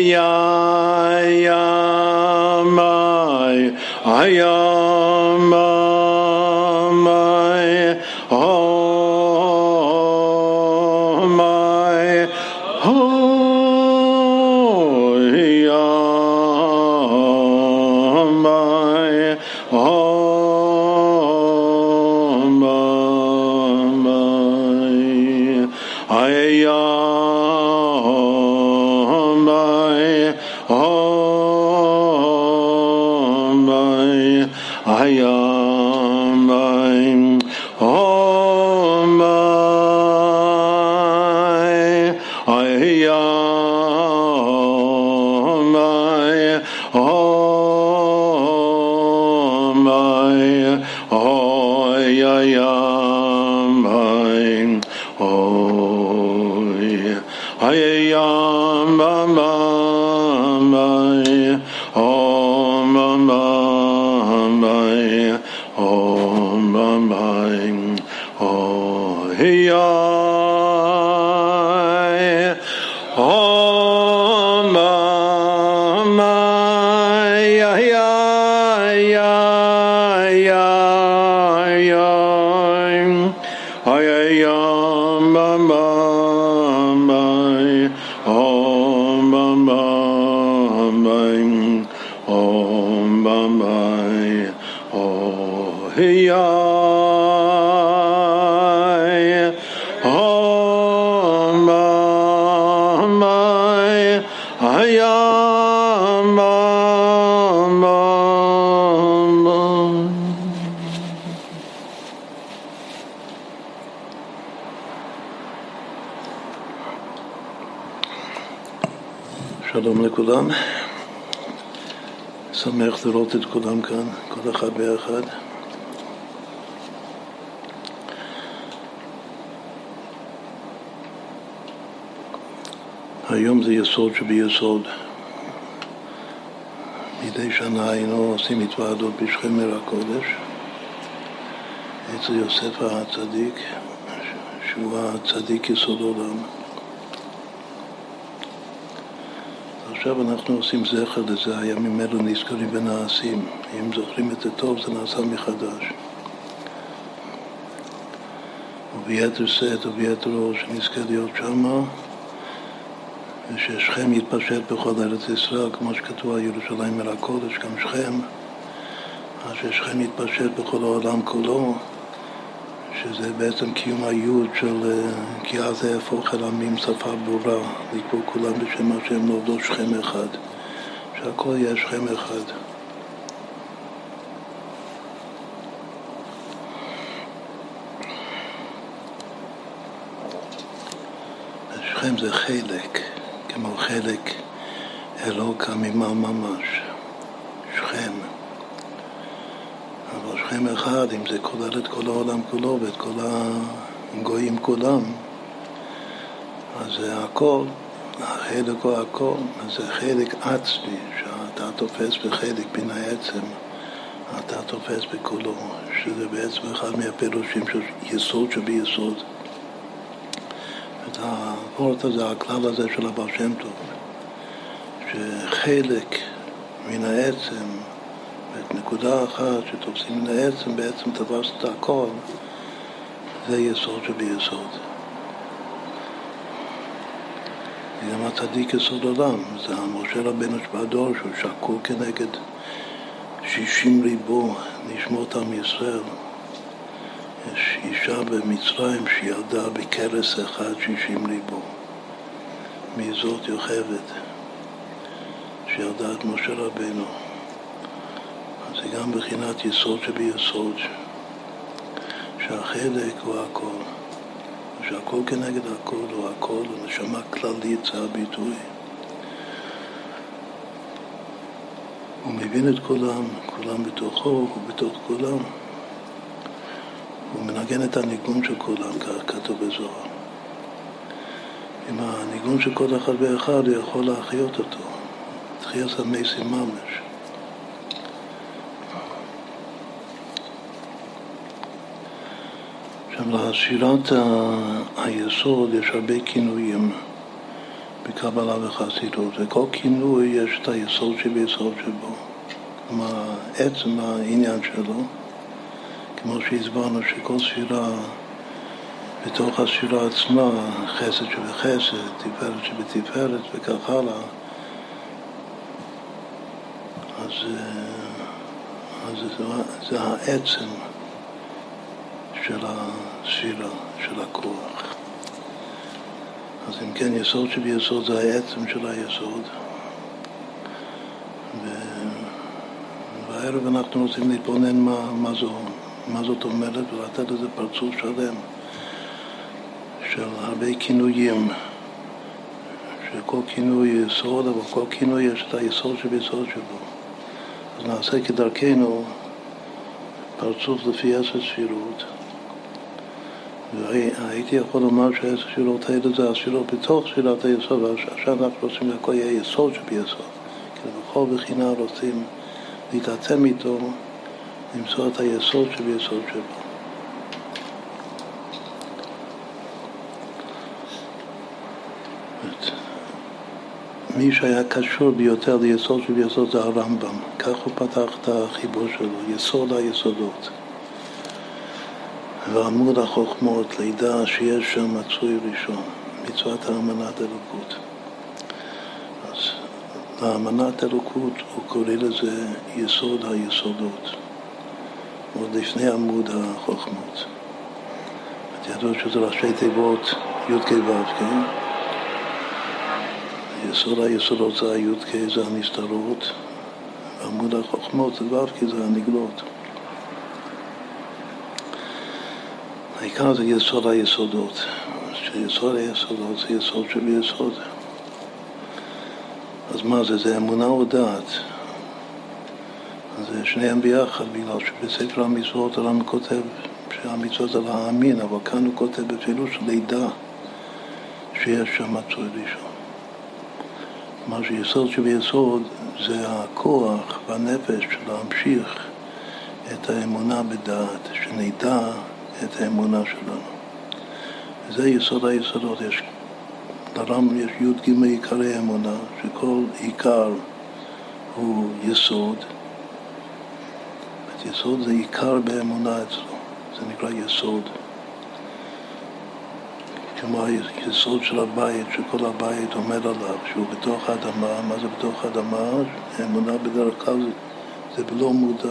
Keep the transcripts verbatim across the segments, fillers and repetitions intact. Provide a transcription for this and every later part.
Ayamai, Ayamai, Oh my, Oh Yamai, Oh my, Ayamai. Ayamai, oh my, Ayamai, oh my, oh Ayamai, oh Ayamai, oh mama. Oh my, oh hey, I, oh my, yeah, yeah, yeah, yeah, yeah, I am my, oh my, oh my. Oh, hey, I, oh, my, I am, my, שלום לכולם. שמח לראות את כולם כאן, כל אחד באחד. היום זה יסוד שביסוד. מדי שנה היינו עושים התוועדות בשכם עיר הקודש. אצל יוסף הצדיק, שהוא הצדיק יסוד עולם. עכשיו אנחנו עושים זכר לזה, הימים אלו נזכרים ונעשים. אם זוכרים את זה טוב, זה נעשה מחדש. וביתר שאת וביתר ראש נזכר להיות שמה, וששכם יתפשט בכל ארץ ישראל, כמו שכתוב ירושלים אל הקודש, גם שכם. אז ששכם יתפשט בכל העולם כולו, שזה בעצם קיום היוד של כי אז יהפוך אל עמים שפה ברורה, לקרוא כולם בשם השם לעובדות שכם אחד, שהכל יהיה שכם אחד. שכם זה חלק, כמו חלק אלוק עמימה ממש, שכם. אבל שכם אחד, אם זה כולל את כל העולם כולו ואת כל הגויים כולם, אז זה הכל, החלק הוא הכל, אז זה חלק עצמי, שאתה תופס בחלק מן העצם, אתה תופס בכולו, שזה בעצם אחד מהפירושים של יסוד שביסוד. את הפורט הזה, הכלל הזה של הבעל שם טוב, שחלק מן העצם, ואת נקודה אחת שתופסים לעצם, בעצם תפס את הכל, זה יסוד שביסוד. זה גם הצדיק יסוד עולם, זה משה רבנו שבדור, שהוא שקול כנגד שישים ריבו נשמות עם ישראל. יש אישה במצרים שילדה בקרס אחד שישים ריבו. מי זאת יוכבת, שילדה את משה רבנו. זה גם בחינת יסוד שביסוד, שהחלק הוא הכל, שהכל כנגד הכל הוא הכל, ונשמה כללית זה הביטוי. הוא מבין את כולם, כולם בתוכו, הוא בתוך כולם. הוא מנגן את הניגון של כולם, כך כתוב בזוהר. עם הניגון של כל אחד ואחד, הוא יכול להחיות אותו. תחייס המסי ממש. להשירת היסוד יש הרבה כינויים. קבלה וחסידות. וכל כינוי יש את היסוד שביסוד שבו. כלומר, עצם העניין שלו, כמו שהסברנו שכל ספירה, בתוך הספירה עצמה, חסד שבחסד, תפארת שבתפארת וכך הלאה, אז, אז זה, זה העצם של הספירה, של הכוח. אז אם כן, יסוד שביסוד זה העצם של היסוד. ובערב אנחנו רוצים להתבונן מה, מה, זו, מה זאת אומרת, ולתת איזה פרצוף שלם של הרבה כינויים, שכל כינוי יסוד, אבל כל כינוי יש את היסוד שביסוד שלו. אז נעשה כדרכנו פרצוף לפי עשר ספירות. והייתי יכול לומר שהעשר ספירות האלה זה הספירות בתוך ספירת היסוד, ועכשיו אנחנו רוצים לכל יהיה יסוד שביסוד. כי בכל בחינה רוצים להתעצם איתו, למצוא את היסוד שביסוד שלו. מי שהיה קשור ביותר ליסוד שביסוד זה הרמב"ם. כך הוא פתח את החיבור שלו, יסוד היסודות. ועמוד החוכמות, לידע שיש שם מצוי ראשון, מצוות האמנת אלוקות. אז האמנת אלוקות הוא קורא לזה יסוד היסודות, עוד לפני עמוד החוכמות. את ידעו שזה ראשי תיבות י' כ' ו', כן? יסוד היסודות זה היודקי, זה הנסתרות, ועמוד החוכמות זה דווקא, זה הנגלות. העיקר זה יסוד היסודות, שיסוד היסודות זה יסוד של יסוד. אז מה זה? זה אמונה או דעת. אז שניהם ביחד, בגלל שבספר המצוות הרמב"ם כותב שהמצוות זה להאמין, אבל כאן הוא כותב בפירוש לידע שיש שם מצוי ראשון. מה שיסוד שביסוד זה הכוח והנפש להמשיך את האמונה בדעת, שנדע את האמונה שלנו. וזה יסוד היסודות. לרמב"ם יש י' ג' עיקרי אמונה, שכל עיקר הוא יסוד. את יסוד זה עיקר באמונה אצלו, זה נקרא יסוד. כמו היסוד של הבית, שכל הבית עומד עליו, שהוא בתוך האדמה. מה זה בתוך האדמה? האמונה בדרך כלל זה, זה בלא מודע.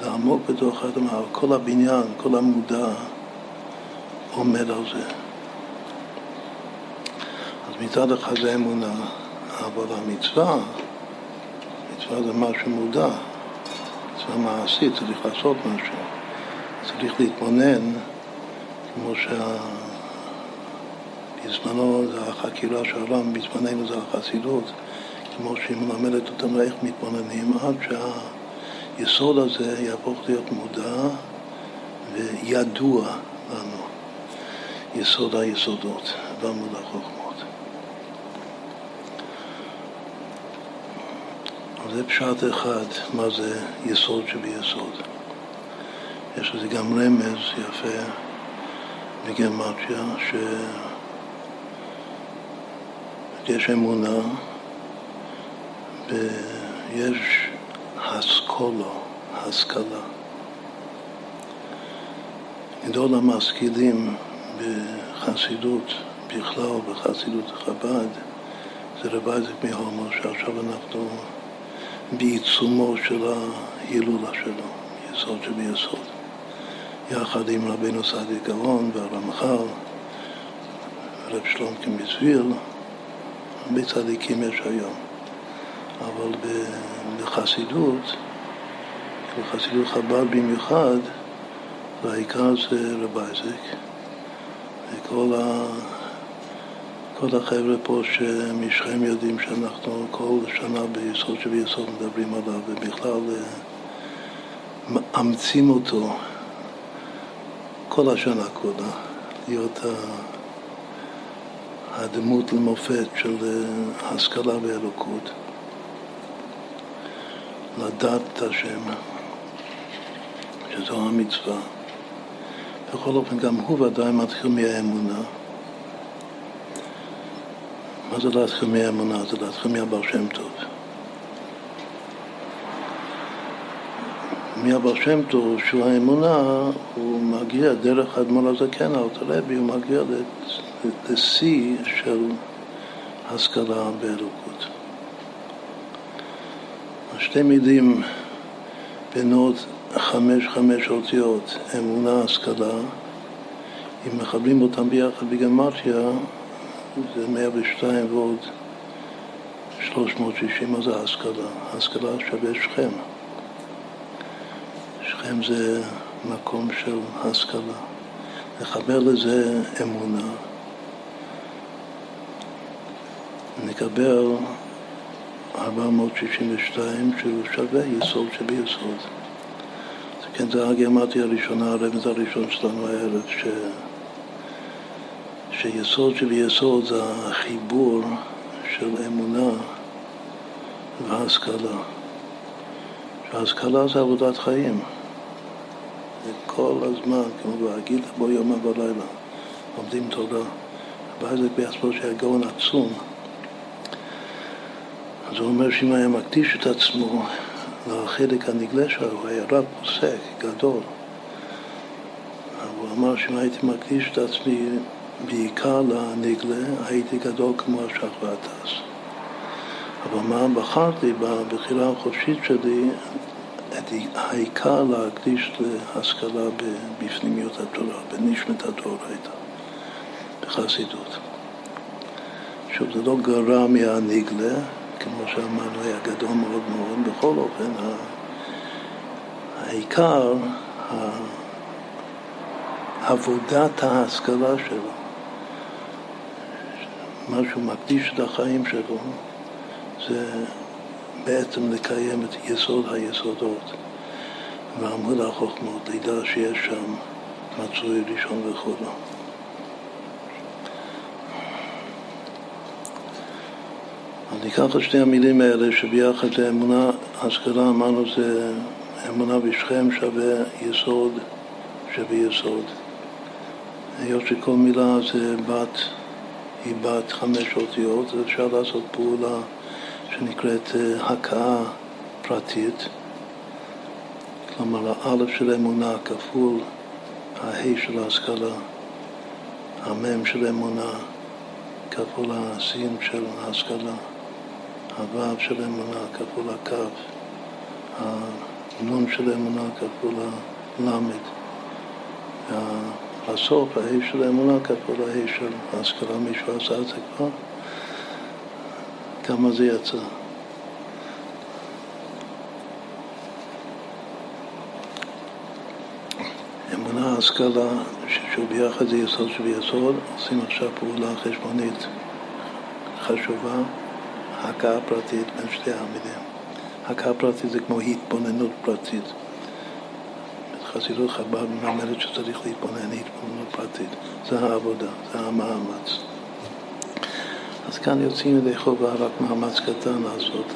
זה עמוק בתוך האדמה, כל הבניין, כל המודע עומד על זה. אז מצד אחד זה אמונה, אבל המצווה, מצווה זה משהו מודע, מצווה מעשית, צריך לעשות משהו, צריך להתבונן, כמו שבזמנו זה החקירה שהרמב"ם, בזמננו זה החסידות, כמו שהיא מלמדת אותם איך מתבוננים, עד שהיסוד הזה יהפוך להיות מודע וידוע לנו, יסוד היסודות ועמוד החוכמות. זה פשט אחד, מה זה יסוד שביסוד. יש לזה גם רמז יפה בגמטריה, שיש אמונה ויש השכלה, השכלה. גדול המשכילים בחסידות בכלל ובחסידות חב"ד זה רבי אייזיק מהומיל, שעכשיו אנחנו בעיצומו של ההילולה שלו, יסוד שביסוד. יחד עם רבינו צדוק הכהן והרמח"ל, רב שלונסקי מצביר, הרבה צדיקים יש היום. אבל בחסידות, בחסידות חב"ד במיוחד, והעיקר זה רב אייזיק. וכל ה... כל החבר'ה פה שמשכם יודעים שאנחנו כל שנה ביסוד שביסוד מדברים עליו, ובכלל מאמצים אותו. כל השנה כולה, להיות הדמות למופת של השכלה ואלוקות, לדעת את השם, שזו המצווה. בכל אופן, גם הוא ודאי מתחיל מהאמונה, מה זה להתחמי אמונה? זה להתחמי הבעל שם טוב. מהבעל שם טוב, שהוא האמונה, הוא מגיע דרך האדמו"ר הזקן, הרבי, הוא מגיע לשיא של השכלה באלוקות. שתי מילים בנות חמש חמש אותיות, אמונה, השכלה, אם מחברים אותם ביחד בגמטריה, זה מאה ושתיים ועוד שלוש מאות שישים, אז ההשכלה. ההשכלה שווה שכם. שכם זה מקום של השכלה. לחבר לזה אמונה. נקבל ארבע מאות שישים ושתיים שהוא שווה יסוד שביסוד. זה כן, זה הגמטריה הראשונה, הרמז הראשון שלנו הערב, ש... שיסוד של יסוד זה החיבור של אמונה והשכלה. שהשכלה זה עבודת חיים. זה כל הזמן, כמו בהגילה בו יום ובלילה, עומדים תודה. הבא זה בעצמו שהיה גאון עצום. אז הוא אומר שאם היה מקדיש את עצמו לחלק הנגלה שלו, הוא היה רב פוסק, גדול. אבל הוא אמר שאם הייתי מקדיש את עצמי בעיקר לנגלה, הייתי גדול כמו השחר והטס. אבל מה בחרתי בבחירה החופשית שלי, העיקר להקדיש להשכלה בפנימיות התורה, בנשמת הדאורייתא, בחסידות. שוב, זה לא גרע מהנגלה, כמו שאמרנו, היה גדול מאוד מאוד, בכל אופן, העיקר, עבודת ההשכלה שלו, משהו מקדיש את החיים שלו, זה בעצם לקיים את יסוד היסודות ועמוד החוכמות, לדע שיש שם מצוי ראשון וכולו. אני אקח את שתי המילים האלה שביחד לאמונה, השכלה אמרנו זה אמונה בשכם שווה יסוד שביסוד. היות שכל מילה זה בת, היא בת חמש אותיות, אז אפשר לעשות פעולה שנקראת הכאה פרטית. כלומר, האלף של אמונה כפול, ההי של ההשכלה, המם של אמונה כפול הסין של ההשכלה, הוו של אמונה כפול הקו, הנון של אמונה כפול הלמד. הסוף, ההי של האמונה כפול ההי של ההשכלה, מישהו עשה את זה כבר? כמה זה יצא? אמונה, השכלה, שביחד זה יסוד שביסוד, עושים עכשיו פעולה חשבונית חשובה, הכאה פרטית בין שתי המילים. הכאה פרטית זה כמו התבוננות פרטית. חסידות חב"ד אומרת שצריך להתבונן, התבוננות פרטית. זה העבודה, זה המאמץ. אז כאן יוצאים ידי חובה רק מאמץ קטן לעשות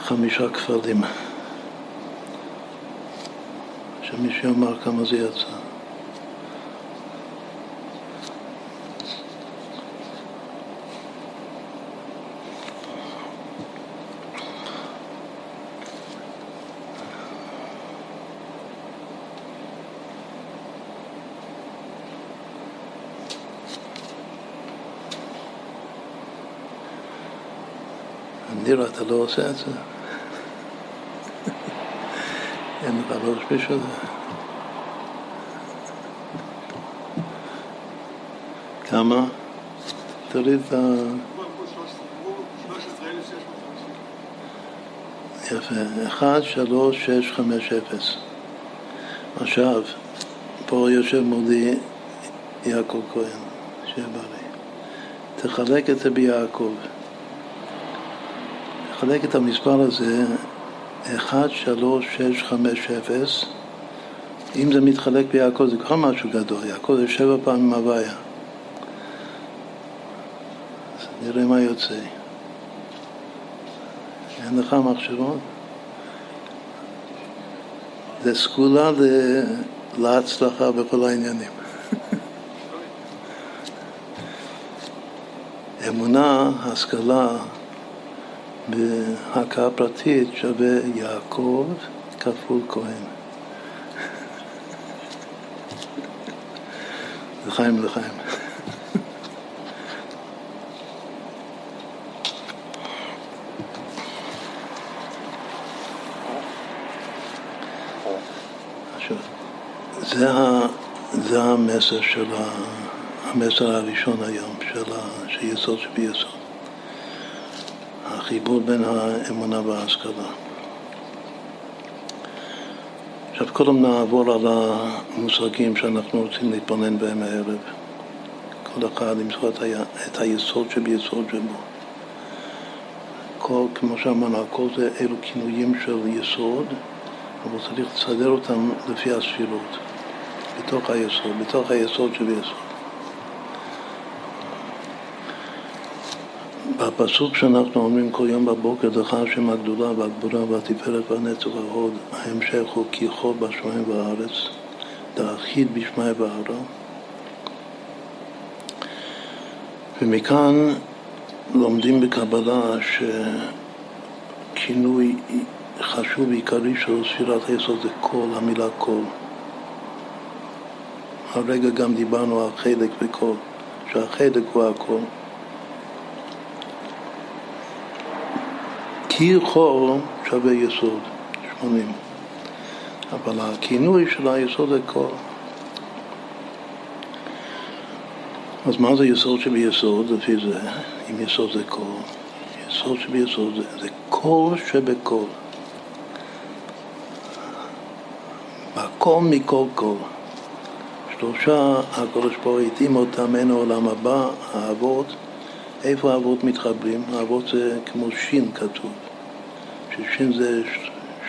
חמישה כפלים. שמישהו אמר כמה זה יצא. נראה, אתה לא עושה את זה. אין לך ראש בשביל זה. כמה? תוריד את ה... יפה. אחד, שלוש, שש, חמש, אפס. עכשיו, פה יושב מולי יעקב כהן, שברי. תחלק את זה ביעקב. חלק את המספר הזה, אחת, שלוש, שש, חמש, אפס. אם זה מתחלק ביעקב, זה כבר משהו גדול. יעקב זה שבע פעמים הוויה. אז נראה מה יוצא. אין לך מחשבות? זה סגולה להצלחה בכל העניינים. אמונה, השכלה בהכאה פרטית שווה יעקב כפול כהן. לחיים לחיים. זה, זה המסר של המסר הראשון היום, של היסוד שביסוד. החיבור בין האמונה וההשכלה. עכשיו קודם נעבור על המושגים שאנחנו רוצים להתבונן בהם הערב. כל אחד למצוא את, ה... את היסוד שביסוד שבו. כל, כמו שאמרנו, הכל זה אלו כינויים של יסוד, אבל צריך לסדר אותם לפי הספירות, בתוך היסוד, בתוך היסוד שביסוד. בפסוק שאנחנו אומרים כל יום בבוקר, דרך השם הגדולה והגבורה והתפארת והנצח וההוד, ההמשך הוא כי כל בשמיים והארץ, דאחיד בשמיים והארץ. ומכאן לומדים בקבלה שכינוי חשוב ועיקרי של ספירת היסוד זה כל, המילה כל. הרגע גם דיברנו על חלק וכל, שהחלק הוא הכל. כי כל שווה יסוד, שמונים. אבל הכינוי של היסוד זה כל. אז מה זה יסוד שביסוד? לפי זה, אם יסוד זה כל. יסוד שביסוד זה, זה כל שבכל. הכל מכל כל. שלושה, הקודש פה התאים אותם, אין העולם הבא, האבות. איפה האבות מתחברים? האבות זה כמו שין כתוב. ששין זה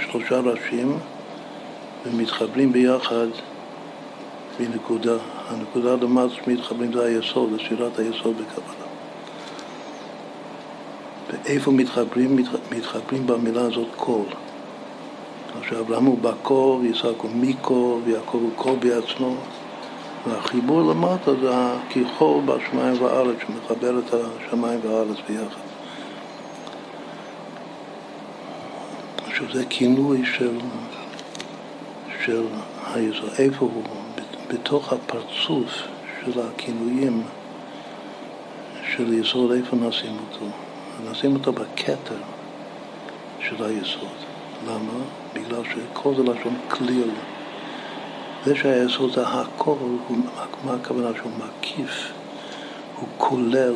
שלושה ראשים, ומתחברים ביחד בנקודה. הנקודה למה שמתחברים זה היסוד, זה ספירת היסוד בקבלה. ואיפה מתחברים? מתחברים במילה הזאת כל. עכשיו, אברהם הוא בקור, יצחק הוא מיקור, ויעקב הוא קור בעצמו. והחיבור למטה זה הכיחור בשמיים והארץ, שמחבר את השמיים והארץ ביחד. שזה כינוי של, של היסוד. איפה הוא? בתוך הפרצוף של הכינויים של היסוד, איפה נשים אותו? נשים אותו בקטר של היסוד. למה? בגלל שכל זה לשון כליל. זה שהיסוד זה הכל, הוא, מה הכוונה שהוא מקיף, הוא כולל,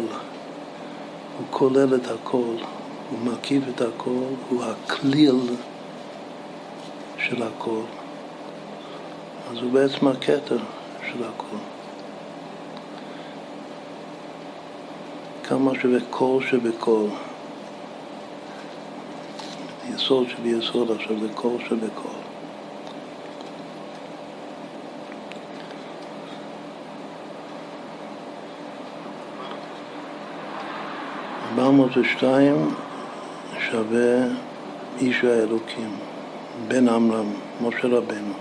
הוא כולל את הכל, הוא מקיף את הכל, הוא הכליל של הכל. אז הוא בעצם הכתר של הכל. כמה שבכל שבכל. יסוד שביסוד עכשיו זה כל שבכל. ארבע מאות ושתיים שווה איש האלוקים, בן עמרם, משה רבנו.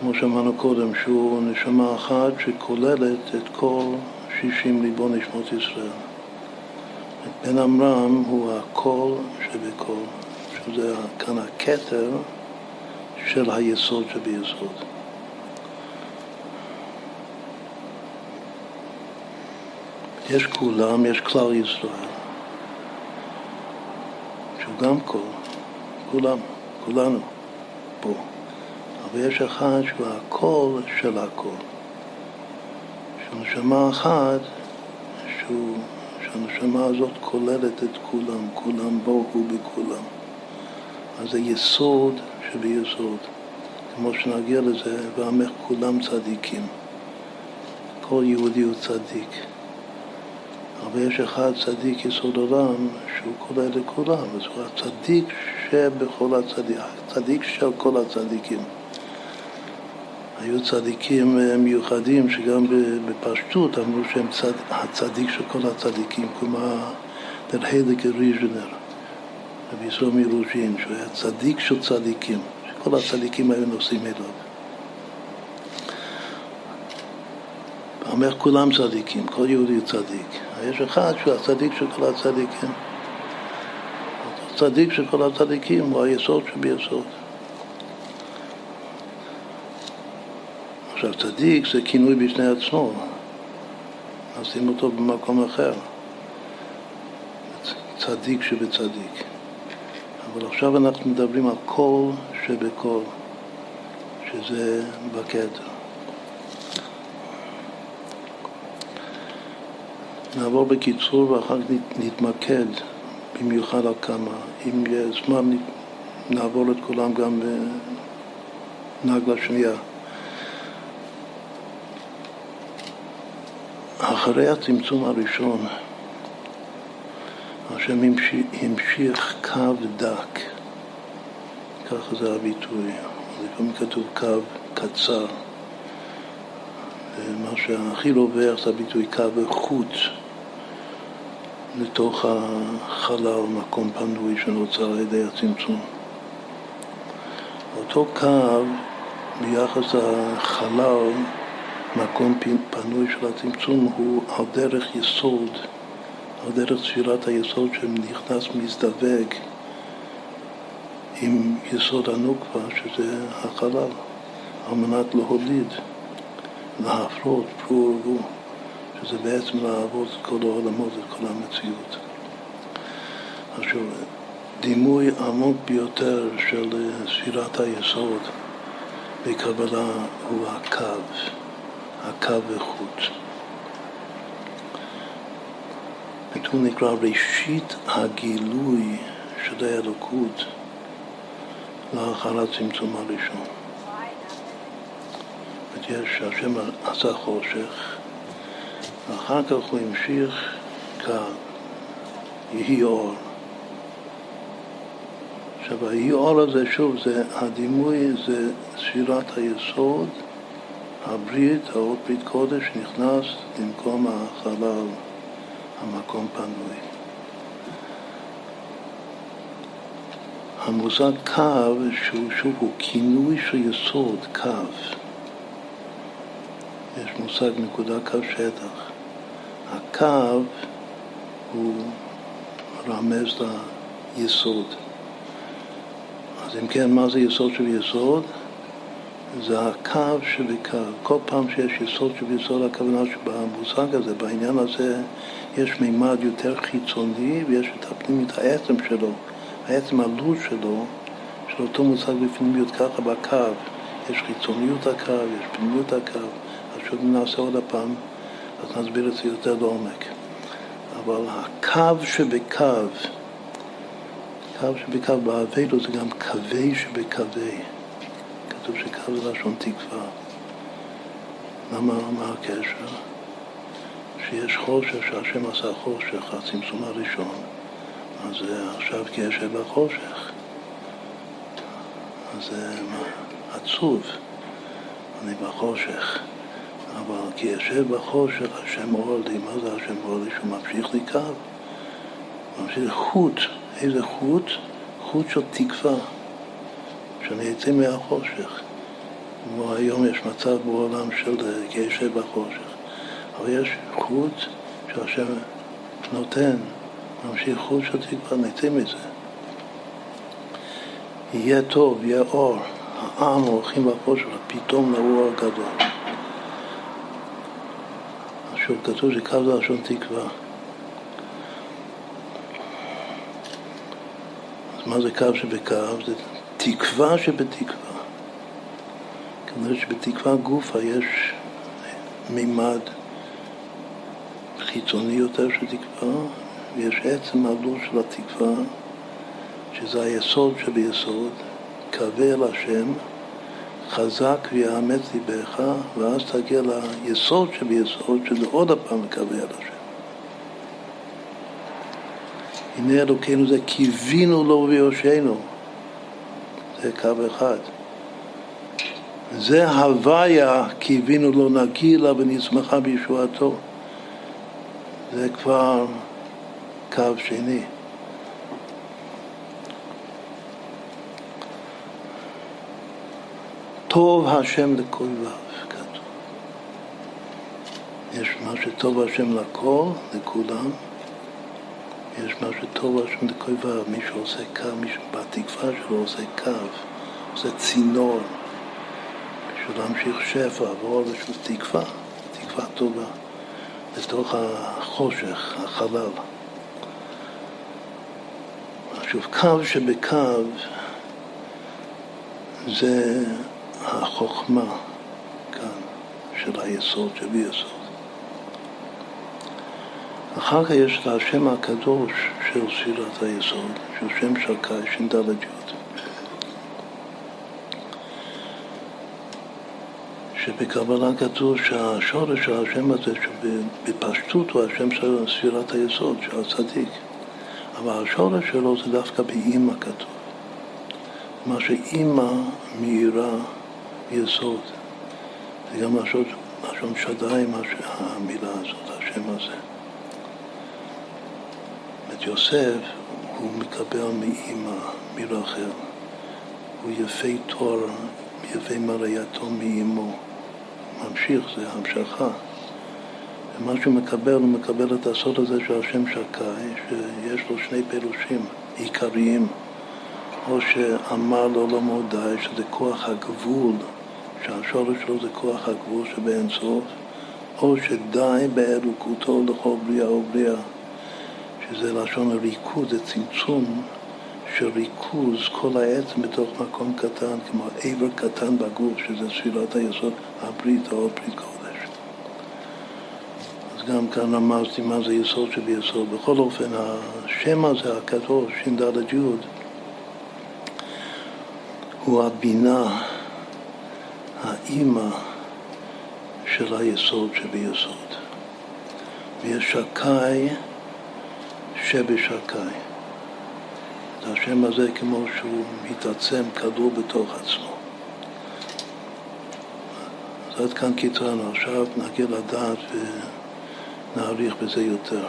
כמו שאמרנו קודם, שהוא נשמה אחת שכוללת את כל שישים ליבון נשמות ישראל. בן עמרם הוא הכל שבכל, שזה כאן הכתר של היסוד שביסוד. יש כולם, יש כלל ישראל, שהוא גם כל, כולם, כולנו פה. אבל יש אחד שהוא הכל של הכל, שהוא נשמה אחת שהוא... הנשמה הזאת כוללת את כולם, כולם בו הוא בכולם. אז זה יסוד שביסוד. כמו שנגיע לזה, ועמך כולם צדיקים. כל יהודי הוא צדיק. אבל יש אחד צדיק יסוד עולם שהוא כולל לכולם. אז הוא הצדיק שבכל הצדיק, הצדיק של כל הצדיקים. היו צדיקים מיוחדים שגם בפשטות אמרו שהם צד... הצדיק של כל הצדיקים, כמו דר הידק ריז'נר, רבי זושא מאניפולי, שהוא היה צדיק של צדיקים, שכל הצדיקים היו נוסעים אליו. אומר כולם צדיקים, כל יהודי צדיק. יש אחד שהוא הצדיק של כל הצדיקים. הצדיק של כל הצדיקים הוא היסוד שביסוד. עכשיו, צדיק זה כינוי בשני עצמו. נשים אותו במקום אחר. צדיק שבצדיק. אבל עכשיו אנחנו מדברים על כל שבכל, שזה בקטע. נעבור בקיצור ואחר כך נתמקד במיוחד על כמה. אם יש זמן נעבור את כולם גם בנגלה שנייה. אחרי הצמצום הראשון, השם המשיך, המשיך קו דק, ככה זה הביטוי, לפעמים כתוב קו קצר, ומה שהכי עובר זה הביטוי קו חוט, לתוך החלל, מקום פנוי שנוצר על ידי הצמצום. אותו קו ביחס לחלל, מקום פנוי של הצמצום הוא על דרך יסוד, על דרך ספירת היסוד שנכנס מזדווג עם יסוד הנוקבה, שזה החלל, על מנת להוליד, להפרות, פרו ורבו, שזה בעצם לעבוד את כל העולמות, את כל המציאות. עכשיו, דימוי עמוק ביותר של ספירת היסוד בקבלה הוא הקו. הקו וחוט. הוא נקרא ראשית הגילוי של האלוקות לאחר הצמצום הראשון. יש השם עשה חושך, ואחר כך הוא המשיך כיהי אור. עכשיו, היהי אור הזה, שוב, זה, הדימוי זה ספירת היסוד, הברית, האות ברית קודש, נכנס למקום החלל, המקום פנוי. המושג קו, שהוא שוב הוא כינוי של יסוד, קו. יש מושג נקודה קו שטח. הקו הוא רמז ליסוד. אז אם כן, מה זה יסוד של יסוד? זה הקו שבקו. כל פעם שיש יסוד שביסוד, הכוונה שבמושג הזה, בעניין הזה, יש מימד יותר חיצוני ויש את הפנימית, העצם שלו, העצם הלוז שלו, של אותו מושג בפנימיות, ככה בקו. יש חיצוניות הקו, יש פנימיות הקו. אז שוב נעשה עוד הפעם, אז נסביר את זה יותר לעומק. אבל הקו שבקו, קו שבקו בעבדו זה גם קווי שבקווי. כתוב שקו זה לשון תקווה. למה, מה הקשר? שיש חושך, שהשם עשה חושך, הצמצום הראשון. אז עכשיו קשר בחושך. אז זה עצוב, אני בחושך. אבל כי ישב בחושך, השם אור לי, מה זה השם אור לי? שהוא ממשיך לי קו. ממשיך חוט, איזה חוט? חוט של תקווה. שאני יצא מהחושך. כמו היום יש מצב בעולם של גשם בחושך. אבל יש חוט שהשם נותן, ממשיך חוט שאתי כבר נצא מזה. יהיה טוב, יהיה אור. העם הולכים בחושך, פתאום לאור גדול. שוב כתוב שקו זה לשון תקווה. אז מה זה קו שבקו? זה תקווה שבתקווה. כנראה שבתקווה גופה יש מימד חיצוני יותר של תקווה, ויש עצם הלוש של התקווה, שזה היסוד שביסוד, קווה אל השם, חזק ויאמץ ליבך, ואז תגיע ליסוד שביסוד, שזה עוד הפעם לקווה אל השם. הנה אלוקינו זה קיווינו לו ויושענו. זה קו אחד. זה הוויה, קיווינו לו נגיע לה ונשמחה בישועתו. זה כבר קו שני. טוב השם לקויביו, כתוב. יש מה שטוב השם לכל, לכולם. יש מה שטוב השם לכויבה, מי שעושה קו, מי שבתקווה שלו עושה קו, עושה צינור, בשביל להמשיך שפע, עבור איזושהי תקווה, תקווה טובה, לתוך החושך, החלל. עכשיו, קו שבקו זה החוכמה כאן, של היסוד, של היסוד. אחר כך יש את השם הקדוש של ספירת היסוד, של שם שקאי, שם דלג'ות. שבקבלה כתוב שהשורש של השם הזה, שבפשטות הוא השם של ספירת היסוד, של הצדיק. אבל השורש שלו זה דווקא באמא כתוב. מה שאמא מאירה יסוד. זה גם השם שדאי, המילה הזאת, השם הזה. את יוסף הוא מקבל מאמא, מרחל. הוא יפה תור, יפה מראייתו מאמו. ממשיך, זה המשכה. ומה שהוא מקבל, הוא מקבל את הסוד הזה של השם שקאי, שיש לו שני פירושים עיקריים. או שאמר לו לא מודעי, שזה כוח הגבול, שהשורש שלו זה כוח הגבול שבאין סוף, או שדי באלוקותו לכל בריאה ובריאה, שזה לשון הריקוד, זה צמצום של ריכוז כל העצם בתוך מקום קטן, כמו עבר קטן בגוף, שזה ספירת היסוד, הברית, או ברית קודש. אז גם כאן רמזתי מה זה יסוד שביסוד. בכל אופן, השם הזה, הקדוש, ש"ד י"ד, הוא הבינה, האימא של היסוד שביסוד. ויש שקאי, שבשקאי. השם הזה כמו שהוא מתעצם כדור בתוך עצמו. אז עד כאן קיצרנו, עכשיו נגיע לדעת ונעריך בזה יותר.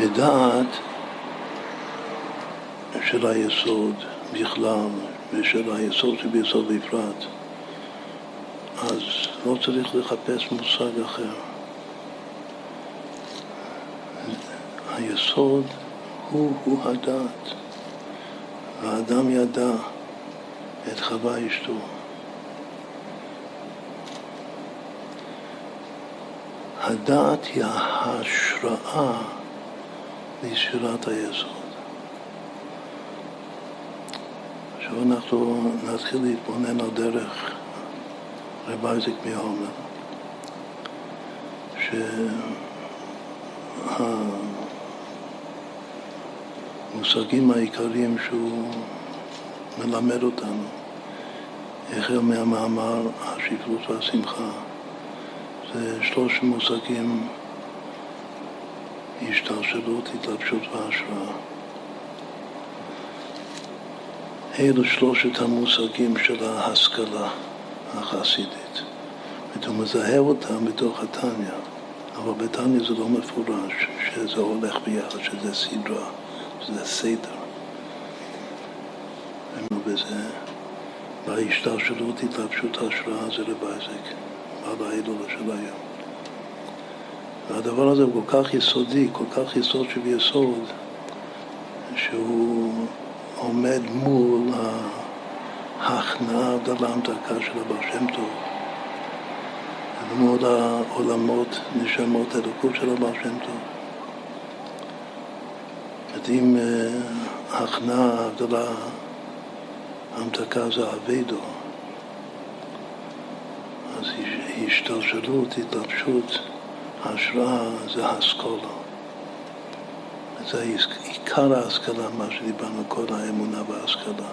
בדעת של היסוד בכלל, ושל היסוד שביסוד בפרט, אז לא צריך לחפש מושג אחר. היסוד הוא, הוא הדעת. והאדם ידע את חווה אשתו. הדעת היא ההשראה לספירת היסוד. עכשיו אנחנו נתחיל להתבונן על דרך רבי אייזיק מהומיל, שהמושגים העיקריים שהוא מלמד אותנו, החל מהמאמר, השפלות והשמחה, זה שלוש מושגים, השתלשלות, התלבשות וההשראה. אלו שלושת המושגים של ההשכלה החסידית. הוא מזהה אותם בתוך התניא, אבל בתניא זה לא מפורש שזה הולך ביחד, שזה סדרה, שזה סדר. ובזה, בהשתלשלות, התלבשות ההשראה, זה רבי אייזיק, בעל ההילולה של היום. והדבר הזה הוא כל כך יסודי, כל כך יסוד שביסוד, שהוא עומד מול ההכנעה וההבדלה המדקה של הבעל שם טוב, ומול העולמות, נשמות הלוקות של הבעל שם טוב. אם ההכנעה, ההבדלה המדקה זה הווידו, אז השתלשלות, התלבשות, ההשראה זה האסכולה. זה עיקר ההשכלה, מה שדיברנו כל האמונה וההשכלה.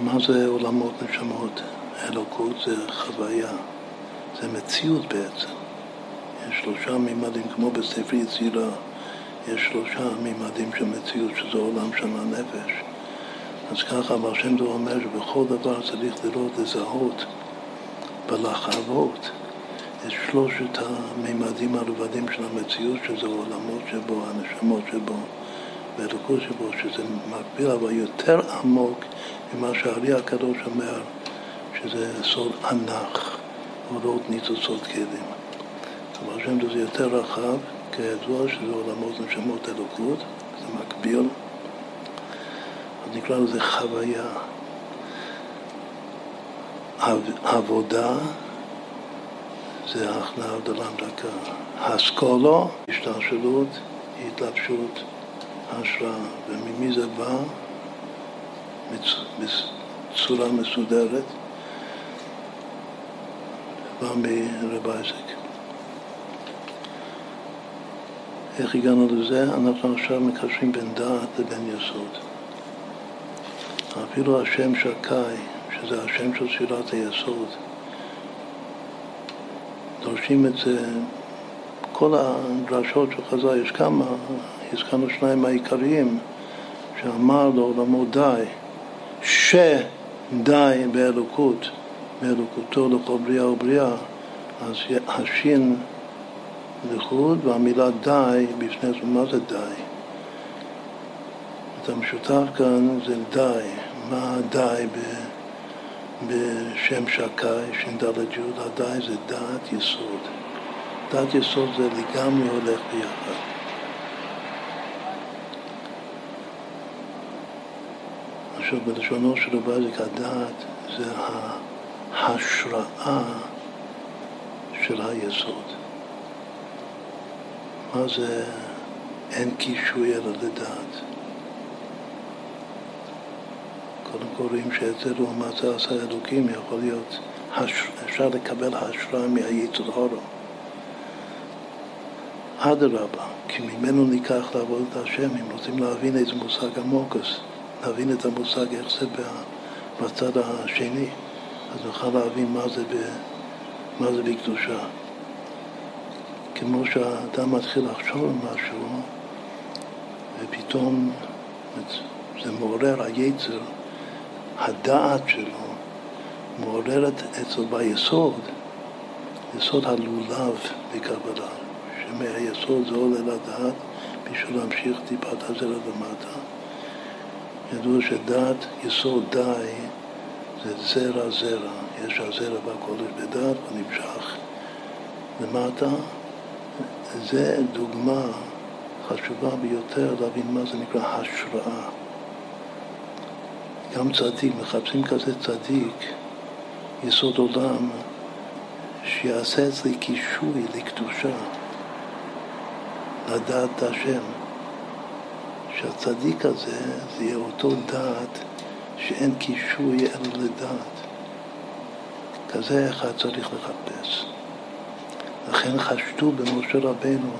מה זה עולמות נשמות? אלוקות זה חוויה, זה מציאות בעצם. יש שלושה מימדים, כמו בספר יצירה, יש שלושה מימדים של מציאות, שזה עולם של הנפש. אז ככה, אבל שם זה אומר שבכל דבר צריך לראות, לזהות ולחוות את שלושת הממדים הרבדים של המציאות, שזה עולמות שבו, הנשמות שבו, והדוקות שבו, שזה מקביל, אבל יותר עמוק ממה שהארי הקדוש אומר, שזה סוד ענך, עולות ניצוצות קדים. אבל שם זה יותר רחב, כידוע שזה עולמות נשמות הדוקות, זה מקביל, אז נקרא לזה חוויה, עבודה, זה אחלה הבדלה מדקה. האסכולה, השתלשלות, התלבשות, השראה. וממי זה בא? בצורה מסודרת. בא מרבי אייזיק. איך הגענו לזה? אנחנו עכשיו מקשרים בין דעת לבין יסוד. אפילו השם שקאי, שזה השם של ספירת היסוד, דורשים את זה, כל הדרשות של חז"ל, יש כמה, הזכרנו שניים העיקריים, שאמר לעולמו די, שדי באלוקות, באלוקותו לכל בריאה ובריאה, אז השין לחוד, והמילה די, בפני זה, מה זה די? את המשותף כאן זה די, מה די ב... בשם שקאי, שם דלת יוד, עדיין זה דעת יסוד. דעת יסוד זה לגמרי הולך ביחד. עכשיו, בלשונו של רבי אייזיק, הדעת זה ההשראה של היסוד. מה זה אין קישוי אלא לדעת? קודם כל רואים שהיצר ומעשה עשה אלוקים, יכול להיות, אפשר לקבל השראה מהיצר. אדרבה, כי ממנו ניקח לעבוד את השם, אם רוצים להבין איזה מושג עמוקס, להבין את המושג איך זה בצד השני, אז נוכל להבין מה זה, ב, מה זה בקדושה. כמו שהאדם מתחיל לחשוב על משהו, ופתאום זה מעורר היצר, הדעת שלו מעוררת אצל ביסוד, יסוד הלולב בקבלה, שמהיסוד זה עולה לדעת בשביל להמשיך טיפת הזרע למטה. ידעו שדעת, יסוד די, זה זרע זרע, יש הזרע בקודש בדעת ונמשך למטה. זה דוגמה חשובה ביותר להבין מה זה נקרא השראה. גם צדיק, מחפשים כזה צדיק, יסוד עולם, שיעשה אצלי קישוי לקדושה, לדעת השם. שהצדיק הזה, זה יהיה אותו דעת שאין קישוי אלא לדעת. כזה אחד צריך לחפש. לכן חשדו במשה רבנו,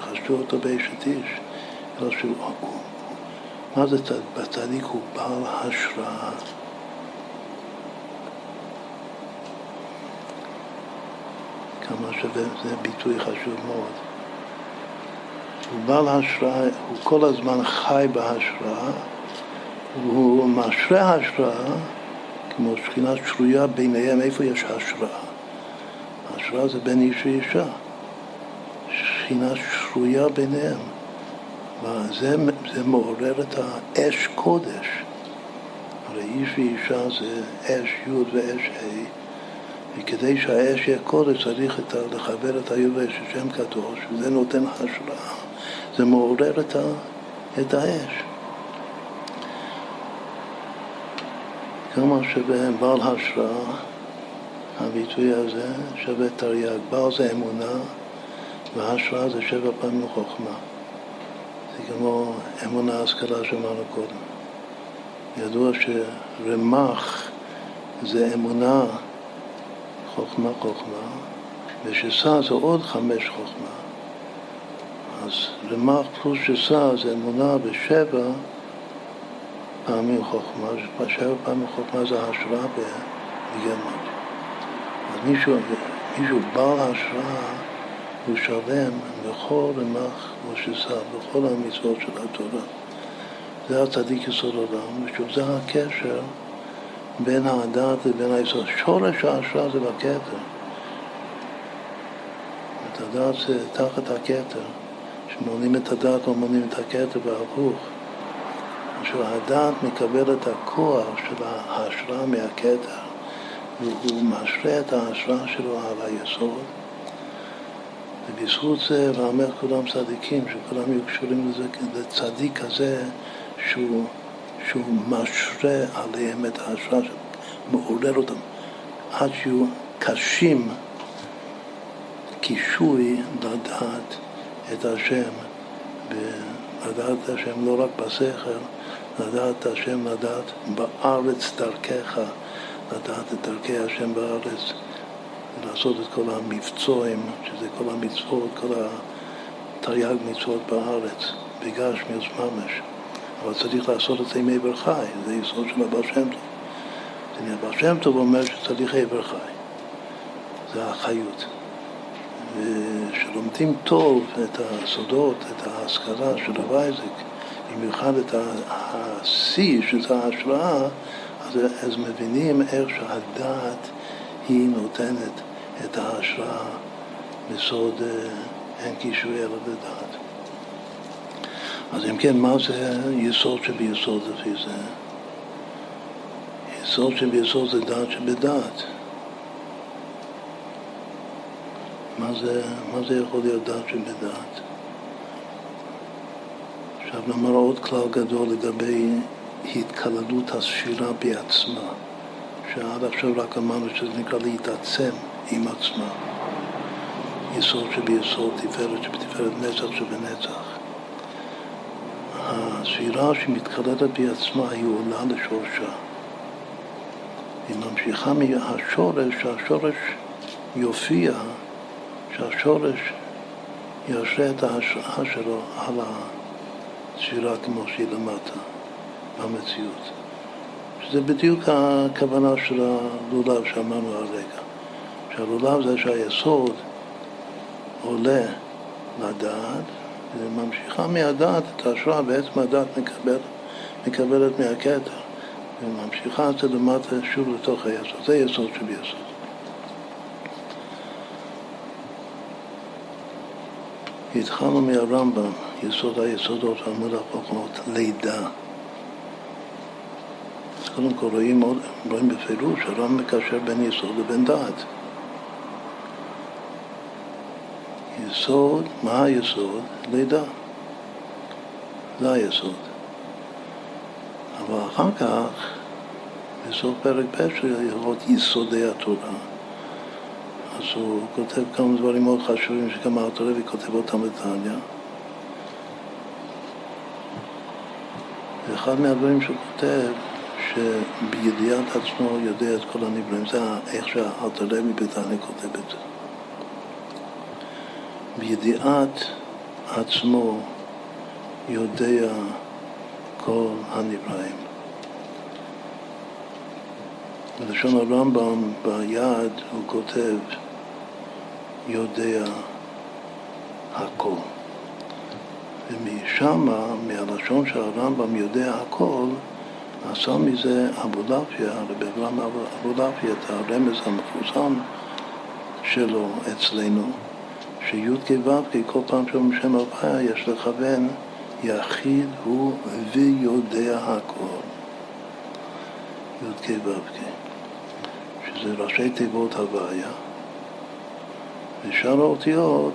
חשדו אותו באשת איש, אלא שהוא עקום. מה זה בצדיק? הוא בעל השראה. כמה שווה, זה ביטוי חשוב מאוד. הוא בעל השראה, הוא כל הזמן חי בהשראה, והוא משרה השראה, כמו שכינה שרויה ביניהם, איפה יש השראה? השראה זה בין איש ואישה. שכינה שרויה ביניהם. וזה זה מעורר את האש קודש. הרי איש ואישה זה אש יוד ואש ה', וכדי שהאש יהיה קודש צריך את ה, לחבר את היוד ואש השם קדוש, וזה נותן השראה, זה מעורר את, ה, את האש. כמה שווה בעל השראה, הביטוי הזה שווה תרי"ג, בעל זה אמונה, והשראה זה שבע פעמים חוכמה. זה כמו אמונה ההשכלה שאמרנו קודם. ידוע שרמ"ח זה אמונה חוכמה חוכמה, ושס"ה זה עוד חמש חוכמה. אז רמ"ח פלוס שס"ה זה אמונה בשבע פעמים חוכמה, שבע פעמים חוכמה זה השראה בגמרא. אז מישהו, מישהו בעל השראה, הוא שלם בכל רמ"ח ושס"ה, בכל המצוות של התורה. זה הצדיק יסוד עולם, ושוב זה הקשר בין הדת לבין היסוד. שורש ההשראה זה בכתר. את הדת זה תחת הכתר. כשמונים את הדת לא מונים את הכתר והפוך. כשהדת מקבל את הכוח של ההשראה מהכתר, והוא משרה את ההשראה שלו על היסוד. ובזכות זה, ואמר כולם צדיקים, שכולם יהיו קשורים לזה, לצדיק הזה שהוא, שהוא משרה עליהם את ההשראה, שמעורר אותם, עד שיהיו קשים, קישוי לדעת את השם, לדעת את השם לא רק בשכל, לדעת את השם, לדעת בארץ דרכך, לדעת את דרכי השם בארץ, לעשות את כל המבצועים, שזה כל המצוות, כל התרי"ג מצוות בארץ, בגשמיות ממש. אבל צריך לעשות את זה עם עבר חי, זה יסוד של הבעל שם טוב. הבעל שם טוב אומר שצריך עבר חי, זה החיות. ושלומדים טוב את הסודות, את ההשכלה של הרב אייזיק, במיוחד את השיא, שזה ההשראה, אז, אז מבינים איך שהדעת היא נותנת את ההשראה בסוד אין קישוי אלא בדעת. אז אם כן, מה זה יסוד שביסוד לפי זה? יסוד שביסוד זה דעת שבדעת. מה זה, מה זה יכול להיות דעת שבדעת? עכשיו נאמר עוד כלל גדול לגבי התקללות הספירה בעצמה. שעד עכשיו רק אמרנו שזה נקרא להתעצם עם עצמה. יסוד שביסוד, תפארת שבתפארת, נצח שבנצח. הספירה שמתקללת בעצמה היא עולה לשורשה. היא ממשיכה מהשורש, שהשורש יופיע, שהשורש ישרה את ההשראה שלו על הספירה כמו שהיא למטה, במציאות. זה בדיוק הכוונה של הלולב שאמרנו הרגע. שהלולב זה שהיסוד עולה לדעת, וממשיכה מהדעת את ההשראה, בעצם הדעת מקבל, מקבלת מהכתר, וממשיכה את זה למטה שוב לתוך היסוד. זה יסוד שביסוד. התחלנו מהרמב"ם, יסוד היסודות ועמוד החוכמות, לידה. קודם כל רואים, רואים בפירוש, הרמב"ם מקשר בין יסוד לבין דעת. יסוד, מה היסוד? לידה. זה היסוד. אבל אחר כך, בסוף פרק ב' של הלכות יסודי התורה, אז הוא כותב כמה דברים מאוד חשובים שגם הרט"ג כותב אותם בתניא. ואחד מהדברים שהוא כותב, שבידיעת עצמו יודע את כל הנבראים. זה איך שהרט"ג בתניא כותב את זה. בידיעת עצמו יודע כל הנבראים. בלשון הרמב"ם ביד הוא כותב יודע הכל. ומשם, מהלשון שהרמב"ם יודע הכל, עשה מזה אבולעפיה, רבי אברהם אבולעפיה, את הרמז המפורסם שלו אצלנו, שי"ק ו"ק, כל פעם שאומרים שם הוויה, יש לכוון, יחיד הוא ויודע הכל. י"ק ו"ק, שזה ראשי תיבות הוויה, ושאר האותיות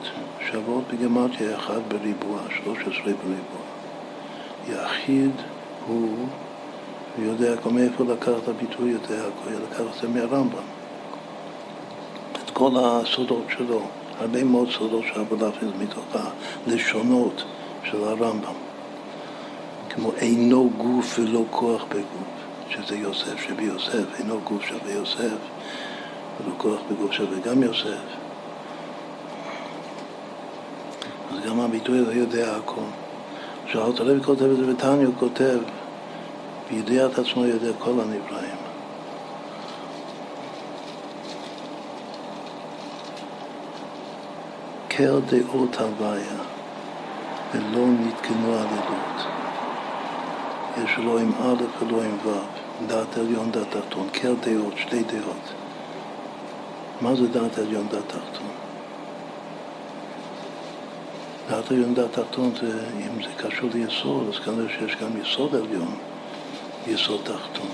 שוות בגימטריה אחד בריבוע, שלוש עשרה בריבוע. יחיד הוא ויודע הכל. מאיפה לקח את הביטוי יודע הכל? לקח את זה מהרמב"ם. את כל הסודות שלו, הרבה מאוד סודות שהבלאפז מתוך הלשונות של הרמב"ם. כמו אינו גוף ולא כוח בגוף, שזה יוסף שבי יוסף, אינו גוף שבי יוסף, ולא כוח בגוף שבי גם יוסף. אז גם הביטוי הזה יודע הכל. כשהרט"ג כותב את זה בתניא, הוא כותב בידיעת עצמו יודע כל הנבראים. קר דעות הוויה ולא נתקנו עלילות. יש לא עם א' ולא עם ו'. דעת עליון, דעת תחתון, קר דעות, שתי דעות. מה זה דעת עליון, דעת תחתון? דעת עליון, דעת תחתון, זה, אם זה קשור ליסוד, אז כנראה שיש גם יסוד עליון, יסוד תחתון.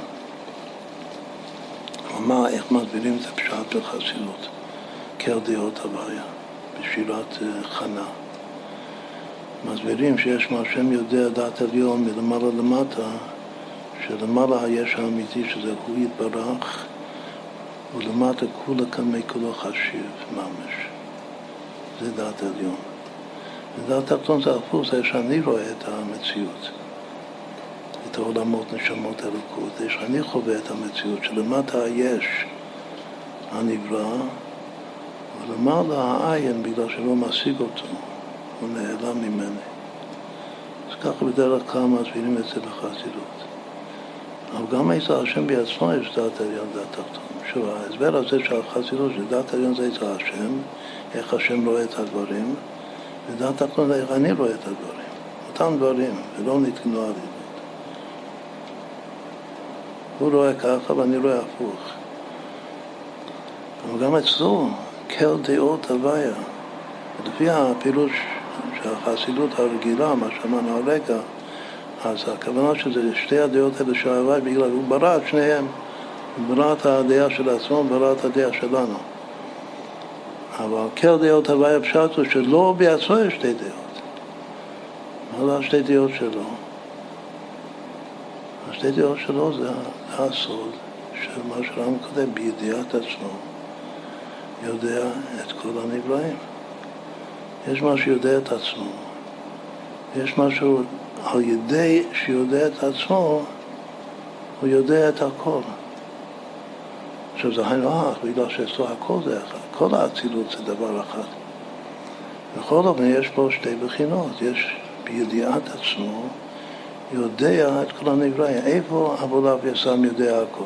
מה, איך מסבירים את הפשעת בחסידות? קר דעות הבעיה, בשאלת חנה. מסבירים שיש מה שם יודע דעת עליון מלמעלה למטה, שלמעלה היש האמיתי שזה הוא יתברך, ולמטה כולה כאן מכולו חשיב ממש. זה דעת עליון. ודעת תחתון זה הפוך, זה שאני רואה את המציאות, את העולמות נשמות הלוקות, זה שאני חווה את המציאות, שלמטה היש הנברא, ולמעלה העין בגלל שלא משיג אותו. הוא נעלם ממני. אז ככה בדרך כלל מסבירים את זה בחסידות. אבל גם אצל השם בעצמו יש דעת עליון ודעת תחתון. שוב, ההסבר הזה של החסידות, שדעת עליון זה אצל השם, איך השם רואה את הדברים, ודעת תחתון זה איך אני רואה את הדברים. אותם דברים, ולא נתגנוע לי. הוא רואה ככה ואני רואה הפוך. אבל גם אצלו, כל דעות הוויה, לפי הפילוש שהחסידות הרגילה, מה שאמרנו הרגע, אז הכוונה שזה שתי הדעות האלה של הוואי, בגלל הוא ברא את שניהם, הוא ברא את הדעה של עצמו, הוא ברא את הדעה שלנו. אבל כל דעות הוואי הפשט הוא שלא בעצמו יש שתי דעות. מה זה שתי דעות שלו? השתי דעות שלו זה הסוד של מה שרם כותב בידיעת עצמו, יודע את כל הנבראים. יש מה שיודע את עצמו, יש משהו על ידי שיודע את עצמו, הוא יודע את הכל. עכשיו זה היינו אך, בגלל שאצלו הכל זה אחד, כל האצילות זה דבר אחד. בכל אופן יש פה שתי בחינות, יש בידיעת עצמו, יודע את כל הנבראים, איפה אבולב יסם יודע הכל,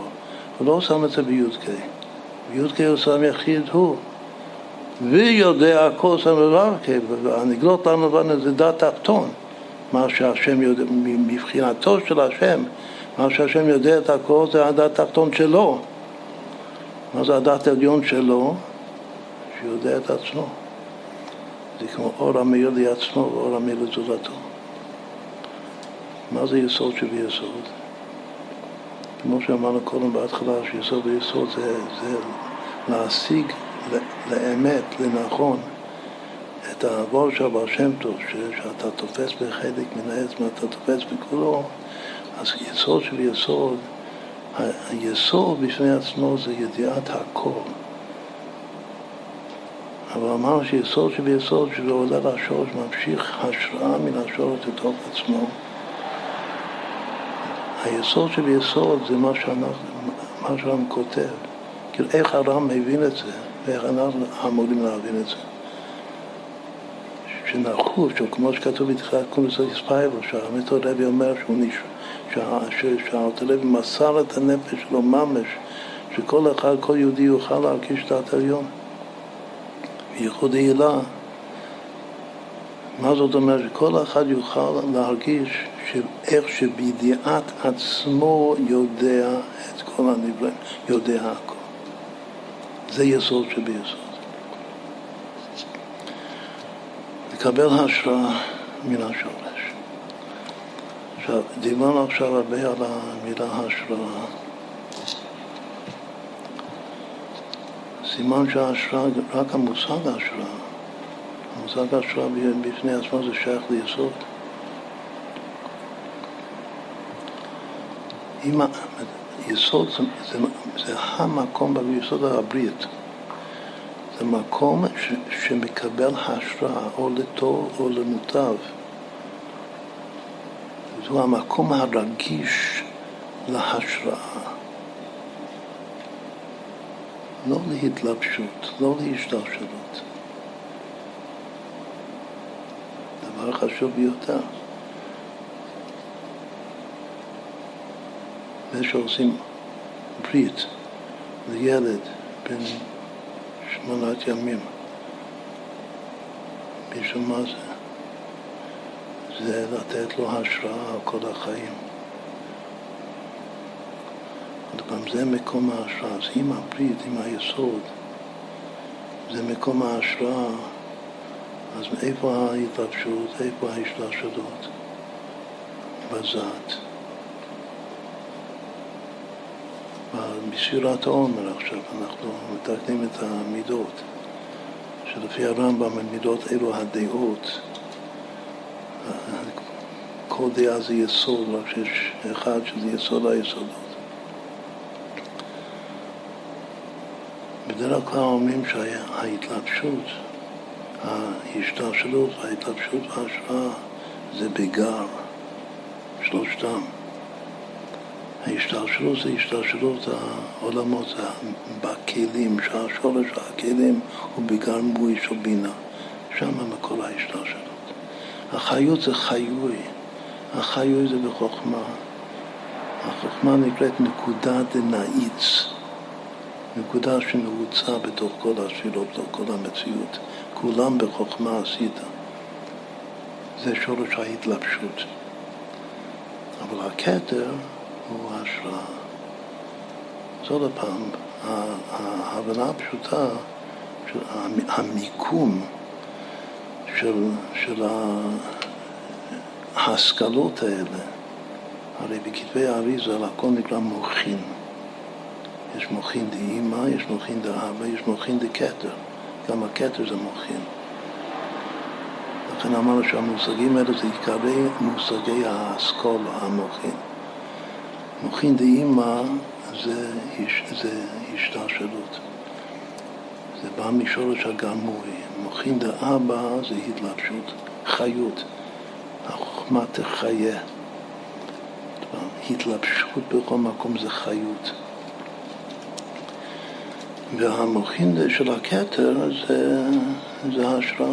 הוא לא שם את זה ביודקי, ביודקי הוא שם יחיד הוא, ויודע הכל סמבר, והנגלות לנו בנו זה דעת תחתון, מה שהשם יודע, מבחינתו של השם, מה שהשם יודע את הכל זה הדעת תחתון שלו. מה זה הדעת עליון שלו? שיודע את עצמו. זה כמו אור המאיר לעצמו ואור המאיר לזולתו. מה זה יסוד שביסוד? כמו שאמרנו קודם בהתחלה, שיסוד ביסוד זה, זה להשיג לאמת, לנכון, את העבור של בעל שם טוב, שאתה תופס בחלק מן העצמה, אתה תופס בכולו, אז יסוד של יסוד, היסוד בפני עצמו זה ידיעת הכל. אבל אמרנו שיסוד של יסוד, שזה עולה לשורש, ממשיך השראה מן השורש לתוך עצמו. היסוד של יסוד זה מה שהרמב"ם כותב, כאילו איך הרמב"ם הבין את זה. ואיך אנחנו אמורים להבין את זה. שנחוש, או כמו שכתוב בתחילת קונגרס הספייבר, שהאמת הרבי אומר שהאמת מסר את הנפש שלו ממש, שכל אחד, כל יהודי יוכל להרגיש דעת עליון. בייחוד הילה. מה זאת אומרת? שכל אחד יוכל להרגיש איך שבידיעת עצמו יודע את כל הנבראים, יודע הכל. זה יסוד שביסוד. לקבל השראה מן השורש. עכשיו, דיברנו עכשיו הרבה על המילה השראה. סימן שההשראה, רק המושג ההשראה, המושג ההשראה בפני עצמו זה שייך ליסוד. אם... יסוד זה, זה, זה המקום ביסוד הברית. זה מקום ש, שמקבל השראה או לטוב או למוטב. זהו המקום הרגיש להשראה. לא להתלבשות, לא להשתלשלות. דבר חשוב ביותר. ושעושים ברית לילד בן שמונת ימים. בשביל מה זה? זה לתת לו השראה על כל החיים. פעם, זה מקום ההשראה. אז עם הפריט, עם היסוד, זה מקום ההשראה. אז איפה ההתלבשות, איפה ההשתלשלות? בזאת. בסירת העומר עכשיו אנחנו מתקנים את המידות, שלפי הרמב"ם המידות אלו הדעות, כל דעה זה יסוד, רק שיש אחד שזה יסוד היסודות. בדרך כלל אומרים שההתלבשות, ההשתלשלות, ההתלבשות וההשראה זה בגר, שלושתם. ההשתלשלות זה השתלשלות העולמות בכלים, שהשורש הכלים הוא בגר מגוי של בינה, שם מכל ההשתלשלות. החיות זה חיוי, החיוי זה בחוכמה. החוכמה נקראת נקודה דנאיץ, נקודה שנעוצה בתוך כל הספירות, בתוך כל המציאות. כולם בחוכמה עשית. זה שורש ההתלבשות. אבל הכתר הוא ההשראה. זאת הפעם, ההבנה הפשוטה, המיקום של, של ההשכלות האלה. הרי בכתבי האריזה הכל נקרא מוחין. יש מוחין דאמא, יש מוחין דאבא, יש מוחין דכתר. גם הכתר זה מוחין. לכן אמרנו שהמושגים האלה זה עיקרי מושגי האסכולה, המוחין. מוחין דאמא זה, זה השתלשלות. זה בא משורש הגמוי. מוחין דאבא זה התלבשות, חיות. החוכמה תחיה. התלבשות בכל מקום זה חיות. והמוחין של הכתר זה, זה ההשראה.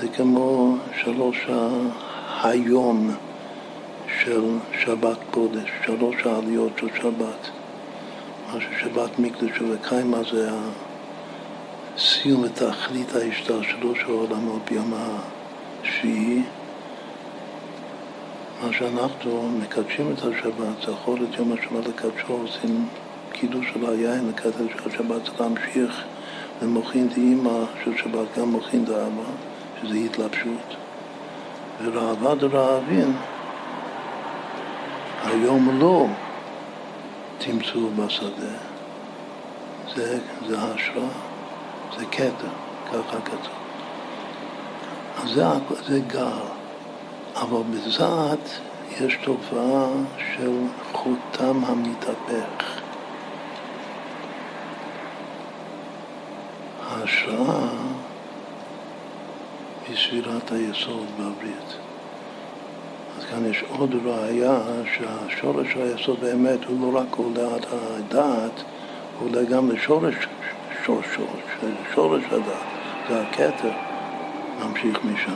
זה כמו שלוש היום של שבת קודש, שלוש העליות של שבת. מה ששבת מקדש וקיימה זה הסיום ותכלית ההשתלשלות של העולמות ביום השיעי. מה שאנחנו מקדשים את השבת, זה יכול להיות יום השבת לקדשו, עושים קידוש של היין, לקדש של השבת, זה להמשיך למוחין דאמא של שבת, גם מוחין דאבא, שזה התלבשות. ורעבה דרעבין, היום לא תמצאו בשדה. זה, זה השראה, זה כתר, ככה כתוב. אז זה, זה גר, אבל בזאת יש תופעה של חותם המתהפך. ההשראה היא ספירת היסוד בברית. אז כאן יש עוד ראיה שהשורש היסוד באמת הוא לא רק עולה את הדעת, הוא עולה גם לשורש שורש, שורש, שורש הדעת, זה הכתר, ממשיך משם.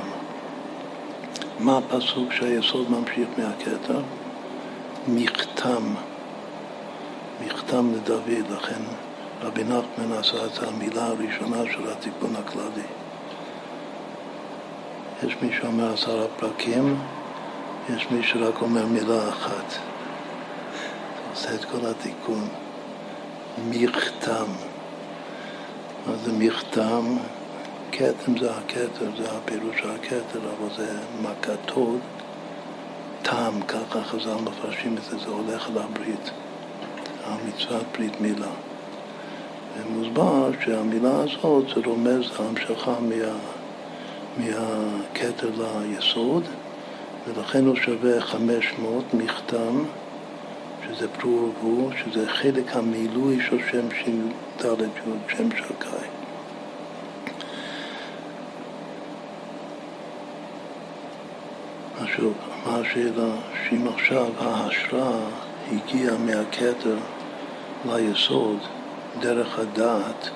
מה הפסוק שהיסוד ממשיך מהכתר? מכתם, מכתם לדוד, לכן רבי נחמן עשה את המילה הראשונה של התיקון הכללי. יש מי שאומר עשרה פרקים, יש מי שרק אומר מילה אחת. עושה את כל התיקון. מכתם. מה זה מכתם? כתם זה הכתר, זה הפירוש הכתר, אבל זה מכתות, טעם, ככה חז"ל מפרשים את זה, זה הולך על הברית, המצוות ברית מילה. ומוסבר שהמילה הזאת זה רומז להמשכה מהכתר ליסוד, ולכן הוא שווה חמש מאות מכתם, שזה פרו ורבו, שזה חלק המילוי של שם שין ד' שם שקאי. שוב, מה השאלה? שאם עכשיו ההשראה הגיעה מהכתר ליסוד דרך הדעת,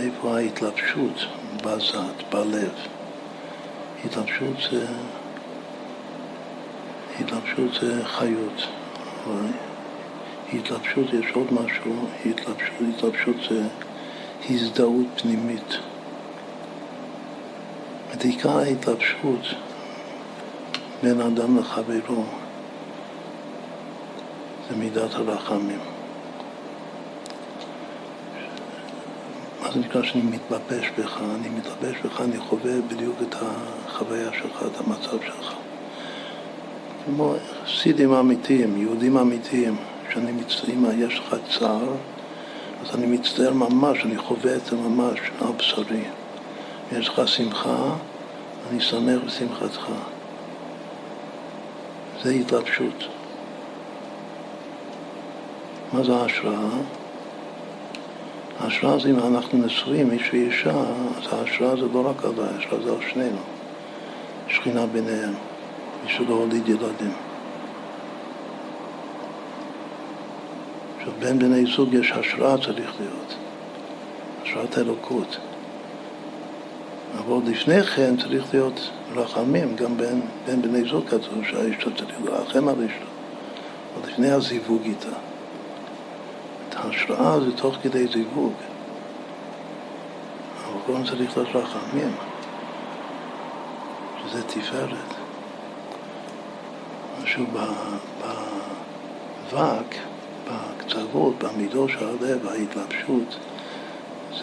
איפה ההתלבשות בזאת, בלב? התלבשות זה, התלבשות זה חיות. התלבשות, יש עוד משהו, התלבשות, התלבשות זה הזדהות פנימית. בדיקה ההתלבשות בין אדם לחברו. במידת הרחמים. מה זה נקרא שאני מתבפש בך? אני מתבפש בך, אני חווה בדיוק את החוויה שלך, את המצב שלך. כמו סידים אמיתיים, יהודים אמיתיים, שאני מצטער, יש לך צער, אז אני מצטער ממש, אני חווה את זה ממש, על בשרי. יש לך שמחה, אני שמח בשמחתך. זה התלבשות. מה זה ההשראה? ההשראה זה אם אנחנו נשואים, איש ואישה, אז ההשראה זה לא רק עליי, ההשראה זה על שנינו. שכינה ביניהם, מי שלא הוליד ילדים. עכשיו, בין בני זוג יש השראה צריך להיות, השראת אלוקות. אבל לפני כן צריך להיות רחמים, גם בין, בין בני זוג כתוב שהאשתו צריך לרחם על אשתו, אבל לפני הזיווג איתה. את ההשראה זה תוך כדי זיווג, אבל קודם צריך להיות רחמים, שזה תפארת. משהו בווק, בקצוות, במידו של הלב, ההתלבשות,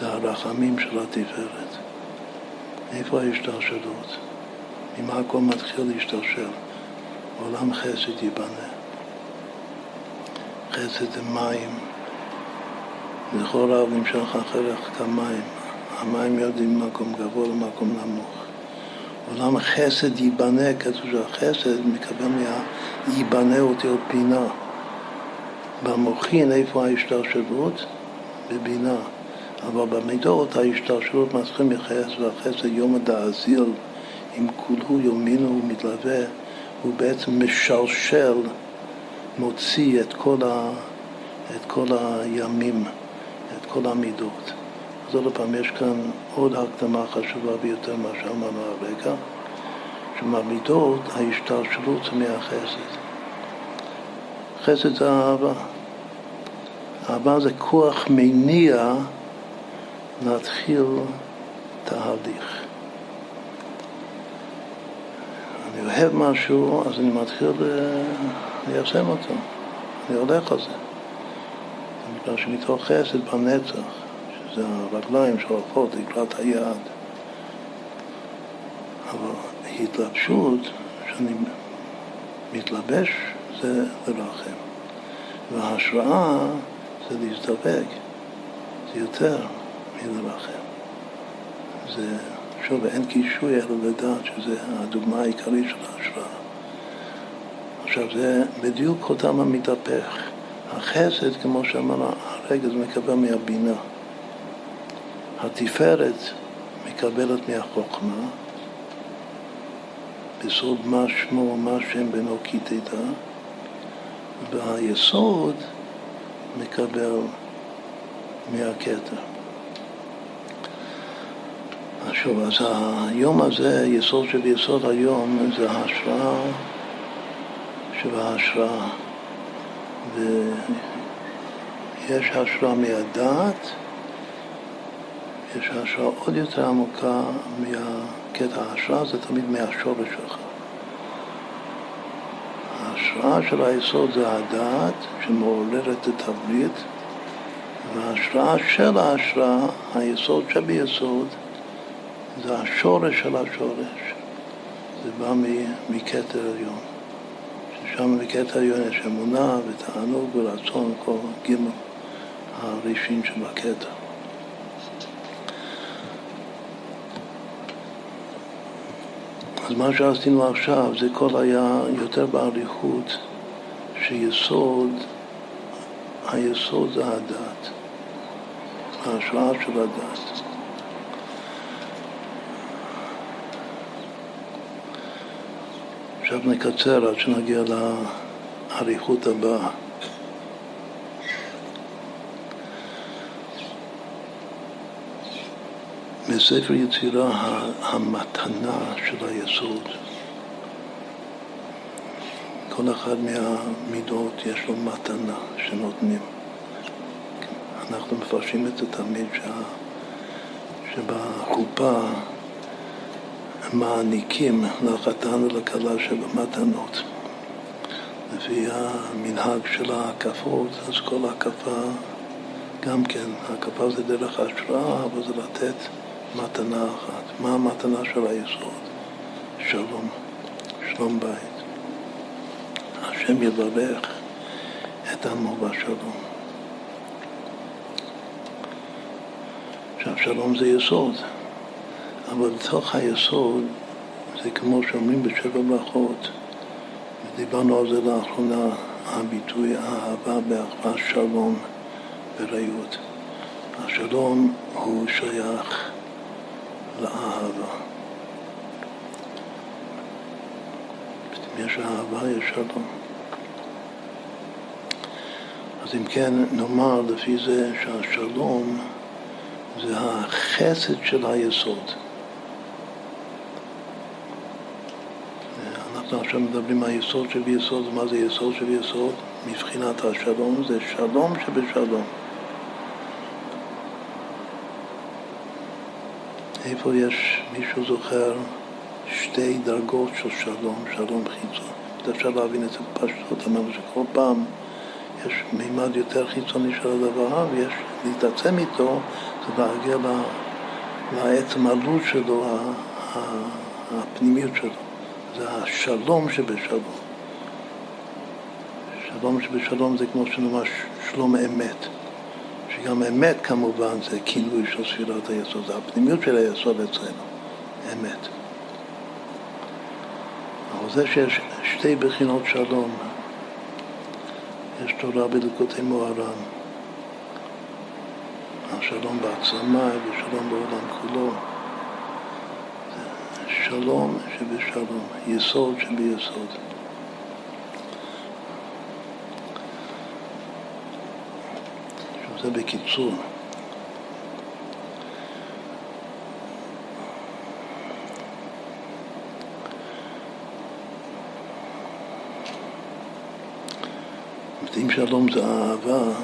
זה הרחמים של התפארת. איפה ההשתרשלות? ממה הכל מתחיל להשתרשל? עולם חסד ייבנה. חסד זה מים. לכל רב נמשך אחריך כמים. המים יורדים ממקום גבוה למקום נמוך. עולם חסד ייבנה, כתוב שהחסד מקבל מה... ייבנה אותי עוד בינה. במוחין איפה ההשתרשלות? בבינה. אבל במידות ההשתרשלות מתחילים מחסד, והחסד יום הדעזיל, אם כולו יומין הוא מתלווה, הוא בעצם משלשל, מוציא את כל, ה... את כל הימים, את כל המידות. אז עוד פעם יש כאן עוד הקדמה חשובה ביותר מה שאמרנו הרגע, שממידות ההשתרשלות זה מהחסד. חסד זה אהבה. אהבה זה כוח מניע, נתחיל תהליך. אני אוהב משהו, אז אני מתחיל ליישם אותו. אני הולך על זה. זה בגלל שמתוך חסד בנצח, שזה הרגליים שהולכות לקראת היעד. אבל ההתלבשות, שאני מתלבש, זה לרחם. וההשראה זה להסתפק. זה יותר. מלרחם. זה, שוב, אין קישוי אלא לדעת שזה הדוגמה העיקרית של ההשראה. עכשיו, זה בדיוק אותם המתהפך. החסד, כמו שאמרנו הרגע, זה מקבל מהבינה. התפארת מקבלת מהחוכמה, בסוד מה שמו, מה שם בנו כי תדע, והיסוד מקבל מהקטע. שוב, אז היום הזה, יסוד של יסוד היום, זה ההשראה של ההשראה. ויש השראה מהדעת, יש השראה עוד יותר עמוקה מהקטע. ההשראה זה תמיד מהשורש שלך. ההשראה של היסוד זה הדעת שמעוררת את הברית, וההשראה של ההשראה, היסוד שביסוד, זה השורש של השורש. זה בא מקטע עליון. ששם בקטע עליון יש אמונה ותענוג ורצון כל גימל הראשים שבקטע. אז מה שעשינו עכשיו זה כל היה יותר בעריכות שיסוד, היסוד זה הדת. ההשראה של הדת. עכשיו נקצר עד שנגיע לאריכות הבאה. בספר יצירה המתנה של היסוד. כל אחד מהמידות יש לו מתנה שנותנים. אנחנו מפרשים את זה תמיד שבחופה מעניקים לחתן ולכלה שבמתנות. לפי המנהג של ההקפות, אז כל ההקפה, גם כן, ההקפה זה דרך ההשראה, אבל זה לתת מתנה אחת. מה המתנה של היסוד? שלום, שלום בית. השם יברך את עמו בשלום. עכשיו, שלום זה יסוד, אבל בתוך היסוד זה כמו שאומרים בשבע ברכות, ודיברנו על זה לאחרונה, הביטוי האהבה באחווה שלום בריות. השלום הוא שייך לאהבה. אם יש אהבה, יש שלום. אז אם כן, נאמר לפי זה שהשלום זה החסד של היסוד. אנחנו עכשיו מדברים על היסוד שביסוד. מה זה יסוד שביסוד? מבחינת השלום זה שלום שבשלום. איפה יש, מישהו זוכר, שתי דרגות של שלום, שלום חיצון. אפשר להבין את זה פשוט, אמרנו שכל פעם יש מימד יותר חיצוני של הדבר, ויש להתעצם איתו, זה להגיע לעצם העלות שלו, הפנימיות שלו. זה השלום שבשלום. שלום שבשלום זה כמו שנאמר שלום אמת, שגם אמת כמובן זה כינוי של ספירת היסוד, זה הפנימיות של היסוד אצלנו, אמת. אבל זה שיש שתי בחינות שלום, יש תורה בליקוטי מוהר"ן, השלום בעצמה ושלום בעולם כולו, שלום שבשלום, יסוד שביסוד. זה בקיצור. אם שלום זה אהבה, אז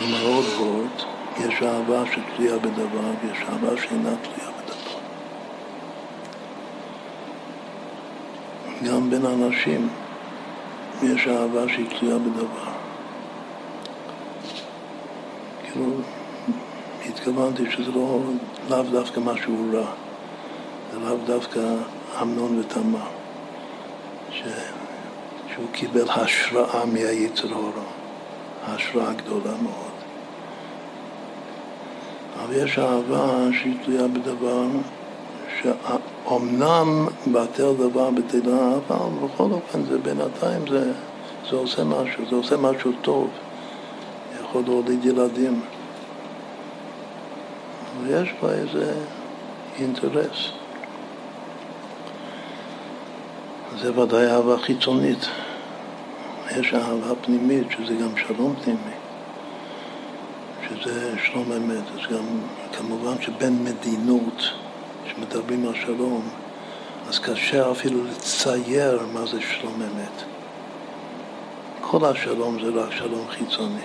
במראות בורות, יש אהבה שתלויה בדבר, ויש אהבה שאינה תלויה בדבר. גם בין אנשים יש אהבה שהיא תלויה בדבר. כאילו, התכוונתי שזה לא, לאו דווקא משהו רע, זה לאו דווקא אמנון ותמר, ש... הוא קיבל השראה מהיצר הורה, השראה גדולה מאוד. אבל יש אהבה שהיא תלויה בדבר, שאומנם בטל דבר בטלה אהבה, אבל בכל אופן זה בינתיים, זה, זה עושה משהו, זה עושה משהו טוב. יכול להוליד ילדים. אבל יש בה איזה אינטרס. זה ודאי אהבה חיצונית. יש אהבה פנימית, שזה גם שלום פנימי, שזה שלום אמת. אז גם כמובן שבין מדינות שמדברים על שלום, אז קשה אפילו לצייר מה זה שלום אמת. כל השלום זה רק שלום חיצוני,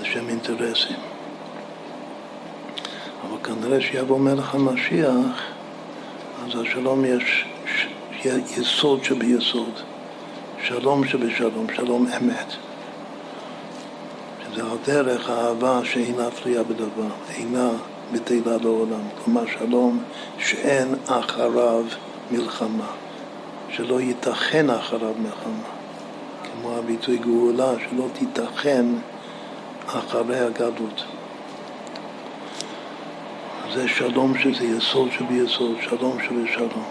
לשם אינטרסים. אבל כנראה שיבוא מלך המשיח, אז השלום יש יסוד שביסוד, שלום שבשלום, שלום אמת, שזה הדרך האהבה שאינה תלויה בדבר, אינה בתהילה לעולם. כלומר שלום שאין אחריו מלחמה, שלא ייתכן אחריו מלחמה, כמו הביטוי גאולה שלא תיתכן אחרי הגלות. זה שלום שזה יסוד שביסוד, שלום שבשלום.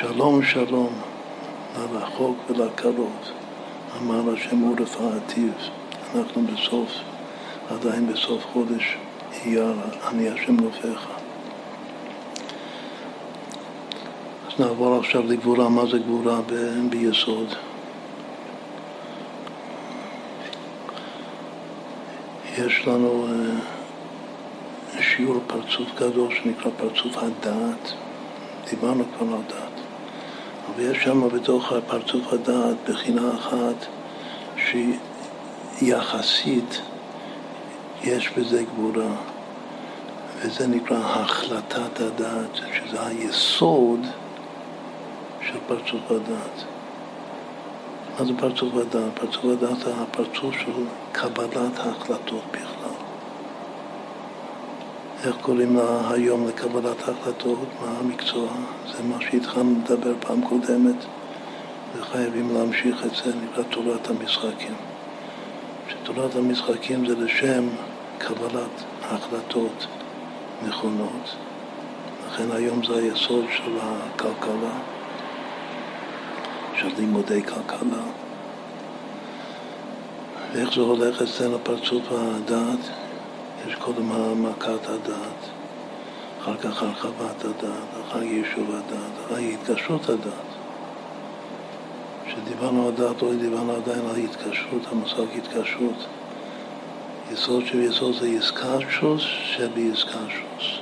שלום שלום, לרחוק ולקרוב, אמר השם הוא רפאתיו. אנחנו בסוף, עדיין בסוף חודש אייר, אני השם רופאך. אז נעבור עכשיו לגבורה. מה זה גבורה ב- ביסוד? יש לנו uh, שיעור פרצוף גדול שנקרא פרצוף הדעת. דיברנו כבר על דעת. ויש שם בתוך הפרצוף הדעת בחינה אחת שיחסית יש בזה גבורה, וזה נקרא החלטת הדעת, שזה היסוד של פרצוף הדעת. מה זה פרצוף הדעת? פרצוף הדעת זה הפרצוף של קבלת ההחלטות בכלל. איך קוראים לה היום לקבלת ההחלטות? מה המקצוע? זה מה שהתחלנו לדבר פעם קודמת, וחייבים להמשיך את זה נקרא תורת המשחקים. שתורת המשחקים זה לשם קבלת ההחלטות נכונות. לכן היום זה היסוד של הכלכלה, של לימודי כלכלה. ואיך זה הולך אצלנו פרצוף הדעת? יש קודם העמקת הדעת, אחר כך הרחבת הדעת, אחר יישוב הדעת, אחר התקשרות הדעת. כשדיברנו הדעת לא דיברנו עדיין על התקשרות, המושג התקשרות. יסוד שביסוד זה יסקשוס שביסקשוס.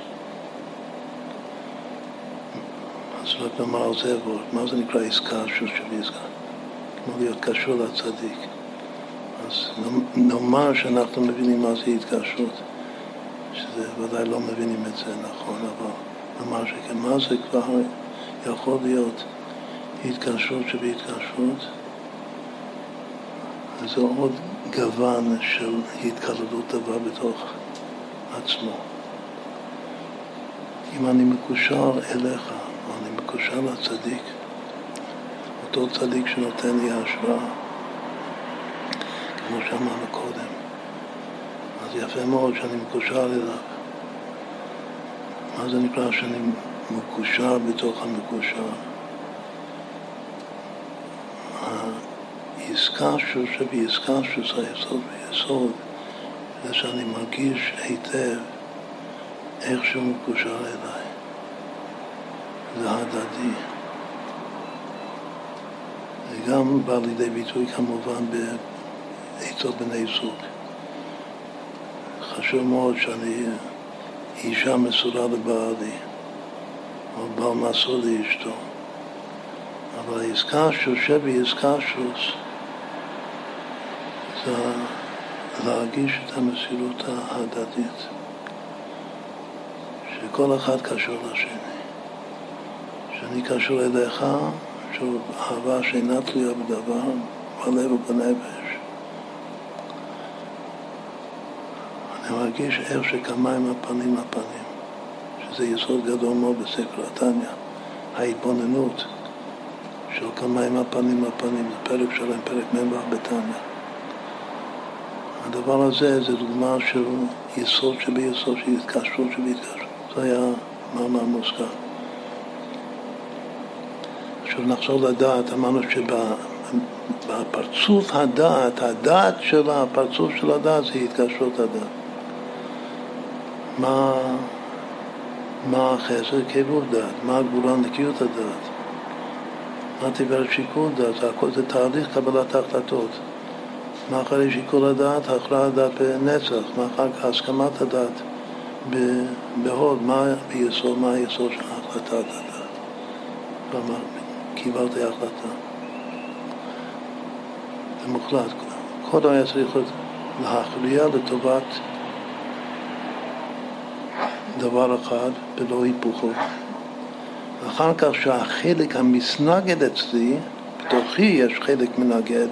רק נאמר על זה, מה זה נקרא עסקה, שוש של עסקה? כמו להיות קשור לצדיק. אז נאמר שאנחנו מבינים מה זה התקשרות, שזה ודאי לא מבינים את זה, נכון, אבל נאמר שכן, מה זה כבר יכול להיות התקשרות שבהתקשרות? זה עוד גוון של התקללות דבר בתוך עצמו. אם אני מקושר אליך, מקושר לצדיק, אותו צדיק שנותן לי ההשוואה, כמו שאמרנו קודם. אז יפה מאוד שאני מקושר אליו. מה זה נקרא שאני מקושר בתוך המקושר? העסקה שבעסקה שזה היסוד ויסוד, זה שאני מרגיש היטב איך שהוא מקושר אליי. זה הדדי. זה גם בא לידי ביטוי כמובן בעיצות בני זוג. חשוב מאוד שאני אישה מסורה לבעלי, או בעל מסור לאשתו. אבל העסקה שושב היא עסקה שוס, זה להרגיש את המסירות ההדדית, שכל אחד קשור לשני. שאני קשור אליך, שהוא אהבה שאינה תלויה בדבר, בלב ובנפש. אני מרגיש איך שכמיים הפנים לפנים, שזה יסוד גדול מאוד בספר התניא, ההתבוננות של כמיים הפנים לפנים, זה פרק שלהם, פרק מ"ו בתניא. הדבר הזה זה דוגמה של יסוד שביסוד, של התקשרות שבהתקשרות. זה היה מאמר מוזכר. נחזור לדעת, אמרנו שבפרצוף הדעת, הדעת שלה, הפרצוף של הדעת זה התקשרות הדעת. מה, מה החסר? כיוון דעת. מה הגבולה? נקיות הדעת. מה תיבר שיקול דעת? הכל זה תהליך קבלת ההחלטות. מה אחרי שיקול הדעת? הכרעה הדעת בנצח. מה אחר כך הסכמת הדעת בהוד? מה היסוד? מה היסוד של ההחלטת הדעת? כלומר, קיבלתי החלטה. זה מוחלט. קודם היה צריך להכריע לטובת דבר אחד, ולא היפוכו. אחר כך שהחלק המסנגד אצלי, בתוכי יש חלק מנגד,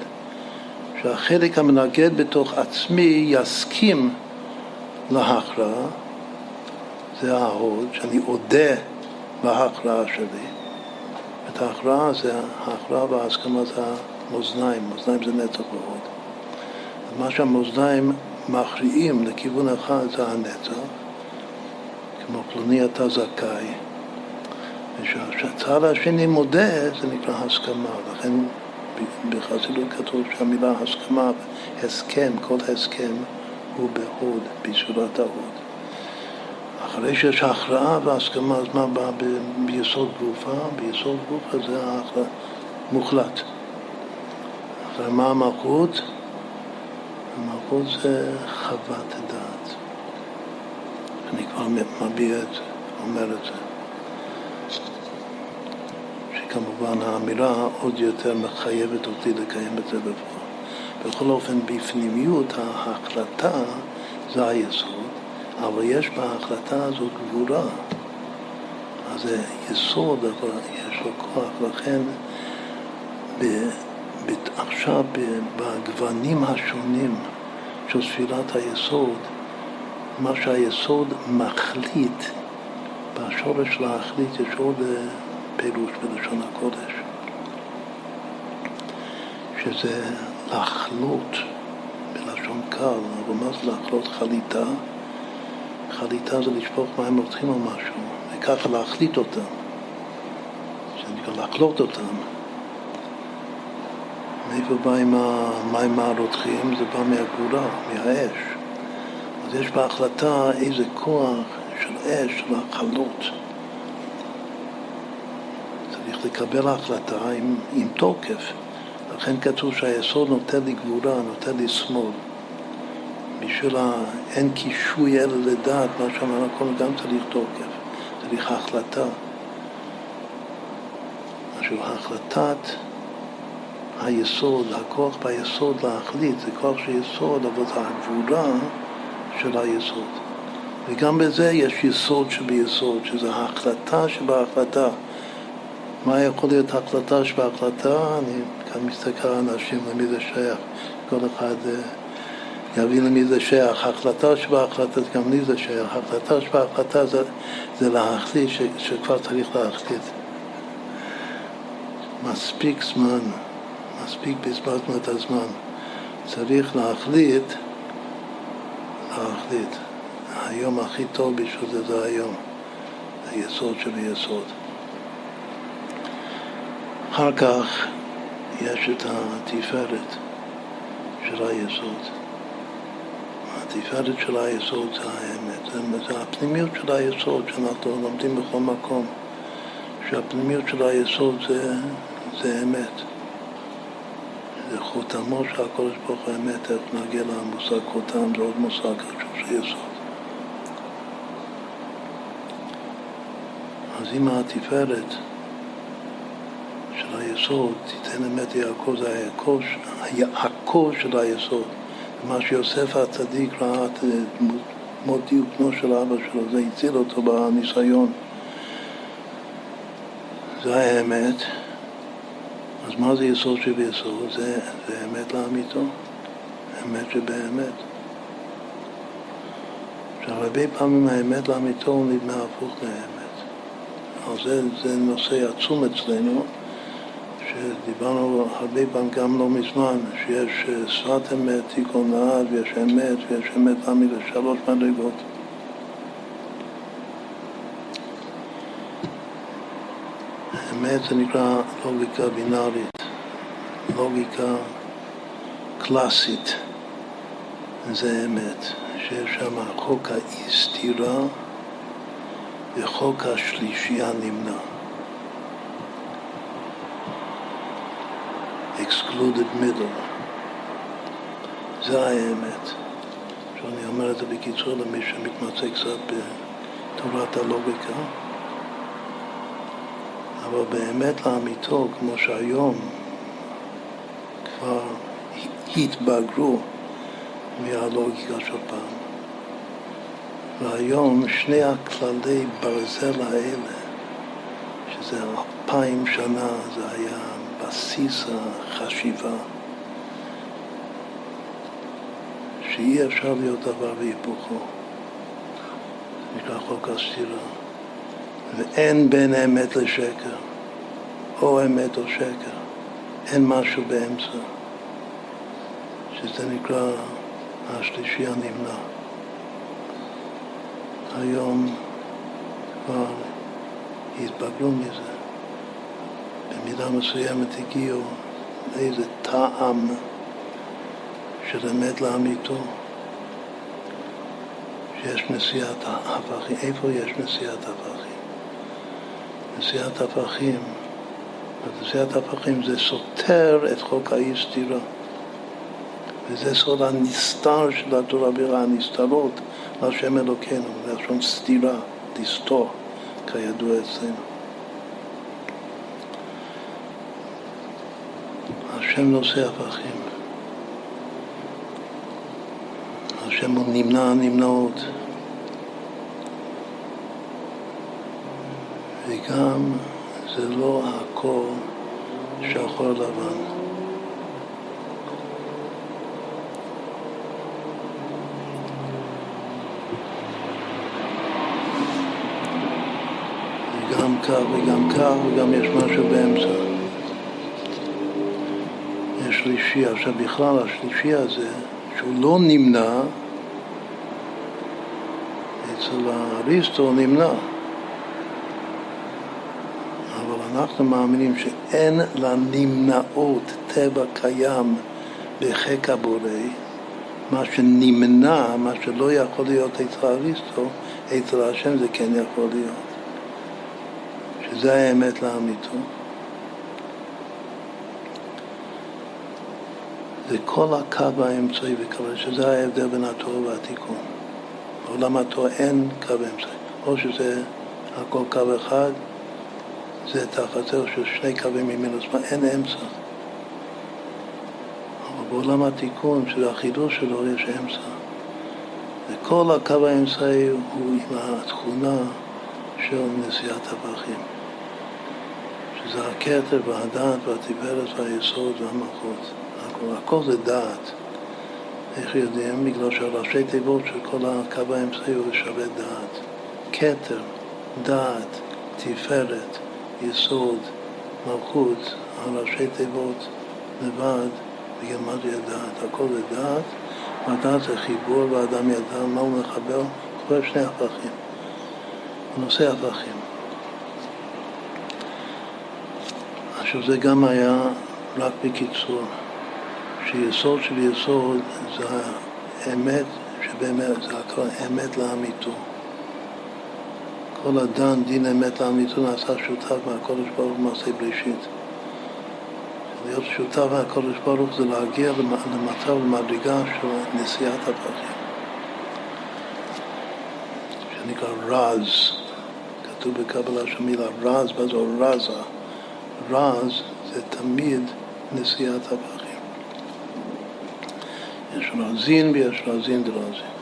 שהחלק המנגד בתוך עצמי יסכים להכרעה, זה ההוד, שאני עודה בהכרעה שלי. את ההכרעה זה ההכרעה וההסכמה זה המאזניים, מאזניים זה נצח ועוד. מה שהמאזניים מכריעים לכיוון אחד זה הנצח, כמו פלוני אתה זכאי. ושהצד השני מודה זה נקרא הסכמה, לכן בחסידות כתוב שהמילה הסכמה, הסכם, כל הסכם הוא בהוד, בצורת ההוד. אחרי שיש הכרעה והסכמה, אז מה בא ב- ביסוד גופה? ביסוד גופה זה ההכרעה מוחלט. אחרי מה המלכות? המלכות זה חוות דעת. אני כבר מביע את, אומר את זה. שכמובן האמירה עוד יותר מחייבת אותי לקיים את זה בפועל. בכל אופן, בפנימיות ההחלטה זה היסוד. אבל יש בהחלטה הזאת גבורה. זה יסוד, אבל יש לו כוח, לכן עכשיו בגוונים השונים של ספילת היסוד, מה שהיסוד מחליט, בשורש להחליט יש עוד פירוש בלשון הקודש, שזה לחלות בלשון קל, אבל מה זה לחלות? חליטה, חליטה זה לשפוך מים רותחים או משהו, וכך להחליט אותם, שנקרא לחלות אותם. מאיפה בא עם המים הרותחים? זה בא מהגבורה, מהאש. אז יש בהחלטה איזה כוח של אש, של החלות. צריך לקבל ההחלטה עם, עם תוקף. לכן כתוב שהיסוד נותן לי גבורה, נותן לי שמאל. בשביל אין קישוי אלא לדעת, מה שאמרנו קודם, גם צריך תוקף, צריך החלטה. משהו ההחלטת היסוד, הכוח ביסוד להחליט, זה כוח של יסוד, אבל זה הגבורה של היסוד. וגם בזה יש יסוד שביסוד, שזה ההחלטה שבהחלטה. מה יכול להיות ההחלטה שבהחלטה? אני כאן מסתכל על אנשים, למי זה שייך. כל אחד יבין למי זה שייך. ההחלטה שבהחלטה, גם לי זה שייך. ההחלטה שבהחלטה זה, זה להחליט, ש, שכבר צריך להחליט. מספיק זמן. מספיק בזבזנו את הזמן. צריך להחליט, להחליט. היום הכי טוב בשביל זה זה היום. זה יסוד של יסוד. אחר כך יש את התפארת של היסוד. התפארת של היסוד זה האמת. זה הפנימיות של היסוד שאנחנו לומדים בכל מקום. שהפנימיות של היסוד זה, זה אמת. זה חותמו שהקודש ברוך הוא אמת, איך נגיע למושג חותם, זה עוד מושג חשוב של יסוד. אז אם התפארת של היסוד תיתן אמת יעקב, זה היעקב של היסוד. מה שיוסף הצדיק ראה את מות דיוקנו של אבא שלו, זה הציל אותו בניסיון. זה האמת. אז מה זה יסוד שביסוד? זה, זה אמת לאמיתו, אמת שבאמת. שהרבה פעמים האמת לאמיתו הוא נדמה הפוך לאמת. אז זה, זה נושא עצום אצלנו, שדיברנו הרבה פעמים, גם לא מזמן, שיש שפת אמת, תיקון לעד, ויש אמת, ויש אמת לאמית, שלוש מדרגות. האמת זה נקרא לוגיקה בינארית, לוגיקה קלאסית, זה אמת, שיש שם חוק האי-סתירה וחוק השלישי הנמנע. Excluded middle, זה האמת. שאני אומר את זה בקיצור למי שמתמצא קצת בתורת הלוגיקה, אבל באמת לאמיתו, כמו שהיום כבר התבגרו מהלוגיקה של פעם. והיום שני הכללי ברזל האלה, שזה אלפיים שנה, זה היה בסיס החשיבה, שאי אפשר להיות דבר בהיפוכו. זה נקרא חוק הסתירה. ואין בין האמת לשקר, או אמת או שקר, אין משהו באמצע, שזה נקרא השלישי הנמנע. היום כבר התבגרו מזה, במידה מסוימת הגיעו לאיזה טעם של אמת לאמיתו, שיש נשיאת הפכים. איפה יש נשיאת הפכים? נשיאת הפכים, נשיאת הפכים זה סותר את חוק האי-סתירה, וזה סוד הנסתר של התורה בירה, הנסתרות להשם אלוקינו, לשון סתירה, תסתור, כידוע אצלנו. השם נושא הפכים, השם הוא נמנע הנמנעות, וגם זה לא הכל שחור לבן. וגם קר וגם קר וגם יש משהו באמצע. יש שלישי, עכשיו בכלל השלישי הזה, שהוא לא נמנע, אצל האריסטו נמנע. אנחנו מאמינים שאין לנמנעות טבע קיים בחק הבורא. מה שנמנע, מה שלא יכול להיות אצל אריסטו, אצל השם זה כן יכול להיות. שזה האמת לאמיתו. זה כל הקו האמצעי וקבל, שזה ההבדל בין התורה והתיקון. בעולם התורה אין קו אמצעי. או שזה הכל קו אחד, זה תחתר של שני קווים ממינוס, אין אמצע. אבל בעולם התיקון של החידוש שלו יש אמצע. וכל הקו האמצעי הוא עם התכונה של נשיאת הפכים. שזה הכתר והדעת והתפארת והיסוד והמלכות. הכל, הכל זה דעת. איך יודעים? בגלל שהראשי תיבות של כל הקו האמצעי הוא שווה דעת. כתר, דעת, תפארת. יסוד, מלכות, הראשי תיבות, לבד, בגמד ידעת. הכל זה דעת, והדעת זה חיבור, והאדם ידע מה הוא מחבר, חבר שני הפכים, נושא הפכים. עכשיו זה גם היה רק בקיצור, שיסוד של יסוד זה האמת, שבאמת זה הכל אמת לאמיתו. כל אדם דין אמת לאמיתו נעשה שותף מהקודש ברוך מעשה בראשית. להיות שותף מהקודש ברוך זה להגיע למצב למדרגה של נשיאת הפכים. שנקרא רז, כתוב בקבלה שמילה רז, בזו רזה. רז זה תמיד נשיאת הפכים. יש רזין ויש רזין דרזין.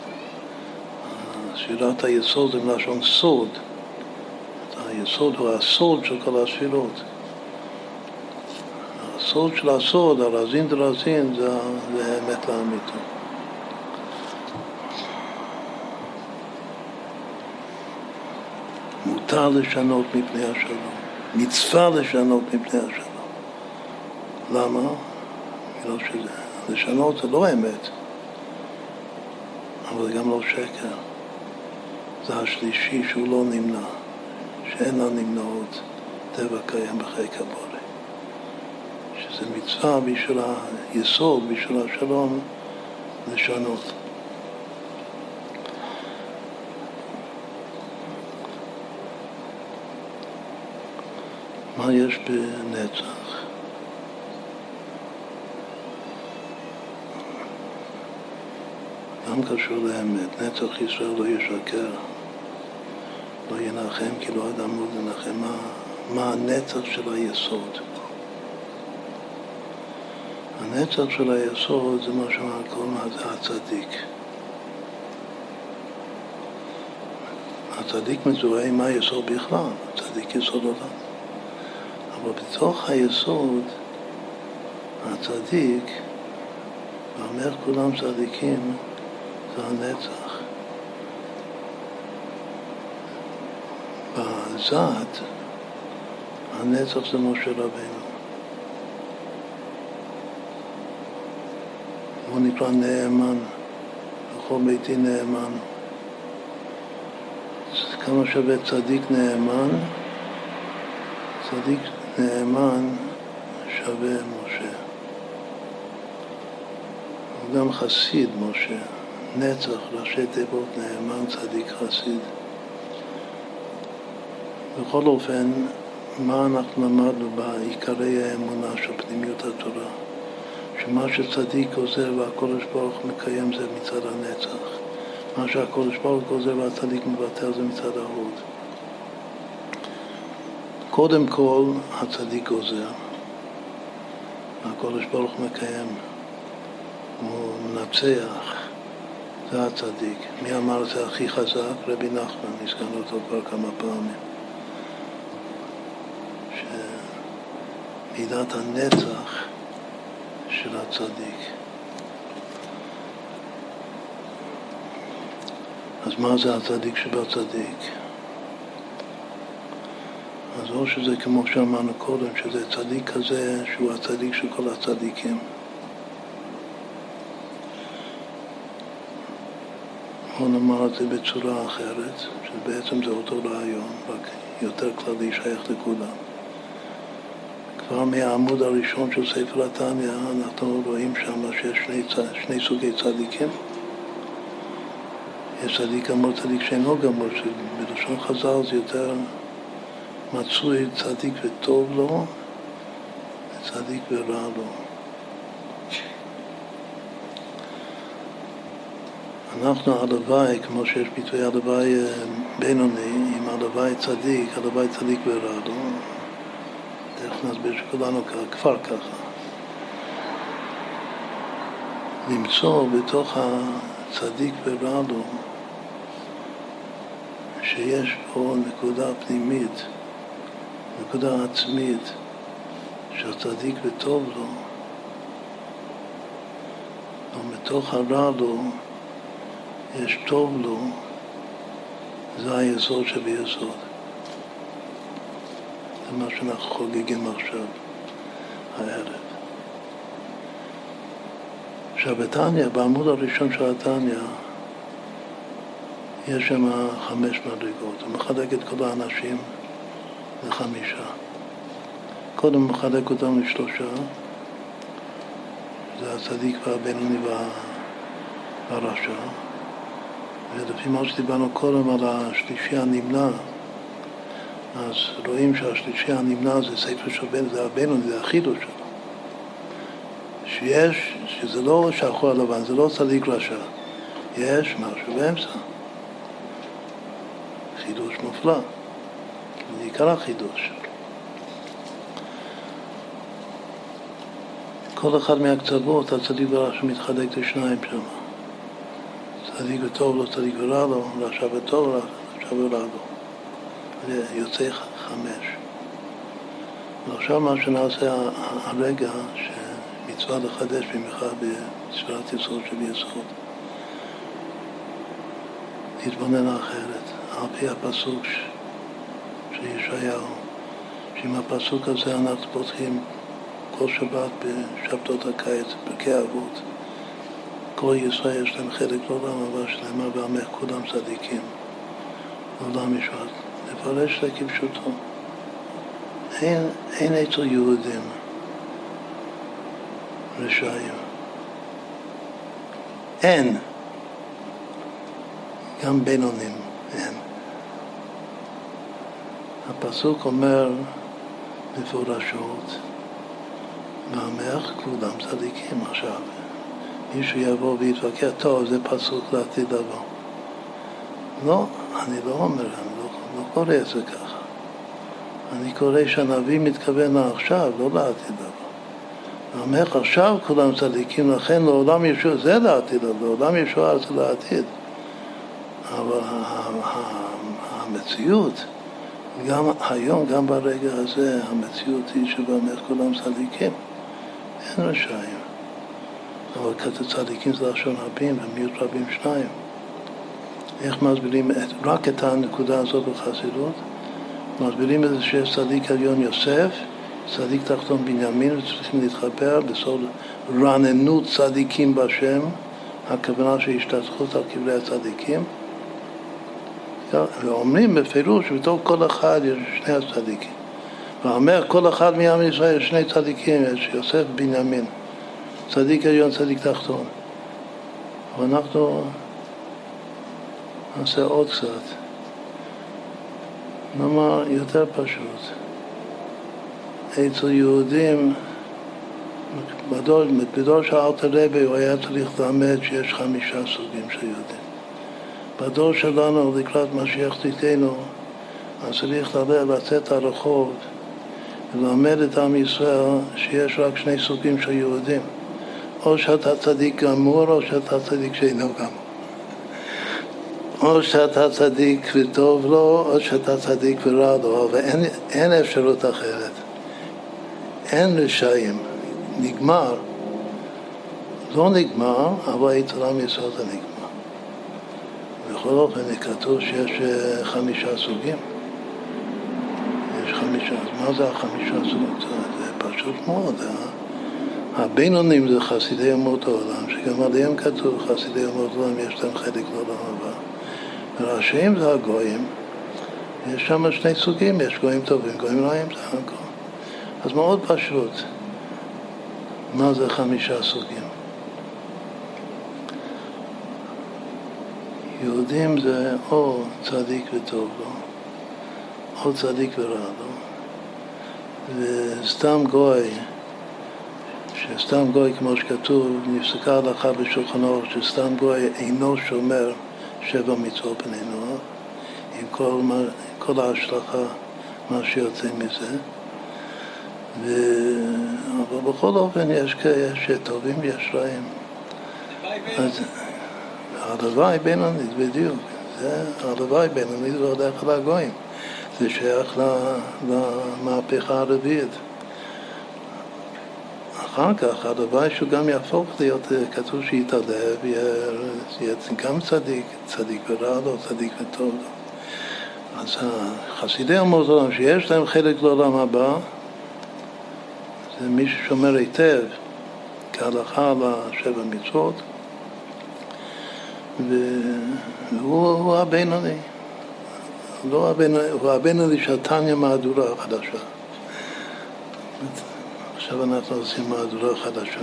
ספירת היסוד זה מלשון סוד. היסוד הוא הסוד של כל הספירות. הסוד של הסוד, הרזין דרזין, זה, זה האמת לאמיתו. מותר לשנות מפני השלום. מצווה לשנות מפני השלום. למה? לא שזה. לשנות זה לא אמת. אבל זה גם לא שקר. זה השלישי שהוא לא נמנע, שאין לה נמנעות טבע קיים בחיק הבורא. שזה מצווה בשביל היסוד, בשביל השלום, לשנות. מה יש בנצח? גם קשור לאמת, נצח ישראל לא ישקר. לא ינחם, כי לא אדם לא ינחם. מה, מה הנצח של היסוד? הנצח של היסוד זה מה שמקום הצדיק. הצדיק מזוהה עם היסוד בכלל, הצדיק יסוד עולם. אבל בתוך היסוד, הצדיק, ואומר כולם צדיקים, זה הנצח. בזאת הנצח זה משה רבנו. הוא נקרא נאמן, לכל ביתי נאמן. כמה שווה צדיק נאמן? צדיק נאמן שווה משה. הוא גם חסיד משה. נצח, ראשי תיבות, נאמן, צדיק, חסיד. בכל אופן, מה אנחנו למדנו בעיקרי האמונה של פנימיות התורה? שמה שצדיק עוזר והקודש ברוך מקיים זה מצד הנצח. מה שהקודש ברוך עוזר והצדיק מבטר זה מצד ההוד. קודם כל, הצדיק עוזר. והקודש ברוך מקיים. הוא מנצח. זה הצדיק. מי אמר זה הכי חזק? רבי נחמן, הזכרנו אותו כבר כמה פעמים. מידת הנצח של הצדיק. אז מה זה הצדיק שבצדיק? אז או שזה כמו שאמרנו קודם, שזה צדיק כזה שהוא הצדיק של כל הצדיקים, או נאמר את זה בצורה אחרת, שבעצם זה אותו רעיון, רק יותר כללי, שייך לכולם. כבר מהעמוד הראשון של ספר התניא אנחנו רואים שם שיש שני, שני סוגי צדיקים. יש צדיק גמור, צדיק שאינו גמור, שבלשון חז"ל זה יותר מצוי צדיק וטוב לו, וצדיק ורע לו. אנחנו הלוואי, כמו שיש ביטוי הלוואי בינוני, עם הלוואי צדיק, הלוואי צדיק ורע לו. איך נסביר שכולנו כבר ככה? למצוא בתוך הצדיק ורע לו שיש פה נקודה פנימית, נקודה עצמית, שהצדיק וטוב לו, ומתוך הרע לו יש טוב לו, זה היסוד שביסוד. זה מה שאנחנו חוגגים עכשיו, הערב. עכשיו בתניא, בעמוד הראשון של התניא, יש שם חמש מדרגות. הוא מחלק את כל האנשים לחמישה. קודם הוא מחלק אותם לשלושה, זה הצדיק והבינוני והרשע. ולפי מה שדיברנו קודם על השלישי הנמנע, אז רואים שהשלישי הנמנע זה ספר שבין, זה הבינוני, זה החידוש שלו. שיש, שזה לא שחור הלבן, זה לא צדיק רשע. יש משהו באמצע. חידוש מופלא. זה עיקר החידוש. כל אחד מהקצוות, הצדיק ורשע מתחלק לשניים שם. צדיק וטוב לו, צדיק ורע לו, רשע וטוב לו, רשע ורע לו. זה יוצא חמש. ועכשיו מה שנעשה הרגע, שמצווה לחדש במיוחד בצורת יסוד שביסוד, להתבונן אחרת, על פי הפסוק של ישעיהו, שעם הפסוק הזה אנחנו פותחים כל שבת בשבתות הקיץ, בפרקי אבות. כל ישראל יש להם חלק לעולם הבא שלמה, ועמך כולם צדיקים. לעולם ישועת. לפרש לכפשוטו. אין, אין אצל יהודים רשעים. אין. גם בינונים אין. הפסוק אומר מפורשות, ועמך כולם צדיקים. עכשיו, מישהו יבוא ויתווכח, טוב, זה פסוק לעתיד לבוא. לא, אני לא אומר, אני לא, לא קורא את זה ככה. אני קורא שהנביא מתכוון לעכשיו, לא לעתיד לבוא. ועמך עכשיו כולם צדיקים, לכן לעולם ישוע, זה לעתיד לבוא, לעולם ישוע זה לעתיד. אבל המציאות, גם היום, גם ברגע הזה, המציאות היא שבעמך כולם צדיקים. אין רשעים. אבל כתוב צדיקים זה לשון רבים, ומיעוט רבים שניים. איך מסבירים רק את הנקודה הזאת בחסידות? מסבירים את זה שיש צדיק עליון יוסף, צדיק תחתון בנימין, וצריכים להתחבר בסוד רעננות צדיקים בשם, הכוונה שהשתתחות על קברי הצדיקים. ואומרים בפירוש, בתור כל אחד יש שני הצדיקים. ואומר, כל אחד מעם ישראל יש שני צדיקים, יש יוסף בנימין, צדיק עליון, צדיק תחתון. ואנחנו נעשה עוד קצת. נאמר יותר פשוט. אצל יהודים, בדור, בדור של אלתר רבי הוא היה צריך ללמד שיש חמישה סוגים של יהודים. בדור שלנו, לקראת משיח תתנו, אז צריך לצאת הרחוב וללמד את עם ישראל שיש רק שני סוגים של יהודים. או שאתה צדיק גמור, או שאתה צדיק שאינו גמור. או שאתה צדיק וטוב לו, או שאתה צדיק ורע לו, אבל אין, אין אפשרות אחרת. אין רשעים, נגמר, לא נגמר, אבל יתרה מיסודה נגמר. בכל אופן, כתוב שיש חמישה סוגים. יש חמישה, אז מה זה החמישה סוגים? זה פשוט מאוד, הבינונים זה חסידי אומות העולם, שגם עליהם כתוב חסידי אומות העולם, יש להם חלק לעולם הבא. ורשעים זה הגויים, יש שם שני סוגים, יש גויים טובים, גויים רעים, זה הכל. אז מאוד פשוט, מה זה חמישה סוגים? יהודים זה או צדיק וטוב לו, או צדיק ורע לו, וסתם גוי, שסתם גוי כמו שכתוב, נפסקה הלכה בשולחן ערוך, שסתם גוי אינו שומר שבע מצוות בני נוח, עם כל, כל ההשלכה, מה שיוצא מזה. ו... אבל בכל אופן יש טובים ויש רעים. אז... הלוואי בינונית, בדיוק. זה הלוואי בינונית והולך לגויים. זה שייך למהפכה הרביעית. אחר כך הלוואי שהוא גם יהפוך להיות, כתוב שיתעלב, יהיה גם צדיק, צדיק ורע לו, צדיק וטוב לו. אז חסידי אומות העולם שיש להם חלק לעולם הבא, זה מי ששומר היטב כהלכה לשבע מצוות, והוא הבינוני, הוא הבינוני שהתניא מהדורה החדשה. עכשיו אנחנו עושים מהדורה חדשה,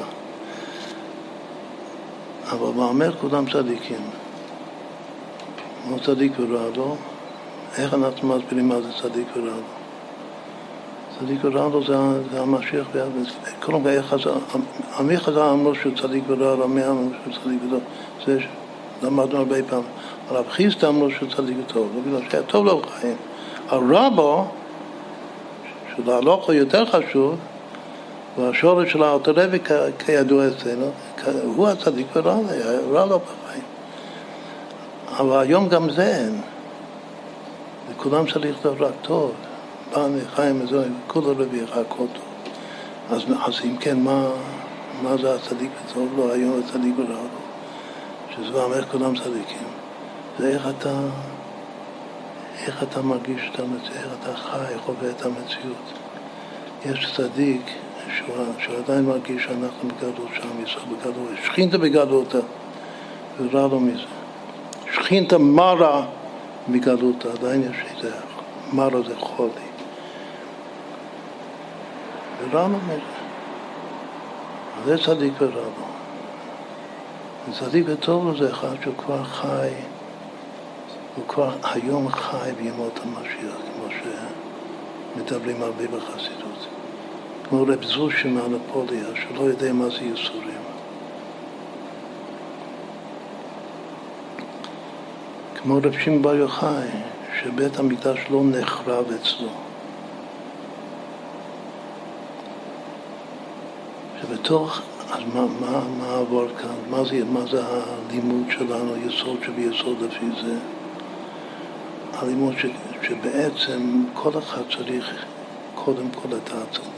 אבל באמר כולם צדיקים, לא צדיק ורע לו. איך אנחנו מסבירים מה זה צדיק ורע לו? צדיק ורע לו זה המשיח, קודם כל עמי חז"ל אמרו שהוא צדיק ורע לו, עמי אמרו שהוא צדיק ורע לו, זה למדנו הרבה פעמים. הרב חיסדא אמרו שהוא צדיק וטוב, לא בגלל שהיה טוב לו בחיים. הרע בו, שלהלכה יותר חשוב, והשורש של האוטורבי כידוע אצלנו, הוא הצדיק ורע לו, רע לו בחיים. אבל היום גם זה אין. וכולם צריך לדבר רק טוב. פעם חיים הזו, כולו רביח, הכל טוב. אז אם כן, מה, מה זה הצדיק וטוב לו, היום הצדיק ורע לו? שזה אומר כולם צדיקים. זה איך אתה, איך אתה מרגיש את המציאות, איך אתה חי, חווה את המציאות. יש צדיק שהוא עדיין מרגיש שאנחנו בגלות שם, ישראל בגלות, שכינת בגלותה, ורע לו מזה. שכינת מרה, מגלותה, עדיין יש איזה, מרה זה חולי. ורע לו מזה. זה צדיק ורע לו. צדיק וטוב לו זה אחד שהוא כבר חי, הוא כבר היום חי בימות המשיח, כמו שמדברים הרבה בחסידות. כמו רב זושא מאניפולי, שלא יודע מה זה ייסורים. כמו רב שמעון בר יוחאי, שבית המקדש לא נחרב אצלו. שבתוך אז מה, מה, מה עבר כאן? מה זה, מה זה הלימוד שלנו, יסוד שביסוד לפי זה? הלימוד ש, שבעצם כל אחד צריך קודם כל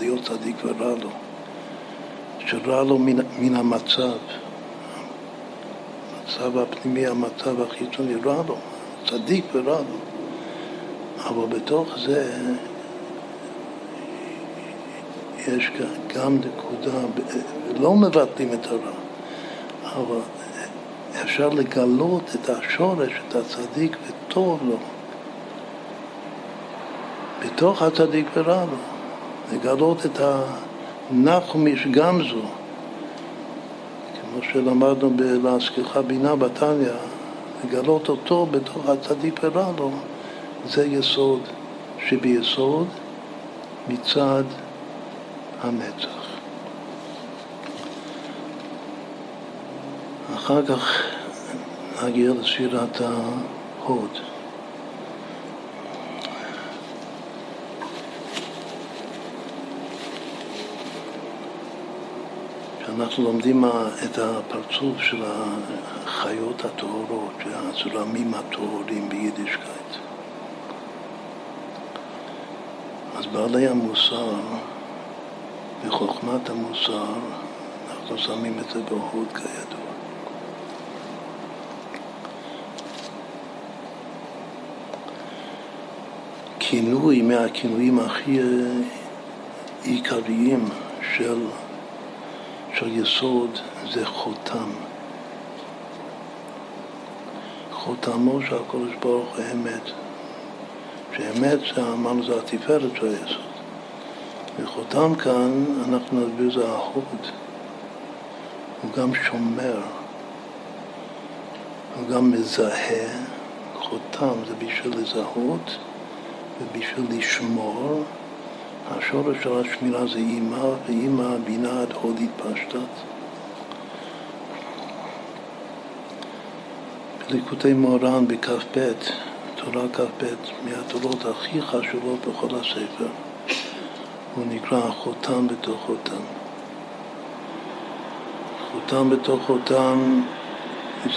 להיות צדיק ורע לו. שרע לו מן, מן המצב. המצב הפנימי, המצב החיצוני, רע לו. צדיק ורע לו. אבל בתוך זה יש גם נקודה, לא מבטלים את הרע, אבל אפשר לגלות את השורש, את הצדיק וטוב לו, בתוך הצדיק ורע לו, לגלות את הנחומיש גם זו, כמו שלמדנו בלהזכירך בינה בתניא, לגלות אותו בתוך הצדיק ורע לו, זה יסוד שביסוד מצד הנצח. אחר כך נגיע לשירת ההוד. כשאנחנו לומדים את הפרצוף של החיות הטהורות, הצלמים הטהורים ביידישקייט, אז בעלי המוסר בחוכמת המוסר אנחנו שמים את זה באורות כידוע. כינוי מהכינויים הכי עיקריים של, של יסוד זה חותם. חותמו של הקדוש ברוך הוא אמת, שאמת שאמרנו זה התפארת של היסוד. וחותם כאן אנחנו נסביר זה ההוד, הוא גם שומר, הוא גם מזהה. חותם זה בשביל לזהות ובשביל לשמור. השורש של השמירה זה אימה, ואימה בינה עד הוד התפשטת. בליקוטי מוהר"ן בכ"ב, תורה כ"ב, מהתורות הכי חשובות בכל הספר, הוא נקרא חותם בתוך חותם. חותם בתוך חותם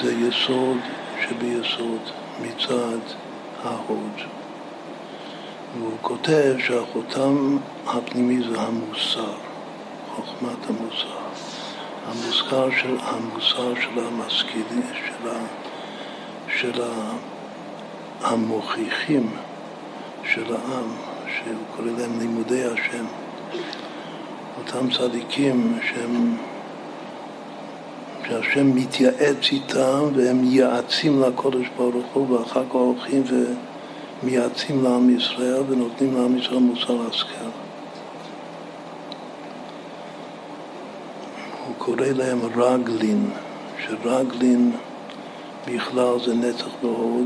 זה יסוד שביסוד מצד ההוד. והוא כותב שהחותם הפנימי זה המוסר, חוכמת המוסר. המוסר של, המוסר של המשכילים, של, של המוכיחים של העם. שהוא קורא להם לימודי השם, אותם צדיקים שהם, שהשם מתייעץ איתם והם יעצים לקודש ברוך הוא, ואחר כך הולכים ומייעצים לעם ישראל ונותנים לעם ישראל מוסר השכל. הוא קורא להם רגלין, שרגלין בכלל זה נצח והוד,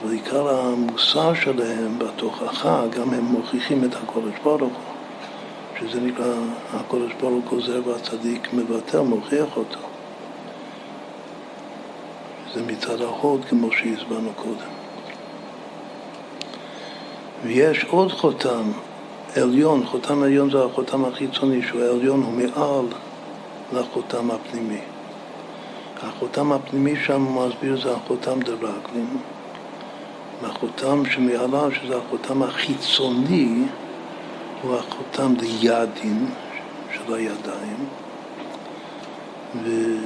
אבל עיקר המוסר שלהם בתוכחה, גם הם מוכיחים את הקודש ברוך הוא, שזה נקרא, הקודש ברוך הוא עוזר והצדיק מבטל, מוכיח אותו. זה מצד ההוד, כמו שהסברנו קודם. ויש עוד חותם, עליון. חותם עליון זה החותם החיצוני, שהוא העליון, הוא מעל לחותם הפנימי. החותם הפנימי שם הוא מסביר, זה החותם דרגלין. החותם שמעליו, שזה החותם החיצוני, הוא החותם דיאדין, של הידיים. והוא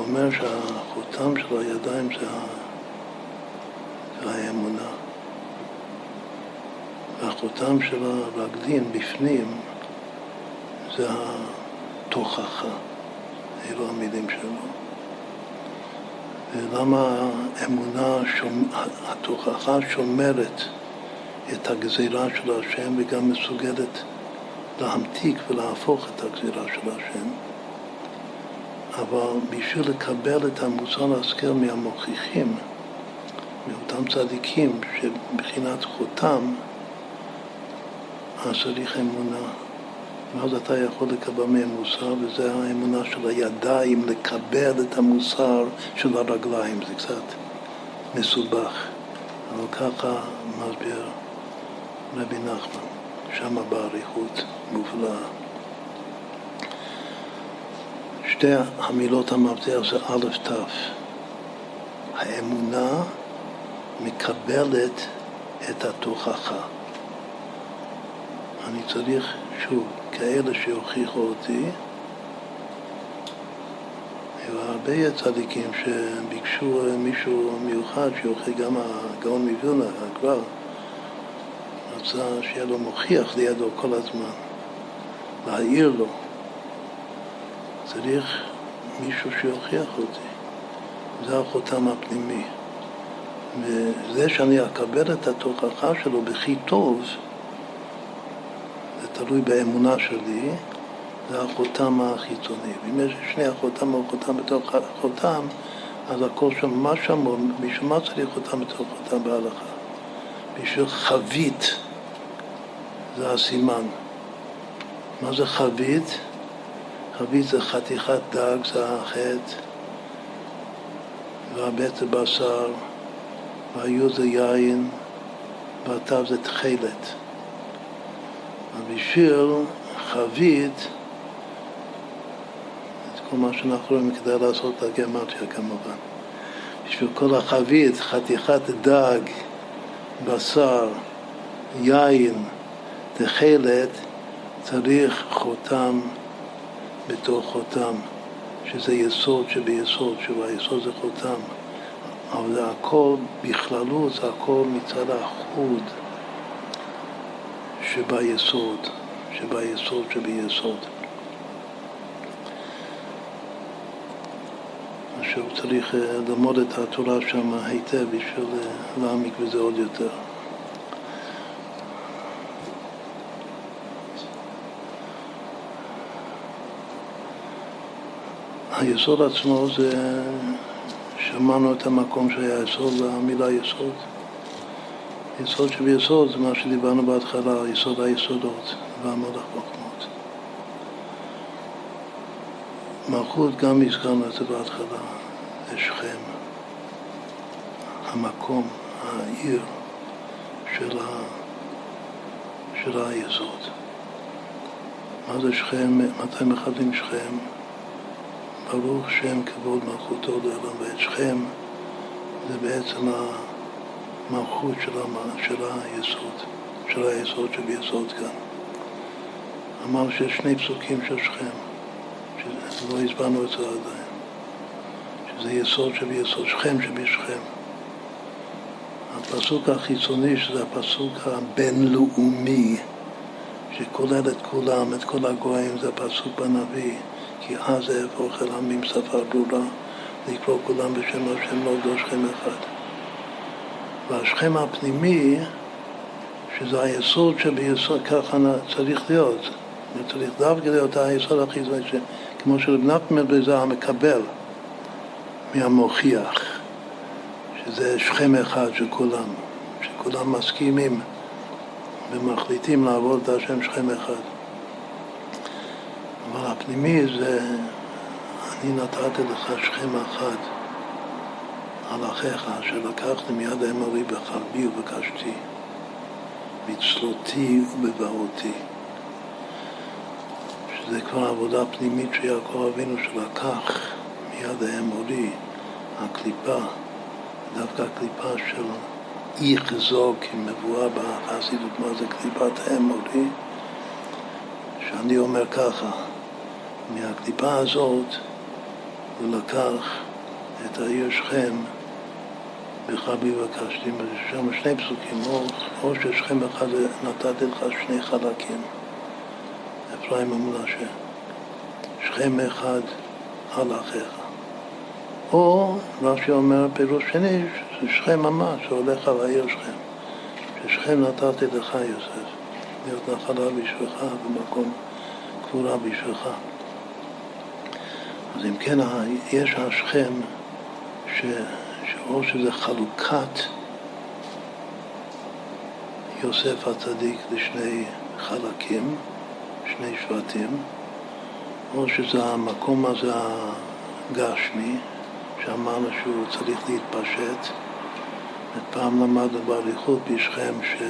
אומר שהחותם של הידיים זה האמונה. והחותם של הרגלין בפנים זה התוכחה, אלו המילים שלו. ולמה האמונה, התוכחה שומרת את הגזירה של השם וגם מסוגלת להמתיק ולהפוך את הגזירה של השם. אבל בשביל לקבל את המוסר השכל מהמוכיחים, מאותם צדיקים שבחינת חותם, אז צריך אמונה. ואז אתה יכול לקבל מהמוסר, וזה האמונה של הידיים, לקבל את המוסר של הרגליים. זה קצת מסובך, אבל ככה מסביר רבי נחמן, שם באריכות מופלאה. שתי המילות המפתח זה א' ת'. האמונה מקבלת את התוכחה. אני צריך שוב, כאלה שהוכיחו אותי, היו הרבה צדיקים שביקשו מישהו מיוחד שיוכיח, גם הגאון מוילנא כבר רצה שיהיה לו מוכיח לידו כל הזמן, להעיר לו. צריך מישהו שיוכיח אותי, זה החותם הפנימי. וזה שאני אקבל את התוכחה שלו בכי טוב, תלוי באמונה שלי, זה החותם החיצוני. ואם יש שני החותם או חותם בתוך חותם, אז הכל שם, מה שמור, בשביל מה צריך חותם בתוך חותם בהלכה? בשביל חבית, זה הסימן. מה זה חבית? חבית זה חתיכת דג, זה החטא, והבית זה בשר, והיוד זה יין, והתו זה תחילת. בשביל חבית, את כל מה שאנחנו רואים כדאי לעשות לגמטריה כמובן. בשביל כל החבית, חתיכת דג, בשר, יין, תחילת, צריך חותם בתוך חותם, שזה יסוד שביסוד, שביסוד זה חותם. אבל זה הכל בכללות, זה הכל מצד האחוד שביסוד, שביסוד שביסוד. עכשיו צריך ללמוד את התורה שם היטב בשביל להעמיק בזה עוד יותר. היסוד עצמו זה, שמענו את המקום שהיה יסוד, המילה יסוד. יסוד שביסוד זה מה שדיברנו בהתחלה, יסוד היסודות והמלך חוכמות. מלכות גם הזכרנו את זה בהתחלה, זה שכם, המקום, העיר של, ה... של היסוד. מה זה שכם, מתי מחדים שכם? ברוך שם כבוד מלכותו לעולם, ואת שכם זה בעצם המלכות של, המ... של היסוד, של היסוד שביסוד כאן. אמר שיש שני פסוקים של שכם, שלא הסברנו את זה עדיין, שזה יסוד שביסוד, שכם שבשכם. הפסוק החיצוני שזה הפסוק הבינלאומי, שכולל את כולם, את כל הגויים, זה הפסוק בנביא. כי אז אהפוך אל עמים שפה ברורה, לקרוא כולם בשם השם, לא עובדו שכם אחד. והשכם הפנימי, שזה היסוד שביסוד, ככה צריך להיות. צריך דווקא להיות היסוד הכי זה, ש... כמו שרבי נחמן מברסלב המקבל מהמוכיח, שזה שכם אחד שכולם, שכולם מסכימים ומחליטים לעבוד את השם שכם אחד. אבל הפנימי זה, אני נתתי לך שכם אחד על אחיך, שלקחתי מיד אמרי בחרבי ובקשתי, בצלותי ובבעותי. שזה כבר עבודה פנימית שיעקב אבינו שלקח מיד האמורי, הקליפה, דווקא הקליפה של אי חזוק, היא מבואה בחסידות, מה זה קליפת האמורי? שאני אומר ככה, מהקליפה הזאת הוא לקח את העיר שכם בחבי וקשתי, שם שני פסוקים, או, או ששכם אחד נתתי לך שני חלקים, אפרים ומנשה, שכם אחד על אחיך. או רש"י אומר פירוש שני, ששכם ממש, שהולך על העיר שכם, ששכם נתתי לך יוסף, להיות נחלה בשבילך במקום קבורה בשבילך. אז אם כן, יש השכם ש... שאו שזה חלוקת יוסף הצדיק לשני חלקים, שני שבטים, או שזה המקום הזה הגשמי, שאמרנו שהוא צריך להתפשט. ופעם למדנו באריכות בשכם ש...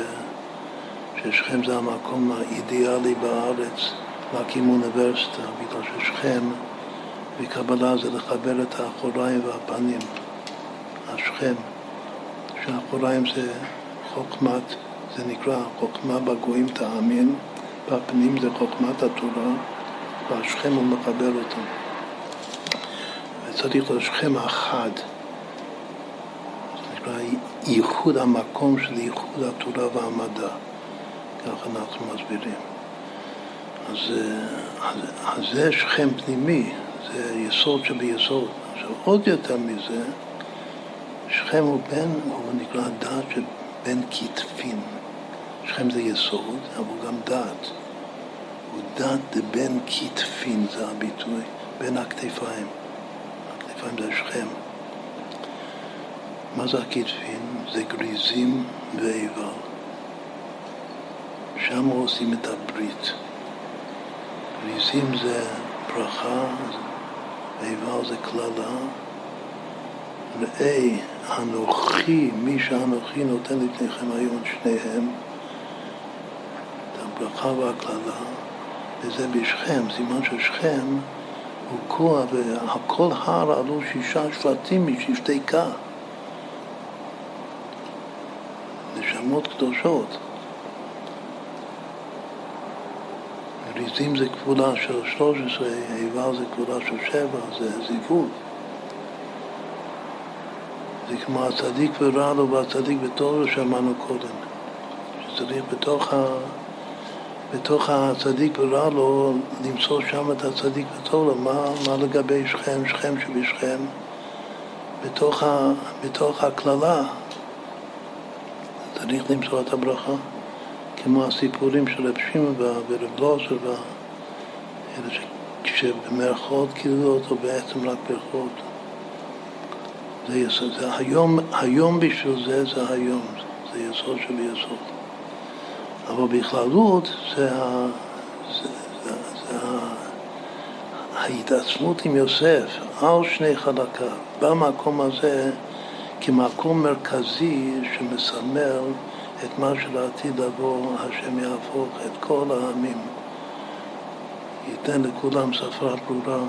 ששכם זה המקום האידיאלי בארץ להקים אוניברסיטה, בגלל ששכם וקבלה זה לחבר את האחוריים והפנים. השכם, שהאחוריים זה חוכמת, זה נקרא חוכמה בגויים תאמין, והפנים זה חוכמת התורה, והשכם הוא מחבר אותו. וצריך לשכם אחד, זה נקרא ייחוד המקום של ייחוד התורה והמדע. כך אנחנו מסבירים. אז, אז, אז זה שכם פנימי, זה יסוד שביסוד. עכשיו עוד יותר מזה, שכם הוא בן, הוא נקרא דעת שבין כתפין. שכם זה יסוד, אבל הוא גם דעת. הוא דעת בין כתפין, זה הביטוי, בין הכתפיים. הכתפיים זה שכם. מה זה הכתפין? זה גריזים ואיבר. שם עושים את הברית. גריזים זה ברכה, ואיבר זה כללה. ראי, אנוכי, מי שאנוכי נותן לפניכם היום שניהם, את הברכה והכללה, וזה בשכם, סימן ששכם הוא כוח, ועל כל הר עלו שישה שבטים משבטי קה. נשמות קדושות. ריזים זה כפולה של שלוש עשרה, איבר זה כפולה של שבע, זה זיווג. זה כמו הצדיק ורע לו והצדיק בתור שמענו קודם. שצריך בתוך ה... בתוך הצדיק ורע לו למצוא שם את הצדיק בתור, מה, מה לגבי שכם, שכם שבשכם, בתוך, ה... בתוך הכללה. צריך למצוא את הברכה, כמו הסיפורים של רב שמעון ורב זושא, שבמרכאות כאילו אותו בעצם רק ברכאות. זה יסוד, זה היום, היום בשביל זה, זה היום, זה יסוד של יסוד. אבל בכללות זה, ה, זה, זה, זה ה, ההתעצמות עם יוסף על שני חלקיו, במקום הזה כמקום מרכזי שמסמל את מה שלעתיד לבוא, השם יהפוך את כל העמים. ייתן לכולם ספרה ברורה,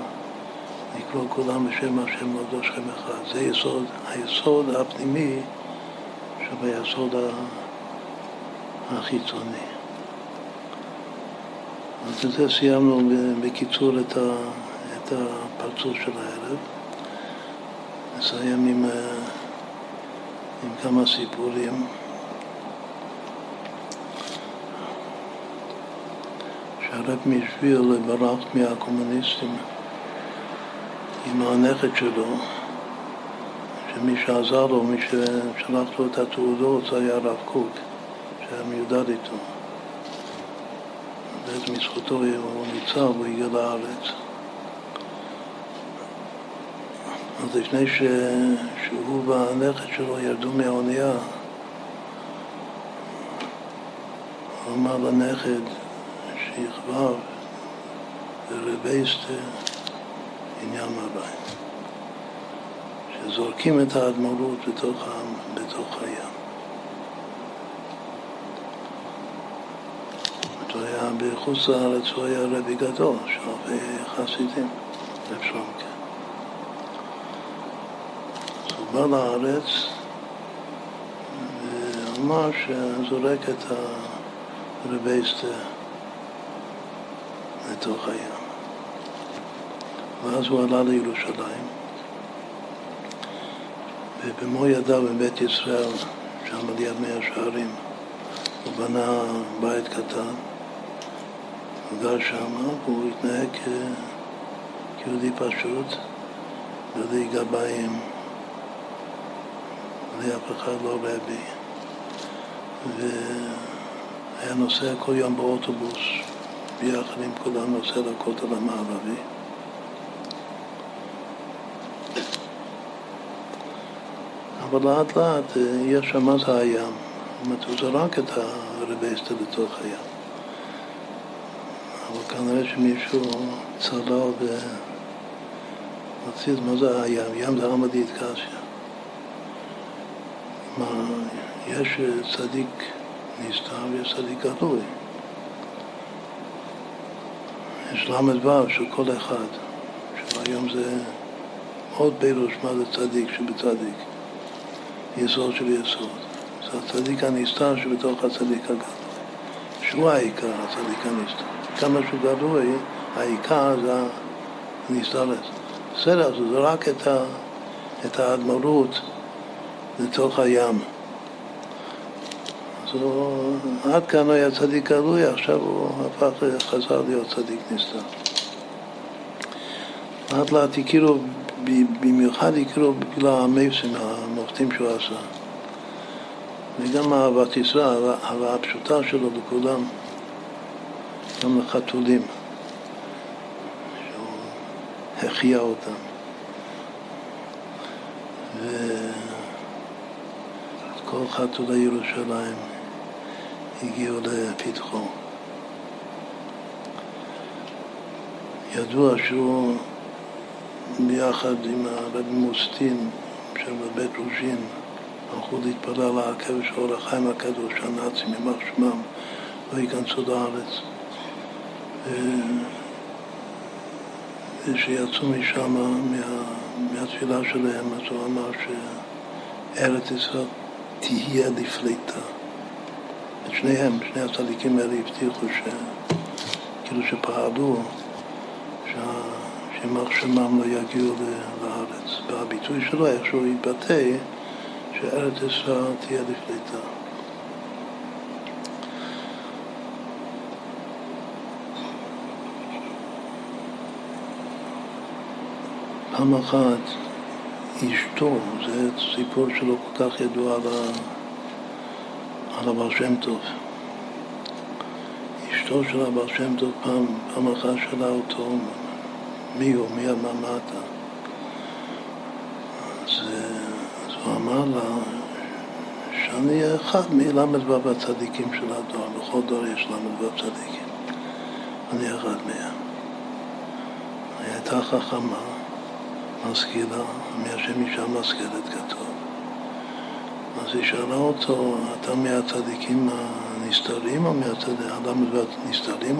נקרא כולם בשם השם לעבוד השם אחד. זה יסוד, היסוד הפנימי שביסוד החיצוני. אז זה סיימנו בקיצור את הפרצוף של הערב. נסיים עם, עם כמה סיפורים שהרב משביל ברח מהקומוניסטים עם הנכד שלו, שמי שעזר לו, מי ששלח לו את התעודות, זה היה רב קוק, שהיה מיודד איתו. בעצם מזכותו הוא ניצב, הוא הגיע לארץ. אז לפני ש... שהוא והנכד שלו ירדו מהאונייה, הוא אמר לנכד שיחבר ורבייסטה עניין מהבית, שזורקים את האדמורות בתוך, בתוך הים. הוא היה בחוץ לארץ, הוא היה רבי גדול של חסידים, רב שלומקה. הוא בא לארץ ואמר שזורק את הרבייסטה לתוך הים. ואז הוא עלה לירושלים, ובמו ידיו בבית ישראל, שם על יד מי השערים, הוא בנה בית קטן, הוא גר שם, והוא התנהג כיהודי פשוט, בלי גבאים, בלי אף אחד, לא רבי, והיה נוסע כל יום באוטובוס, ביחד עם כולם נוסע לכותל המערבי. אבל לאט לאט יש שם אז הים, הוא זרק את הרבייסטה לתוך הים. אבל כנראה שמישהו צלע ורציד מה זה הים, ים זה עמדי את קשיה. יש צדיק נסתר ויש צדיק גלוי. יש למד ו' של כל אחד, שהיום זה עוד פירוש מה זה צדיק שבצדיק. יסוד של יסוד. זה הצדיק הנסתר שבתוך הצדיק הגלוי. שהוא העיקר, הצדיק הנסתר. כמה שהוא גלוי, העיקר זה הנסתר. בסדר, זה רק את, ה... את האדמורות לתוך הים. אז הוא... עד כאן היה צדיק גלוי, עכשיו הוא הפך חזר להיות צדיק נסתר. עד לה תכירו במיוחד יקרו בגלל המפסים, המופתים שהוא עשה. וגם אהבת ישראל, ההבאה הפשוטה שלו לכולם, גם לחתולים, שהוא החייה אותם. וכל חתולי ירושלים הגיעו לפתחו. ידוע שהוא ביחד עם הרב מוסטין של בית רוז'ין הלכו להתפלל לעקב של אור החיים הקדוש, הנאצים ימח שמם לא ייכנסו לארץ, ושיצאו משם מהתפילה שלהם. אז הוא אמר שארץ ישראל תהיה לפליטה. שניהם, שני הצדיקים האלה הבטיחו ש... כאילו שפעדו שמח שמם לא יגיעו לארץ. והביטוי שלו, איך שהוא התבטא, שארץ ישראל תהיה לפליטה. פעם אחת אשתו, זה סיפור שלו כל כך ידוע על הבעל שם טוב. אשתו של הבעל שם טוב פעם, פעם אחת שאלה אותו מי הוא, מי מה אתה? אז, אז הוא אמר לה שאני אחד מלמד בבא צדיקים של הדור, בכל דור יש למד בבא צדיקים, אני אחד מהם. היא הייתה חכמה, משכילה, מהשם אישה משכלת כתוב. אז היא שאלה אותו, אתה מהצדיקים הנסתרים או מהצדיקים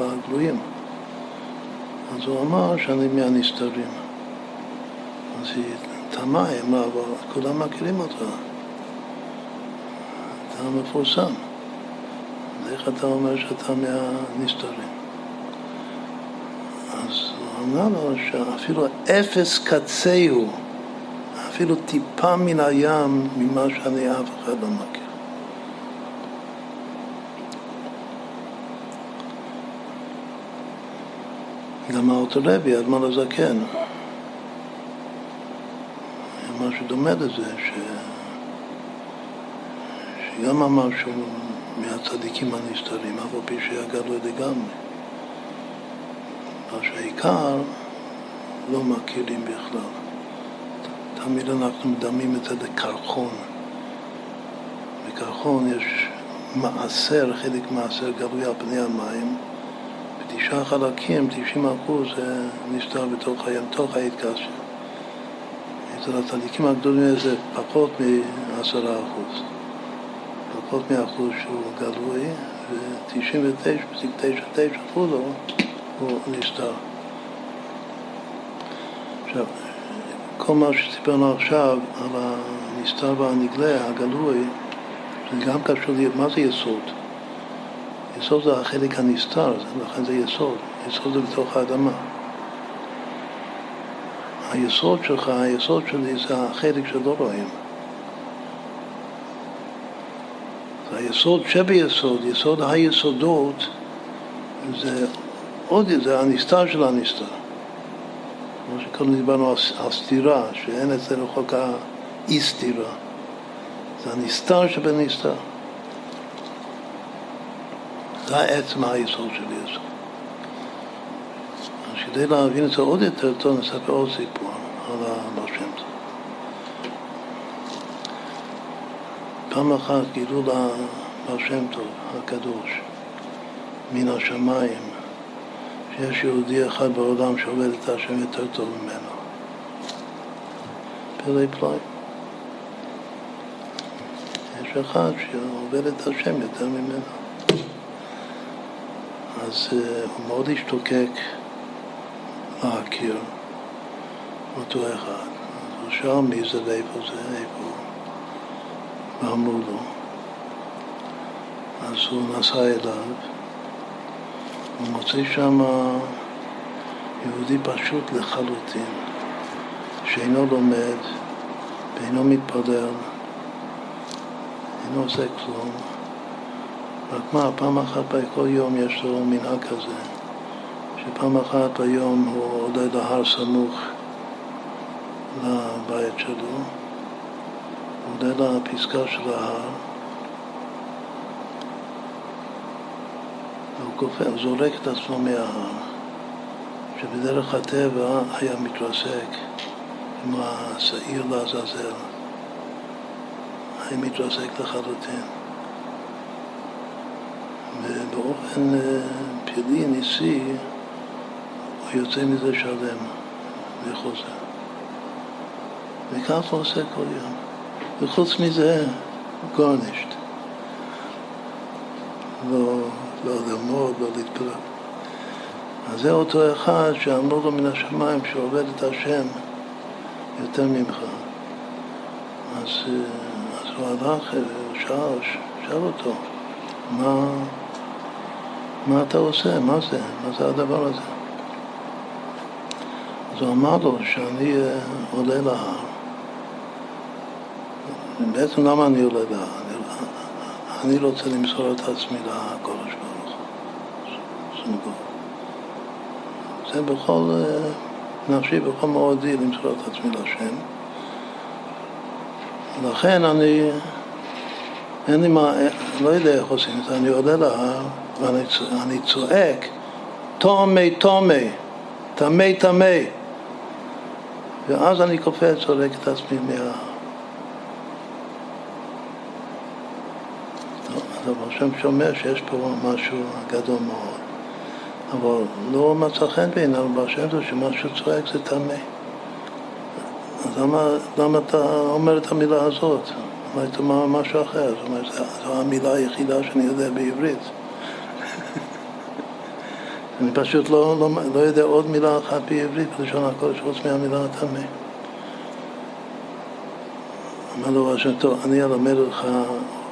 הגלויים? אז הוא אמר שאני מהנסתרים. אז היא תמה, מה, אבל כולם מכירים אותך. אתה מפורסם. איך אתה אומר שאתה מהנסתרים? אז אמרה לו שאפילו אפס קצהו, אפילו טיפה מן הים ממה שאני אף אחד לא מכיר. גם אותו רבי, אדמו"ר הזקן, היה משהו דומה לזה, ש... שגם אמר שהוא מהצדיקים הנסתרים, אף על פי שיגע לו לגמרי. שהעיקר לא מכירים בכלל. תמיד אנחנו מדמים את זה לקרחון. בקרחון יש מעשר, חלק מעשר גבוה על פני המים, ותשעה חלקים, תשעים אחוז זה נסתר בתוך הים, תוך ההתקשת. אצל התלמידים הגדולים זה פחות מעשרה אחוז. פחות מאחוז שהוא גלוי, ו-תשעים ותשע נקודה תשע תשע אחוז לא. הוא נסתר. עכשיו, כל מה שסיפרנו עכשיו על הנסתר והנגלה, הגלוי, זה גם קשור, מה זה יסוד? יסוד זה החלק הנסתר, לכן זה יסוד. יסוד זה בתוך האדמה. היסוד שלך, היסוד שלי, זה החלק שלא רואים. זה היסוד שביסוד, יסוד היסודות, זה... עוד זה הנסתר של הנסתר. כמו שקודם דיברנו על סתירה, שאין אצלנו חוק האי סתירה. זה הנסתר שבנסתר. זה העצם היסוד של יסוד. אז כדי להבין את זה עוד יותר טוב, נספר עוד סיפור על הבעל שם טוב. פעם אחת גילו לבעל שם טוב, הקדוש, מן השמיים, יש יהודי אחד בעולם שעובד את השם יותר טוב ממנו. פלאי פלאי. יש אחד שעובד את השם יותר ממנו. אז uh, הוא מאוד השתוקק להכיר אותו אחד. אז הוא שאל מי זה, איפה זה, איפה. ואמרו לו. אז הוא נסע אליו. הוא מוצא שם יהודי פשוט לחלוטין, שאינו לומד, ואינו מתפלל, אינו עושה כלום. רק מה, פעם אחת כל יום יש לו מנהג כזה, שפעם אחת היום הוא עולה להר סמוך לבית שלו, הוא עולה לפסקה של ההר, הוא זורק את עצמו מההר, שבדרך הטבע היה מתרסק עם השעיר לעזאזל. היה מתרסק לחלוטין. ובאופן פלאי ניסי, הוא יוצא מזה שלם וחוזר. וכך הוא עושה כל יום. וחוץ מזה, הוא גורנישט. לא... לא ללמוד, לא להתפלל. אז זה אותו אחד שאמרו לו מן השמיים שעובד את השם יותר ממך. אז, אז הוא הלך, שאל, שאל אותו, מה, מה אתה עושה? מה זה? מה זה הדבר הזה? אז הוא אמר לו שאני עולה להר. בעצם למה אני עולה להר? אני רוצה למסור את עצמי לקודש ברוך הוא. זה בכל נפשי, בכל מאודי למסור את עצמי לשם. לכן אני, אין לי מה, לא יודע איך עושים את זה, אני עולה להר ואני צועק, תומי תומי, תמי תמי, ואז אני קופץ, צועק את עצמי מההר. אבל שם שומע שיש פה משהו גדול מאוד, אבל לא מצא חן בעיניו, אבל שם זה שמשהו צועק זה טמא. אז למה, למה אתה אומר את המילה הזאת? אמרת משהו אחר, זאת אומרת, זו המילה היחידה שאני יודע בעברית. אני פשוט לא, לא, לא יודע עוד מילה אחת בעברית, בלשון הקודש, חוץ מהמילה הטמא. אמר לו השם, טוב, אני אלמד לך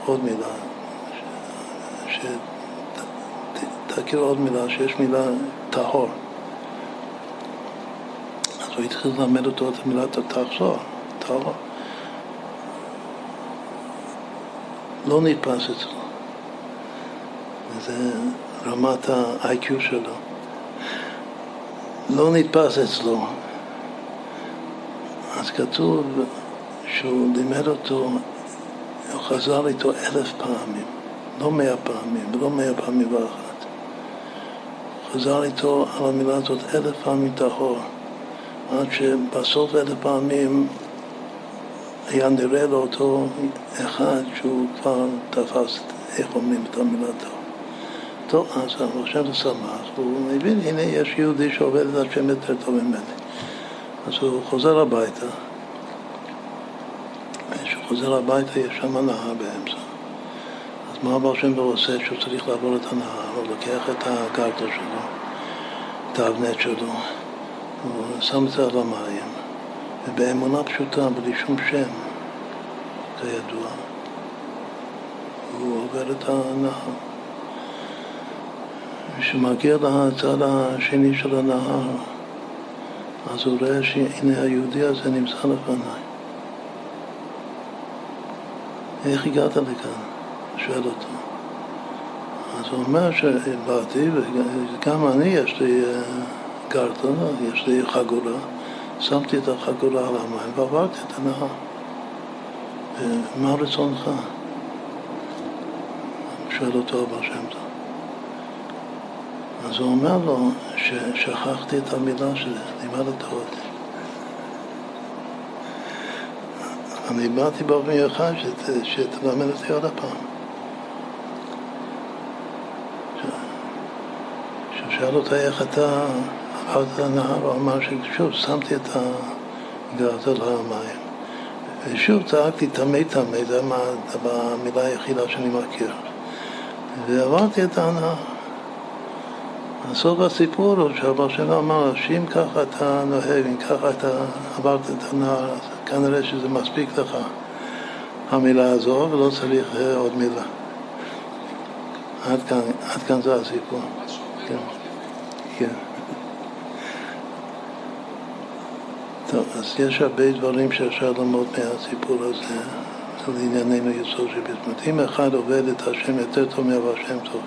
עוד מילה. תכיר עוד מילה, שיש מילה טהור. אז הוא התחיל ללמד אותו את המילה תחזור, טהור. לא נתפס את זה. זה רמת ה-איי קיו שלו. לא נתפס אצלו. אז כתוב שהוא לימד אותו, הוא חזר איתו אלף פעמים. לא מאה פעמים, ולא מאה פעמים ואחת. חזר איתו על המילה הזאת אלף פעמים טהור, עד שבסוף אלף פעמים היה נראה לאותו אחד שהוא כבר תפס איך אומרים את המילה טהור. טוב, אז אני חושב לשמח, הוא מבין, הנה יש יהודי שעובד את השם יותר טוב ממני. אז הוא חוזר הביתה, כשהוא חוזר הביתה יש שם נהר באמצע. מה הבעל שם טוב עושה שהוא צריך לעבור את הנהר, הוא לוקח את הגרטה שלו, את האבנט שלו, הוא שם את זה על המים, ובאמונה פשוטה, בלי שום שם, כידוע, הוא עובר את הנהר. כשמגיע לצד השני של הנהר, אז הוא רואה שהנה היהודי הזה נמצא לפניי. איך הגעת לכאן? שואל אותו. אז הוא אומר שבאתי, וגם אני יש לי גרטון, יש לי חגורה, שמתי את החגורה על המים ועברתי את הנהר. ומה רצונך? שואל אותו הבעל שם טוב. אז הוא אומר לו ששכחתי את המילה שלי, לימדת אותי. אני באתי באופן יוחד שתלמד אותי עוד הפעם. שאל אותה איך אתה עברת את הנהר, הוא אמר ששוב שמתי את הגרטה על המים ושוב צעקתי תמי תמי, זה המילה היחידה שאני מכיר, ועברתי את הנהר. הסוף הסיפור הוא שהבעל שם טוב אמר שאם ככה אתה נוהג, אם ככה אתה עברת את הנהר, אז כנראה שזה מספיק לך המילה הזו ולא צריך עוד מילה. עד כאן, עד כאן זה הסיפור. כן, כן. טוב, אז יש הרבה דברים שאפשר ללמוד מהסיפור הזה, לענייננו יסוד שבזמת. אם אחד עובד את השם יותר טוב מהבעל שם טוב,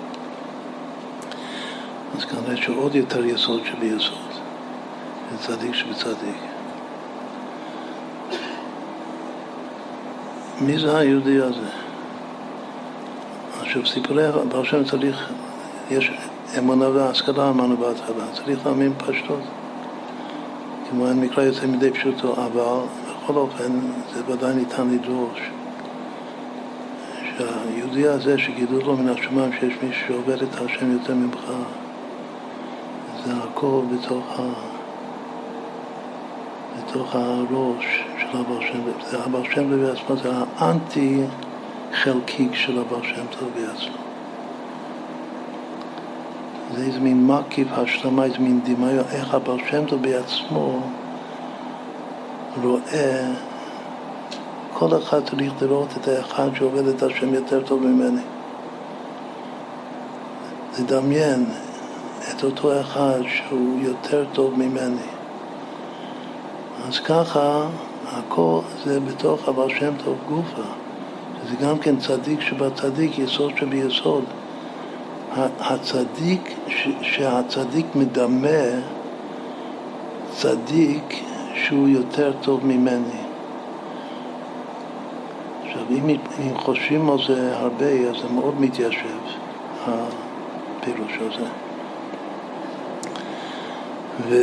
אז כנראה שעוד יותר יסוד שביסוד, וצדיק שבצדיק. מי זה היהודי הזה? עכשיו, סיפורי הבעל שם צריך, יש אמונה והשכלה, אמנו בהתחלה, צריך להאמין פשטות. כמו אין מקרא יוצא מדי פשוטו, אבל בכל אופן זה ודאי ניתן לדרוש. שהיהודי הזה שגידו לו מן השמיים שיש מישהו שעובד את השם יותר ממך, זה הכל בתוך, ה... בתוך הראש של הבעל שם טוב. זה הבעל שם טוב בעצמו, זה האנטי חלקיק של הבעל שם טוב בעצמו. זה איזה מין מקיף, השלמה, איזה מין דמיון, איך הבעל שם טוב בעצמו רואה, כל אחד צריך לראות את האחד שעובד את השם יותר טוב ממני. לדמיין את אותו אחד שהוא יותר טוב ממני. אז ככה הכל זה בתוך הבעל שם טוב גופה, זה גם כן צדיק שבצדיק, יסוד שביסוד. הצדיק שהצדיק מדמה צדיק שהוא יותר טוב ממני. עכשיו אם, אם חושבים על זה הרבה, אז זה מאוד מתיישב הפירוש הזה. ו...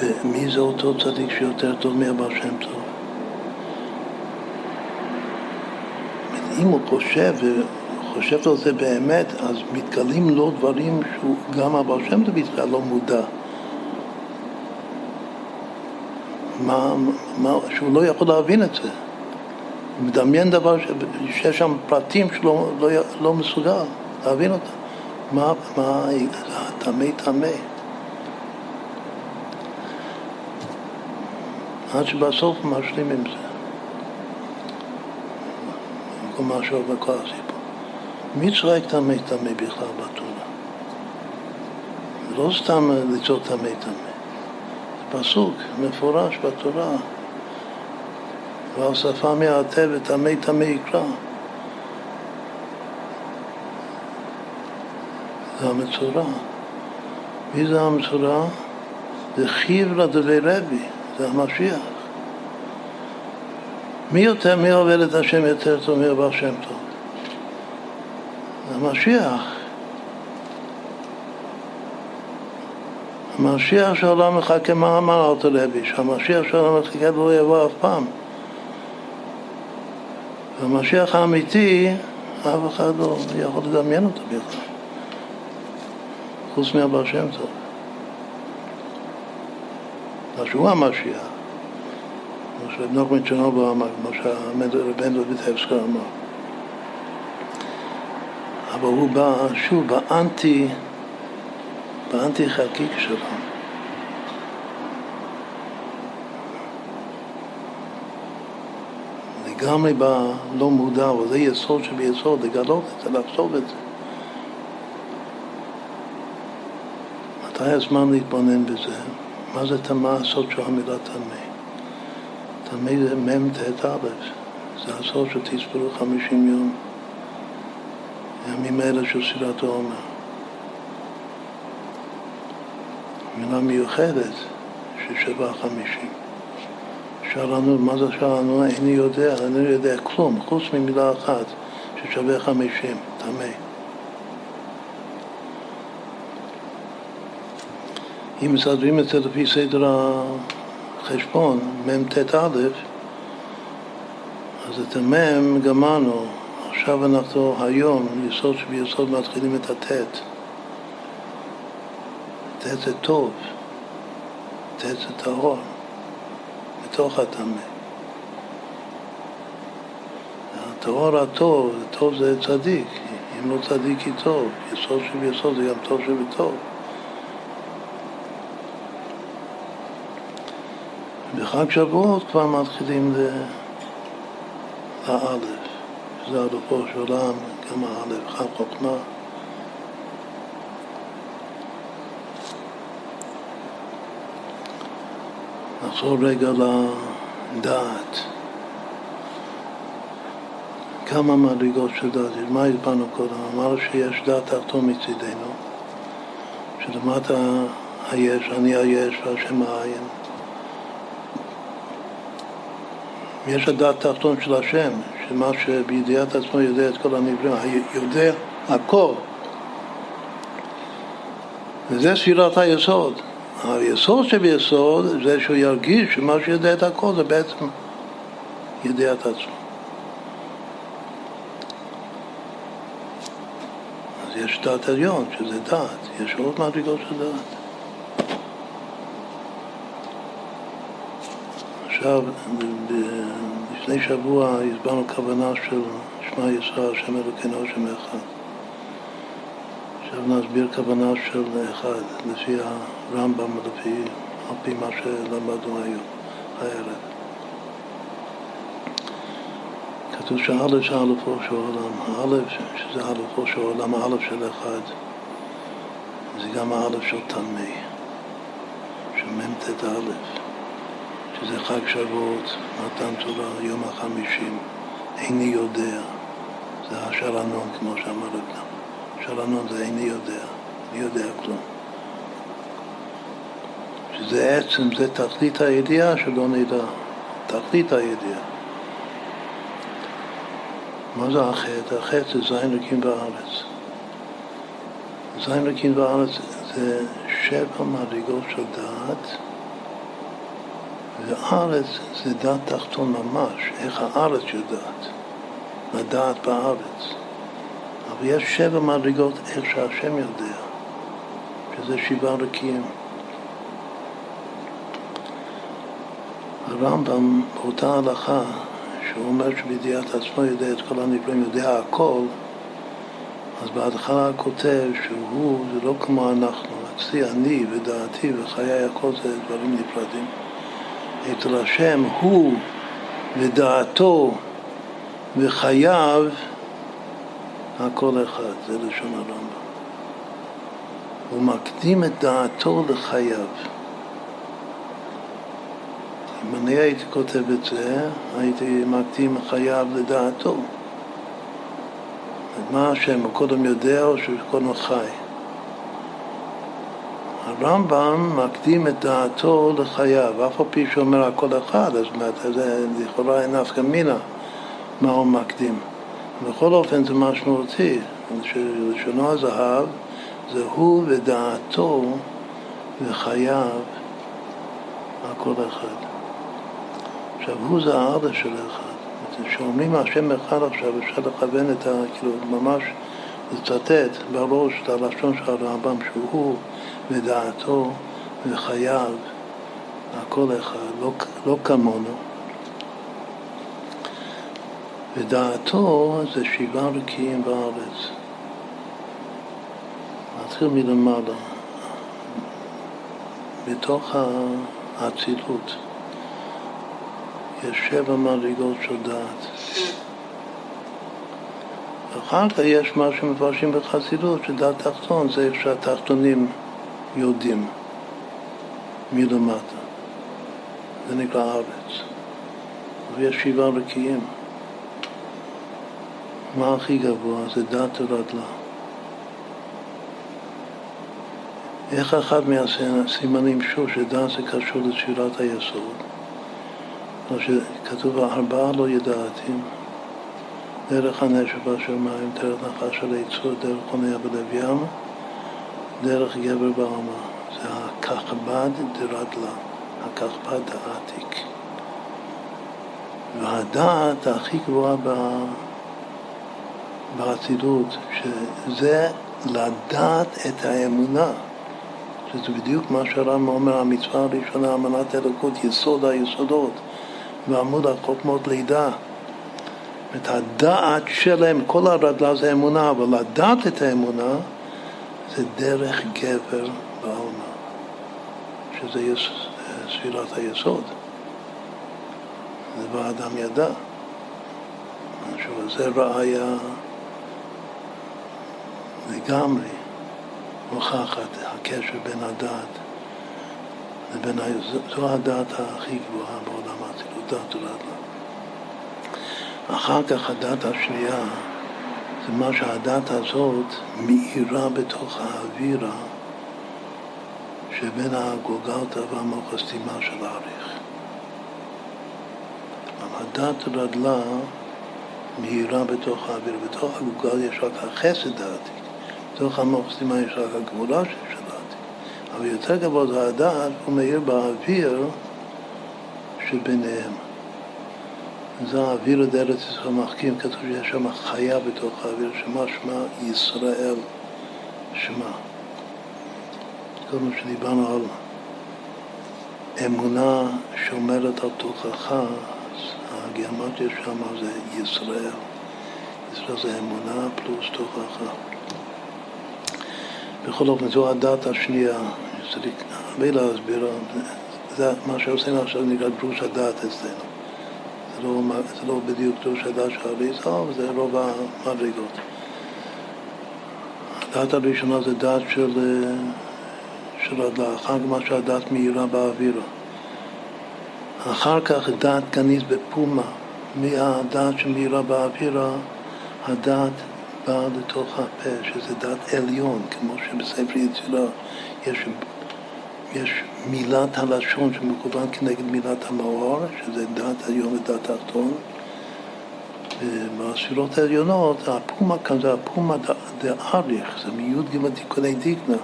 ומי זה אותו צדיק שיותר טוב מהבעל שם טוב? אם הוא חושב וחושב על זה באמת, אז מתגלים לו דברים שגם הבעל שם טוב מתגלה לא מודע. מה, מה, שהוא לא יכול להבין את זה. הוא מדמיין דבר ש... שיש שם פרטים שלא לא, לא מסוגל להבין אותם. מה, מה, תמי תמי. עד שבסוף משלים עם זה. במקום משהו בכל הסיפור. מי צריך תמי תמי בכלל בתורה? לא סתם ליצור תמי תמי. פסוק מפורש בתורה, והוספה מהטבע תמי תמי יקרא. זה המצורה. מי זה המצורה? זה חיברא דבי רבי, זה המשיח. מי יותר, מי עובד את השם יותר טוב, מי עובד השם טוב? זה המשיח. המשיח שהעולם מחכה, מה אמר אותו רבי? שהמשיח שהעולם מחכה לא יבוא אף פעם. והמשיח האמיתי, אף אחד לא יכול לדמיין אותו בכלל. חוץ מהבעל שם טוב. שהוא המשיח. כמו שרבי נחמן מברסלב אמר, כמו שרבנו ויטבסקי אמר. אבל הוא בא שוב באנטי באנטי חקיק שלו. לגמרי בלא מודע, אבל זה יסוד שביסוד, לגלות את זה, לחשוב את זה. מתי הזמן להתבונן בזה? מה זה תמה הסוד של המילה תמי? תמי זה מם תת אלף. זה הסוד שתספרו חמישים יום. ימים אלה של ספירת העומר. מילה מיוחדת ששווה חמישים. שאלנו, מה זה שאלנו? איני יודע, איני יודע כלום, חוץ ממילה אחת ששווה חמישים, תמי. אם מסדרים את זה לפי סדר החשבון, מם תת אלף, אז את המם גמרנו. עכשיו אנחנו היום, יסוד שביסוד, מתחילים את התת. תת זה טוב, תת זה טהור, בתוך הטמא. הטהור הטוב, טוב זה צדיק, אם לא צדיק היא טוב, יסוד שביסוד זה גם טוב שבטוב. בחג שבועות כבר מתחילים לאלף, שזה אלופו של עולם, גם האלף, חג חוכמה. נחזור רגע לדעת. כמה מדרגות של דעת, מה הסברנו קודם? אמר שיש דעת תחתון מצידנו, שלמטה היש, אני היש והשם העין. יש הדעת תחתון של השם, שמה שבידיעת עצמו יודע את כל הנבראים, יודע הכל. וזה ספירת היסוד. היסוד שביסוד זה שהוא ירגיש שמה שיודע את הכל זה בעצם יודע את עצמו. אז יש דעת עליון שזה דעת, יש עוד מדרגות של דעת. עכשיו, לפני שבוע הסברנו כוונה של שמע ישראל, השם אלוקינו השם אחד. עכשיו נסביר כוונה של אחד, לפי הרמב"ם, לפי, על פי מה שלמדנו היום, הערב. כתוב שא' זה אלופו של עולם, האלף שזה אלופו של עולם, האלף של אחד, זה גם האלף של תמי, שממתת אלף, שזה חג שבועות, מתן תורה, יום החמישים, איני יודע, זה השרנון כמו שאמר אדם, השרנון זה איני יודע, אני יודע כלום. שזה עצם, זה תכלית הידיעה שלא נדע, תכלית הידיעה. מה זה החץ? החץ זה זין ריקין בארץ. זין ריקין בארץ זה שבע מדרגות של דעת, והארץ זה דעת תחתון ממש, איך הארץ יודעת, לדעת בארץ. אבל יש שבע מדרגות איך שהשם יודע, שזה שבעה ריקים. הרמב"ם באותה הלכה, שהוא אומר שבדיעת עצמו יודע את כל הנפלאים, יודע הכל, אז בהתחלה כותב שהוא, זה לא כמו אנחנו, אצלי אני ודעתי וחיי הכל זה דברים נפלדים. אצל השם הוא ודעתו וחייו הכל אחד, זה לשון הרמב"ם. הוא מקדים את דעתו לחייו. אם אני הייתי כותב את זה, הייתי מקדים חייו לדעתו. מה השם, הוא קודם יודע או שהוא קודם חי? הרמב"ם מקדים את דעתו לחייו, אף על פי שאומר הכל אחד, אז זה לכאורה אין נפקא מינה מה הוא מקדים. בכל אופן זה משמעותי, שלשונו הזהב זה הוא ודעתו וחייו הכל אחד. עכשיו הוא זה הארץ של אחד, כשאומרים השם אחד עכשיו אפשר לכוון את ה... כאילו ממש לצטט בראש את הלשון של הרמב"ם שהוא ודעתו וחייו הכל אחד, לא, לא כמונו. ודעתו זה שבעה רקיעים בארץ. נתחיל מלמעלה, בתוך האצילות יש שבע מדרגות של דעת. אחר כך יש מה שמפרשים בחסידות, שדעת תחתון זה איך שהתחתונים יודעים מלמטה. זה נקרא הארץ. ויש שבעה רקיעים. מה הכי גבוה? זה דעת הרדלה. איך אחד מהסימנים שוב שדעת זה קשור לשירת היסוד? כמו שכתוב, ארבעה לא ידעתים, דרך הנשף אשר מים, דרך נחש על היצור, דרך חוניה בלב ים, דרך גבר בעמה. זה הכחבד דרדלה, הכחבד העתיק. והדעת הכי גבוהה באצילות, שזה לדעת את האמונה. שזה בדיוק מה שהרמב"ם אומר, המצווה הראשונה, אמנת אלוקות, יסוד היסודות. ועמוד החוכמות לידע את הדעת שלהם, כל הרדלה זה אמונה, אבל לדעת את האמונה זה דרך גבר בעלמא, שזה יש, ספירת היסוד, זה באדם ידע משהו, זה ראיה לגמרי הוכחת הקשר בין הדעת לבין היסוד. זו הדעת הכי גבוהה בעולם הזה, דעת הרדלה. אחר כך הדעת השנייה זה מה שהדעת הזאת מאירה בתוך האווירה שבין הגולגלתא והמוח הסתימה של האריך. אבל הדעת הרדלה מאירה בתוך האווירה. בתוך הגולגלתא יש רק החסד העתיק, בתוך המוח הסתימה יש רק הגבולה של העתיק, אבל יותר גבוה זה הדעת, הוא מאיר באוויר שביניהם. זה האוויר הדרת ישראל מחכים, כתוב שיש שם חיה בתוך האוויר, שמה שמה ישראל שמה. קודם שדיברנו על אמונה שומרת על תוכחה, הגיאומטיה שמה זה ישראל. ישראל זה אמונה פלוס תוכחה. בכל אופן זו הדת השנייה, צריך הרבה להסביר, זה מה שעושים עכשיו נקרא דרוש הדעת אצלנו. לא, זה לא בדיוק דוש הדעת של רבי זהב, זה רוב המדרגות. הדעת הראשונה זה דעת של, של הדעת, אחר כמה שהדעת מהירה באווירה. אחר כך דעת גניז בפומה, מהדעת שמהירה באווירה, הדעת באה לתוך הפה, שזה דעת עליון, כמו שבספר יצירה יש, יש מילת הלשון שמכוון כנגד מילת המאור, שזה דעת עליון ודעת תחתון. ובספירות העליונות, הפומה כאן זה הפומה דאריך, זה מיוד ג' תיקוני דיקנה,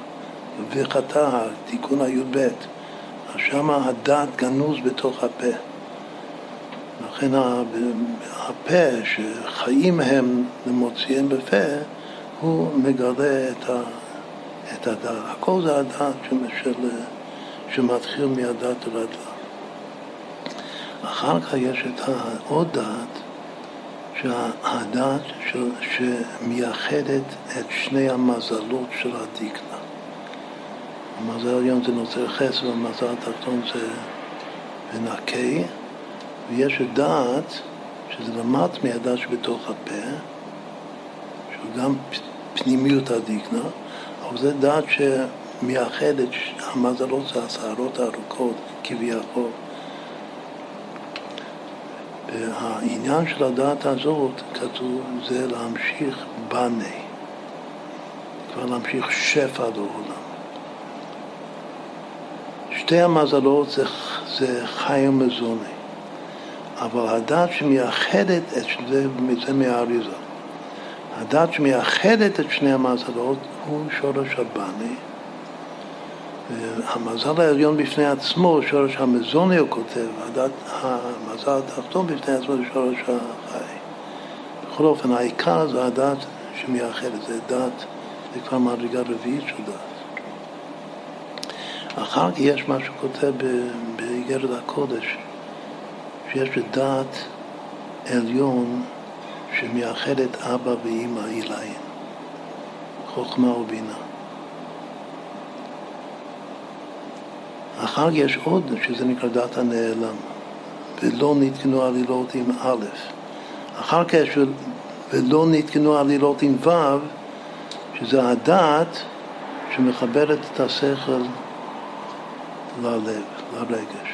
וחטא, תיקון היוד ב'. אז שם הדעת גנוז בתוך הפה. לכן הפה שחיים הם למוציאים בפה, הוא מגלה את הדעת. הכל זה הדעת שמתחיל מהדעת לדעת. אחר כך יש את העוד דעת, שהדעת שמייחדת את שני המזלות של הדיקנה. המזל העליון זה נוצר חסד, והמזל התחתון זה נקי. ויש דעת, שזה למד מהדעת שבתוך הפה, שהוא גם פנימיות הדיקנה, אבל זה דעת שמייחד את המזלות, זה הסערות הארוכות, כביכול. והעניין של הדעת הזאת, כתוב, זה להמשיך בני, כבר להמשיך שפע לעולם. שתי המזלות זה, זה חיים מזוני, אבל הדעת שמייחדת את זה, זה מהאריזה. הדעת שמייחדת את שני המזלות הוא שורש הבני. המזל העליון בפני עצמו, שורש המזוני הוא כותב, הדעת, המזל התחתון בפני עצמו זה שורש החי. בכל אופן, העיקר זה הדעת שמייחדת, זה דעת, זה כבר מדרגה רביעית של דעת. אחר כך יש מה שכותב באיגרת הקודש, שיש דעת עליון שמייחדת אבא ואמא אליהם, חוכמה ובינה. אחר כך יש עוד, שזה נקרא דעת הנעלם, ולא נתקנו עלילות עם א'. אחר כך יש ולא נתקנו עלילות עם ו', שזה הדעת שמחברת את השכל ללב, לרגש.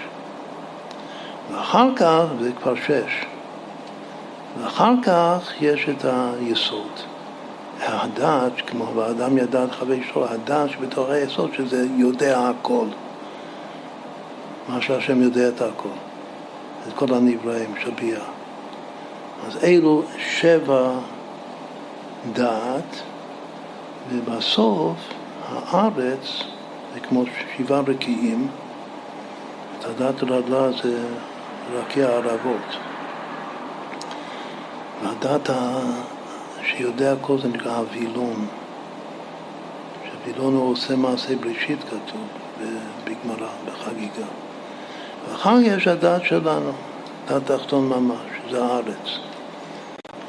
ואחר כך, זה כבר שש, ואחר כך יש את היסוד. הדעת, כמו באדם ידע את חווה שלו, הדעת שבתוך היסוד, שזה יודע הכל. מה שהשם יודע את הכל. את כל הנבראים, שביע. אז אלו שבע דעת, ובסוף הארץ, זה כמו שבעה רקיעים, את הדעת הרדלה זה רקיע ערבות. והדעת שיודע הכל זה נקרא הווילון, שהווילון הוא עושה מעשה בראשית כתוב בגמרא, בחגיגה. ואחר יש הדעת שלנו, דעת תחתון ממש, זה הארץ.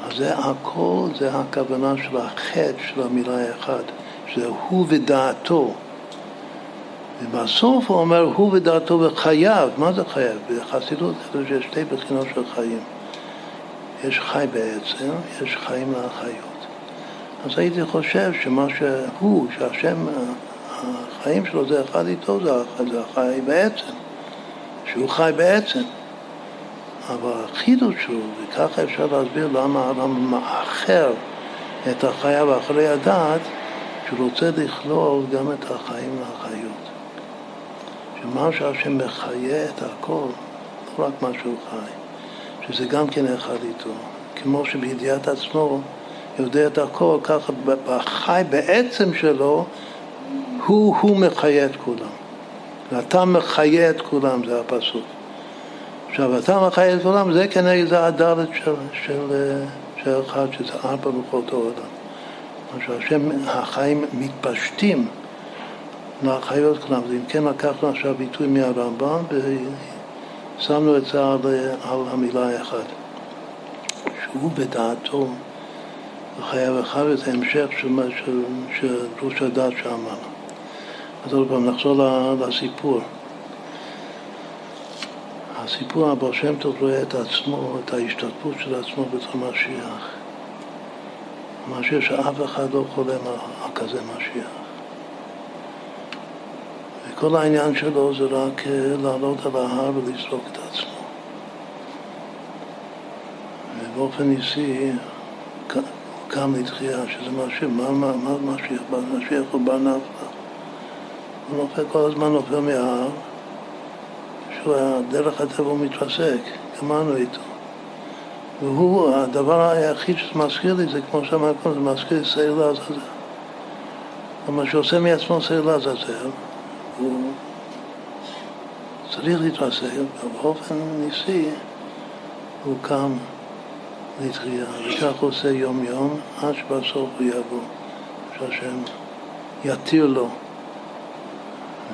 אז זה הכל, זה הכוונה של החטא של המילה האחד, שזה הוא ודעתו. ובסוף הוא אומר, הוא ודעתו וחייב. מה זה חייב? בחסידות יש שתי בחינות של חיים. יש חי בעצם, יש חיים לחיות. אז הייתי חושב שמה שהוא, שהשם, החיים שלו זה אחד איתו, זה החי בעצם. שהוא חי בעצם. אבל החידוש שלו, וככה אפשר להסביר למה הרמב"ם מאחר את החייב אחרי הדעת, שהוא רוצה לכלול גם את החיים לחיות. שמה שהשם מחיה את הכל, לא רק מה שהוא חי, שזה גם כן אחד איתו. כמו שבידיעת עצמו יודע את הכל, ככה בחי בעצם שלו, הוא, הוא מחיה את כולם. ואתה מחיה את כולם, זה הפסוק. עכשיו, אתה מחיה את כולם, זה כנראה זה הדלת של, של, של אחד, שזה ארבע לוחות העולם. מה שהשם, החיים מתפשטים, לחיות כולם. אם כן לקחנו עכשיו ביטוי מהרמב"ם ושמנו את זה על, על המילה האחד. שהוא בדעתו חייב אחד, וזה המשך של ראש הדעת שאמר. אז עוד פעם נחזור לסיפור. אז הסיפור הבעל שם טוב רואה את עצמו, את ההשתתפות של עצמו בתוך המשיח. משהו שאף אחד לא חולם על כזה משיח. וכל העניין שלו זה רק לעלות על ההר ולסלוק את עצמו. ובאופן ניסי, קם לתחייה, שזה משיח, מה, מה משיח? משיח הוא בא נפלה. הוא נופל, כל הזמן נופל מההר, שהדרך הטבע הוא מתרסק, גמרנו איתו. והוא, הדבר היחיד שזה מזכיר לי, זה כמו שאמר כאן, זה מזכיר לי שעיר לעזאזל. ומה שעושה מעצמו שעיר לעזאזל, הוא צריך להתרסק, ובאופן ניסי הוא קם לתחייה, וכך הוא עושה יום יום, עד שבסוף הוא יבוא, שהשם יתיר לו,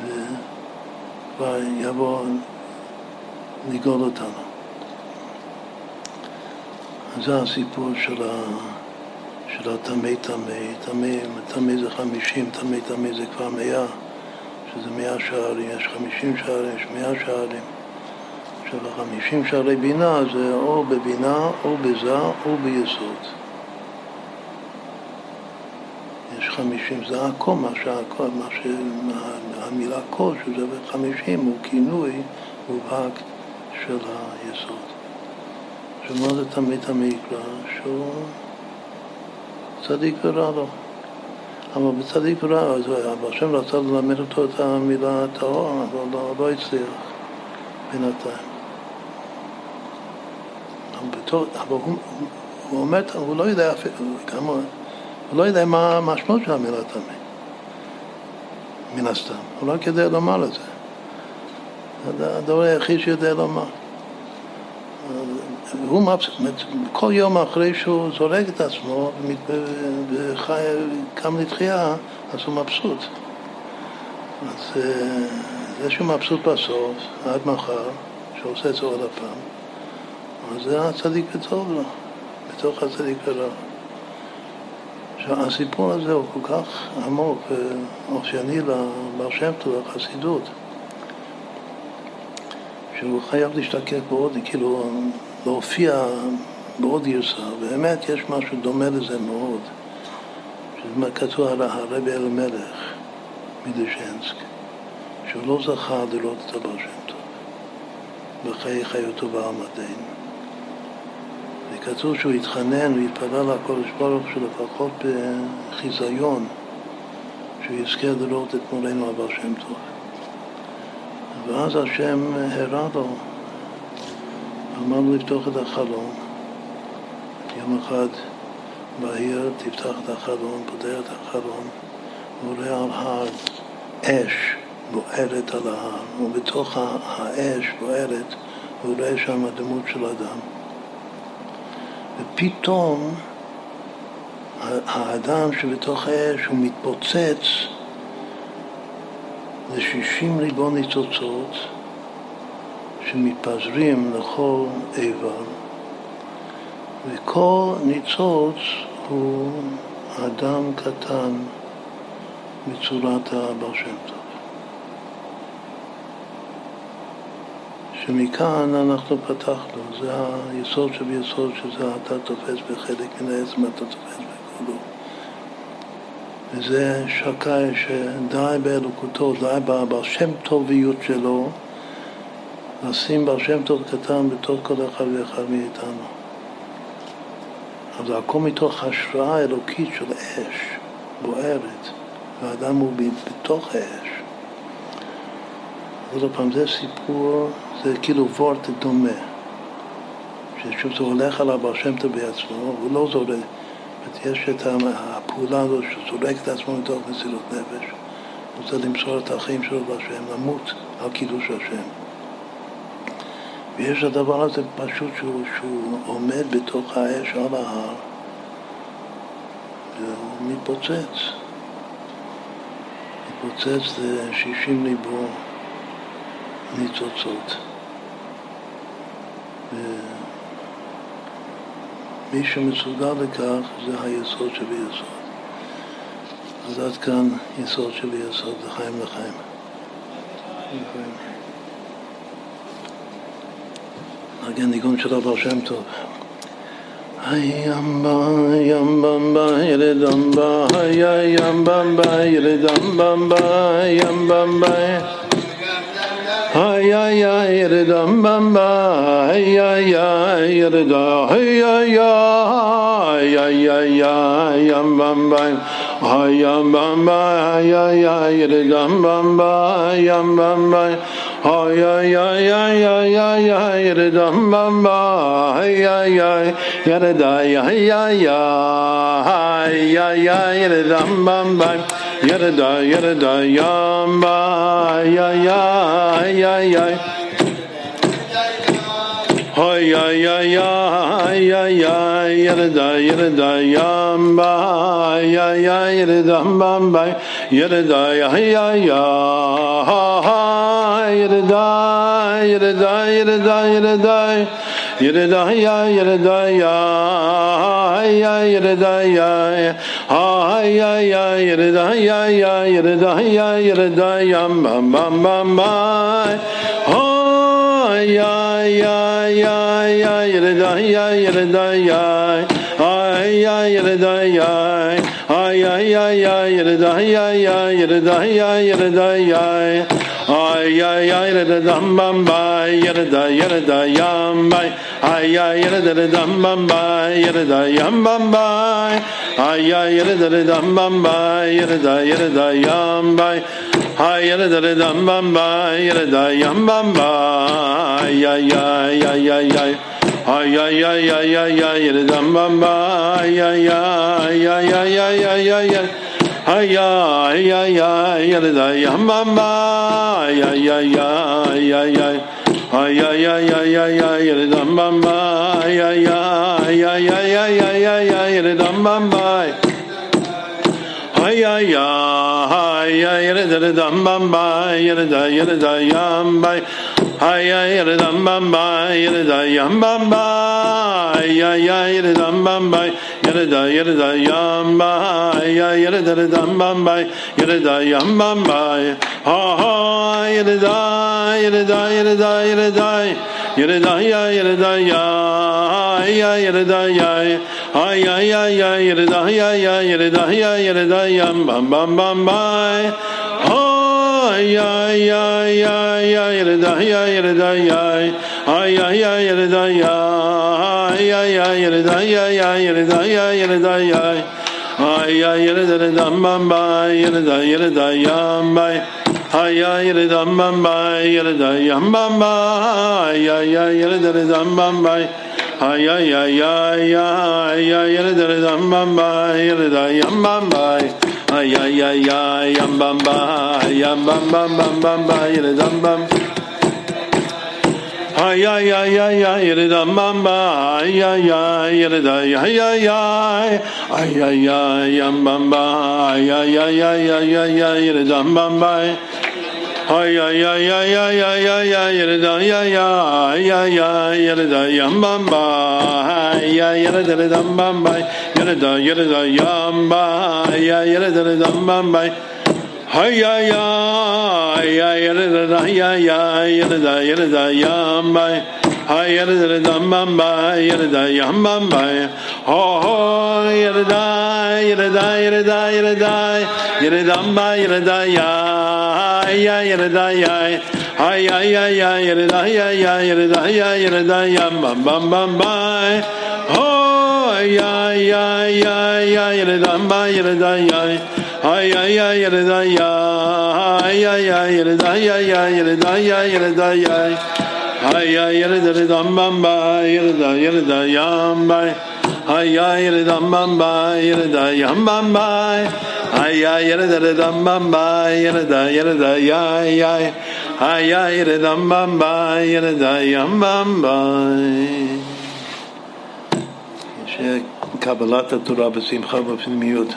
וכבר יבוא לגאול אותנו. זה הסיפור של התמי תמי, תמי זה חמישים, תמי תמי זה כבר מאה, שזה מאה שערים, יש חמישים שערים, יש מאה שערים. עכשיו החמישים שערי בינה זה או בבינה, או בזה, או ביסוד. יש חמישים, זה הכל, מה שהמילה כל, שזה חמישים, הוא כינוי מובהק של היסוד. שמה זה תמיד המקרא? שהוא צדיק ורע לו. אבל בצדיק ורע, אז הבעל שם רצה ללמד אותו את המילה טהור, אבל לא, לא הצליח בינתיים. אבל, אבל הוא, הוא אומר, הוא לא יודע, גם, הוא לא יודע מה המשמעות של המילה תמיד, מן הסתם. הוא לא יודע לומר את זה. הדבר היחיד שיודע לומר. הוא כל יום אחרי שהוא זורק את עצמו וקם לתחייה, אז הוא מבסוט. אז זה שהוא מבסוט בסוף, עד מחר, שעושה את זה עוד הפעם, אז זה הצדיק וטוב לו, בתוך הצדיק ולא. הסיפור הזה הוא כל כך עמוק ואופייני לבעל שם טוב, לחסידות, שהוא חייב להשתקף בעוד, כאילו להופיע בעוד גרסה. באמת יש משהו דומה לזה מאוד, שזה כתוב על הרבי אלימלך מליז'נסק, שהוא לא זכה לראות את הבעל שם טוב בחיי חיותו בעמדין, וכתוב שהוא התחנן והתפלל לקדוש ברוך הוא שלפחות בחיזיון שהוא יזכה לראות את מולנו הבעל שם טוב. ואז השם הראה לו, אמר לו לפתוח את החלון. יום אחד בהיר תפתח את החלון, פותח את החלון, הוא רואה על הר אש בוערת על ההר, ובתוך האש בוערת הוא רואה שם הדמות של אדם. ופתאום האדם שבתוך האש הוא מתפוצץ זה שישים ריבון ניצוצות שמתפזרים לכל איבר, וכל ניצוץ הוא אדם קטן מצורת הבעל שם טוב. שמכאן אנחנו פתחנו, זה היסוד שביסוד, שזה אתה תופס בחלק מן העצם, אתה תופס בכולו. וזה שקאי שדי באלוקותו, די בעל שם טוביות שלו, לשים בעל שם טוב קטן בתוך כל אחד ואחד מאיתנו. אבל זה הכל מתוך השראה אלוקית של אש בוערת, והאדם הוא בתוך האש. עוד פעם, זה סיפור, זה כאילו וורט דומה, ששוב זה הולך על הבעל שם טוב בעצמו, הוא לא זורק. יש את הפעולה הזו שזורק את עצמו מתוך מסירות נפש, הוא רוצה למסור את החיים שלו להשם, למות על קידוש השם. ויש הדבר הזה פשוט שהוא, שהוא עומד בתוך האש על ההר, והוא מתפוצץ. מתפוצץ ל-שישים ליבו ניצוצות. ו... מי שמסוגל לכך זה היסוד שביסוד. אז עד כאן יסוד שביסוד, לחיים לחיים. נגן ניגון של בעל שם טוב. היי אמבה ימבמבה ילדמבה היי ימבמבה ילדמבה ימבמבה היי היי ילדמבה היי היי ילדה היי היי היי ימבמבה היי ימבמבה היי היי ילדמבה ימבמבה ay ay ay ay ay ay redam bamba ay ay ay yarada ay ay ay ay ay redam bamba yarada yarada yamba ay ay ay ay ay ay ay ay ay yarada yarada yamba ay ay ay redam bamba yarada ay ay ay ירדאי ירדאי ירדאי ירדאי ירדאי ירדאי ירדאי ירדאי ירדאי ירדאי ירדאי ירדאי ימבם במבם היי ירדאי ירדאי ירדאי היי ירדאי ירדאי ירדאי ירדאי ירדאי ay ay ay redam bam bay yerda yerda yam bay ay ay yerda redam bam bay yerda yam bam bay ay ay yerda redam bam bay yerda yerda yam bay ay yerda redam bam bay yerda yam bam bay ay ay ay ay ay ay ay ay ay ay ay redam bam bay ay ay ay ay ay ay ay ay ay ay yarada yam bam ay ay ay ay ay ay ay ay ay ay ay yarada bam ay ay ay ay ay ay ay yarada bam ay ay ay ay yarada bam ay yarada yarada yam bay ay ay yarada bam ay yarada yam bam ay ay ay yarada bam ay yarada yarada yam bay yarada yarada yam bay yarada yam bay ha ha yarada yarada yarada yarada yarada yarada ya yarada ya ay ay ay yarada ya yarada yarada yam bam bam bam bay ay ay ay yarada yarada ya ay ay yarada ya ay ay ay yarada ay ay yarada ay yarada ay ay ay yarada redam bam bay yarada yarada yam bay ay ay yarada bam bay yarada yam bam bay ay ay yarada redam bam bay ay ay ay ay yarada redam bam bay yarada yam bam bay ay ay ay yam bam bay yam bam bam bam bay yarada bam ay ay ay ay ay redam bam bay ay ay redam ay ay ay ay ay ay yam bam bay ay ay ay ay ay redam bam bay ay ay ay ay ay ay redam ay ay ay redam yam bam bay ay redam redam bam bay redam redam yam bay ay redam redam bam bay ay ay ay ay yarada ay ay yarada yarada yam bay ay yarada redam bam bay yarada yam bam bay ho ho yarada yarada yarada yarada yarada bay yarada ya ay ay yarada ya ay ay ay yarada ya yarada ya yarada yam bam bam bay ho ay ay ay yarada bay yarada ya ay ay ay yarada ya ay ay ay yarada ya yarada ya yarada ya ay ay yarada redam bam bay yarada yarada yam bay ay ay yarada bam bay yarada yam bam bay ay ay yarada redam bam bay yarada yarada ya ay ay ay yarada bam bay yarada yam bam bay שקבלת התורה בשמחה ובפנימיות.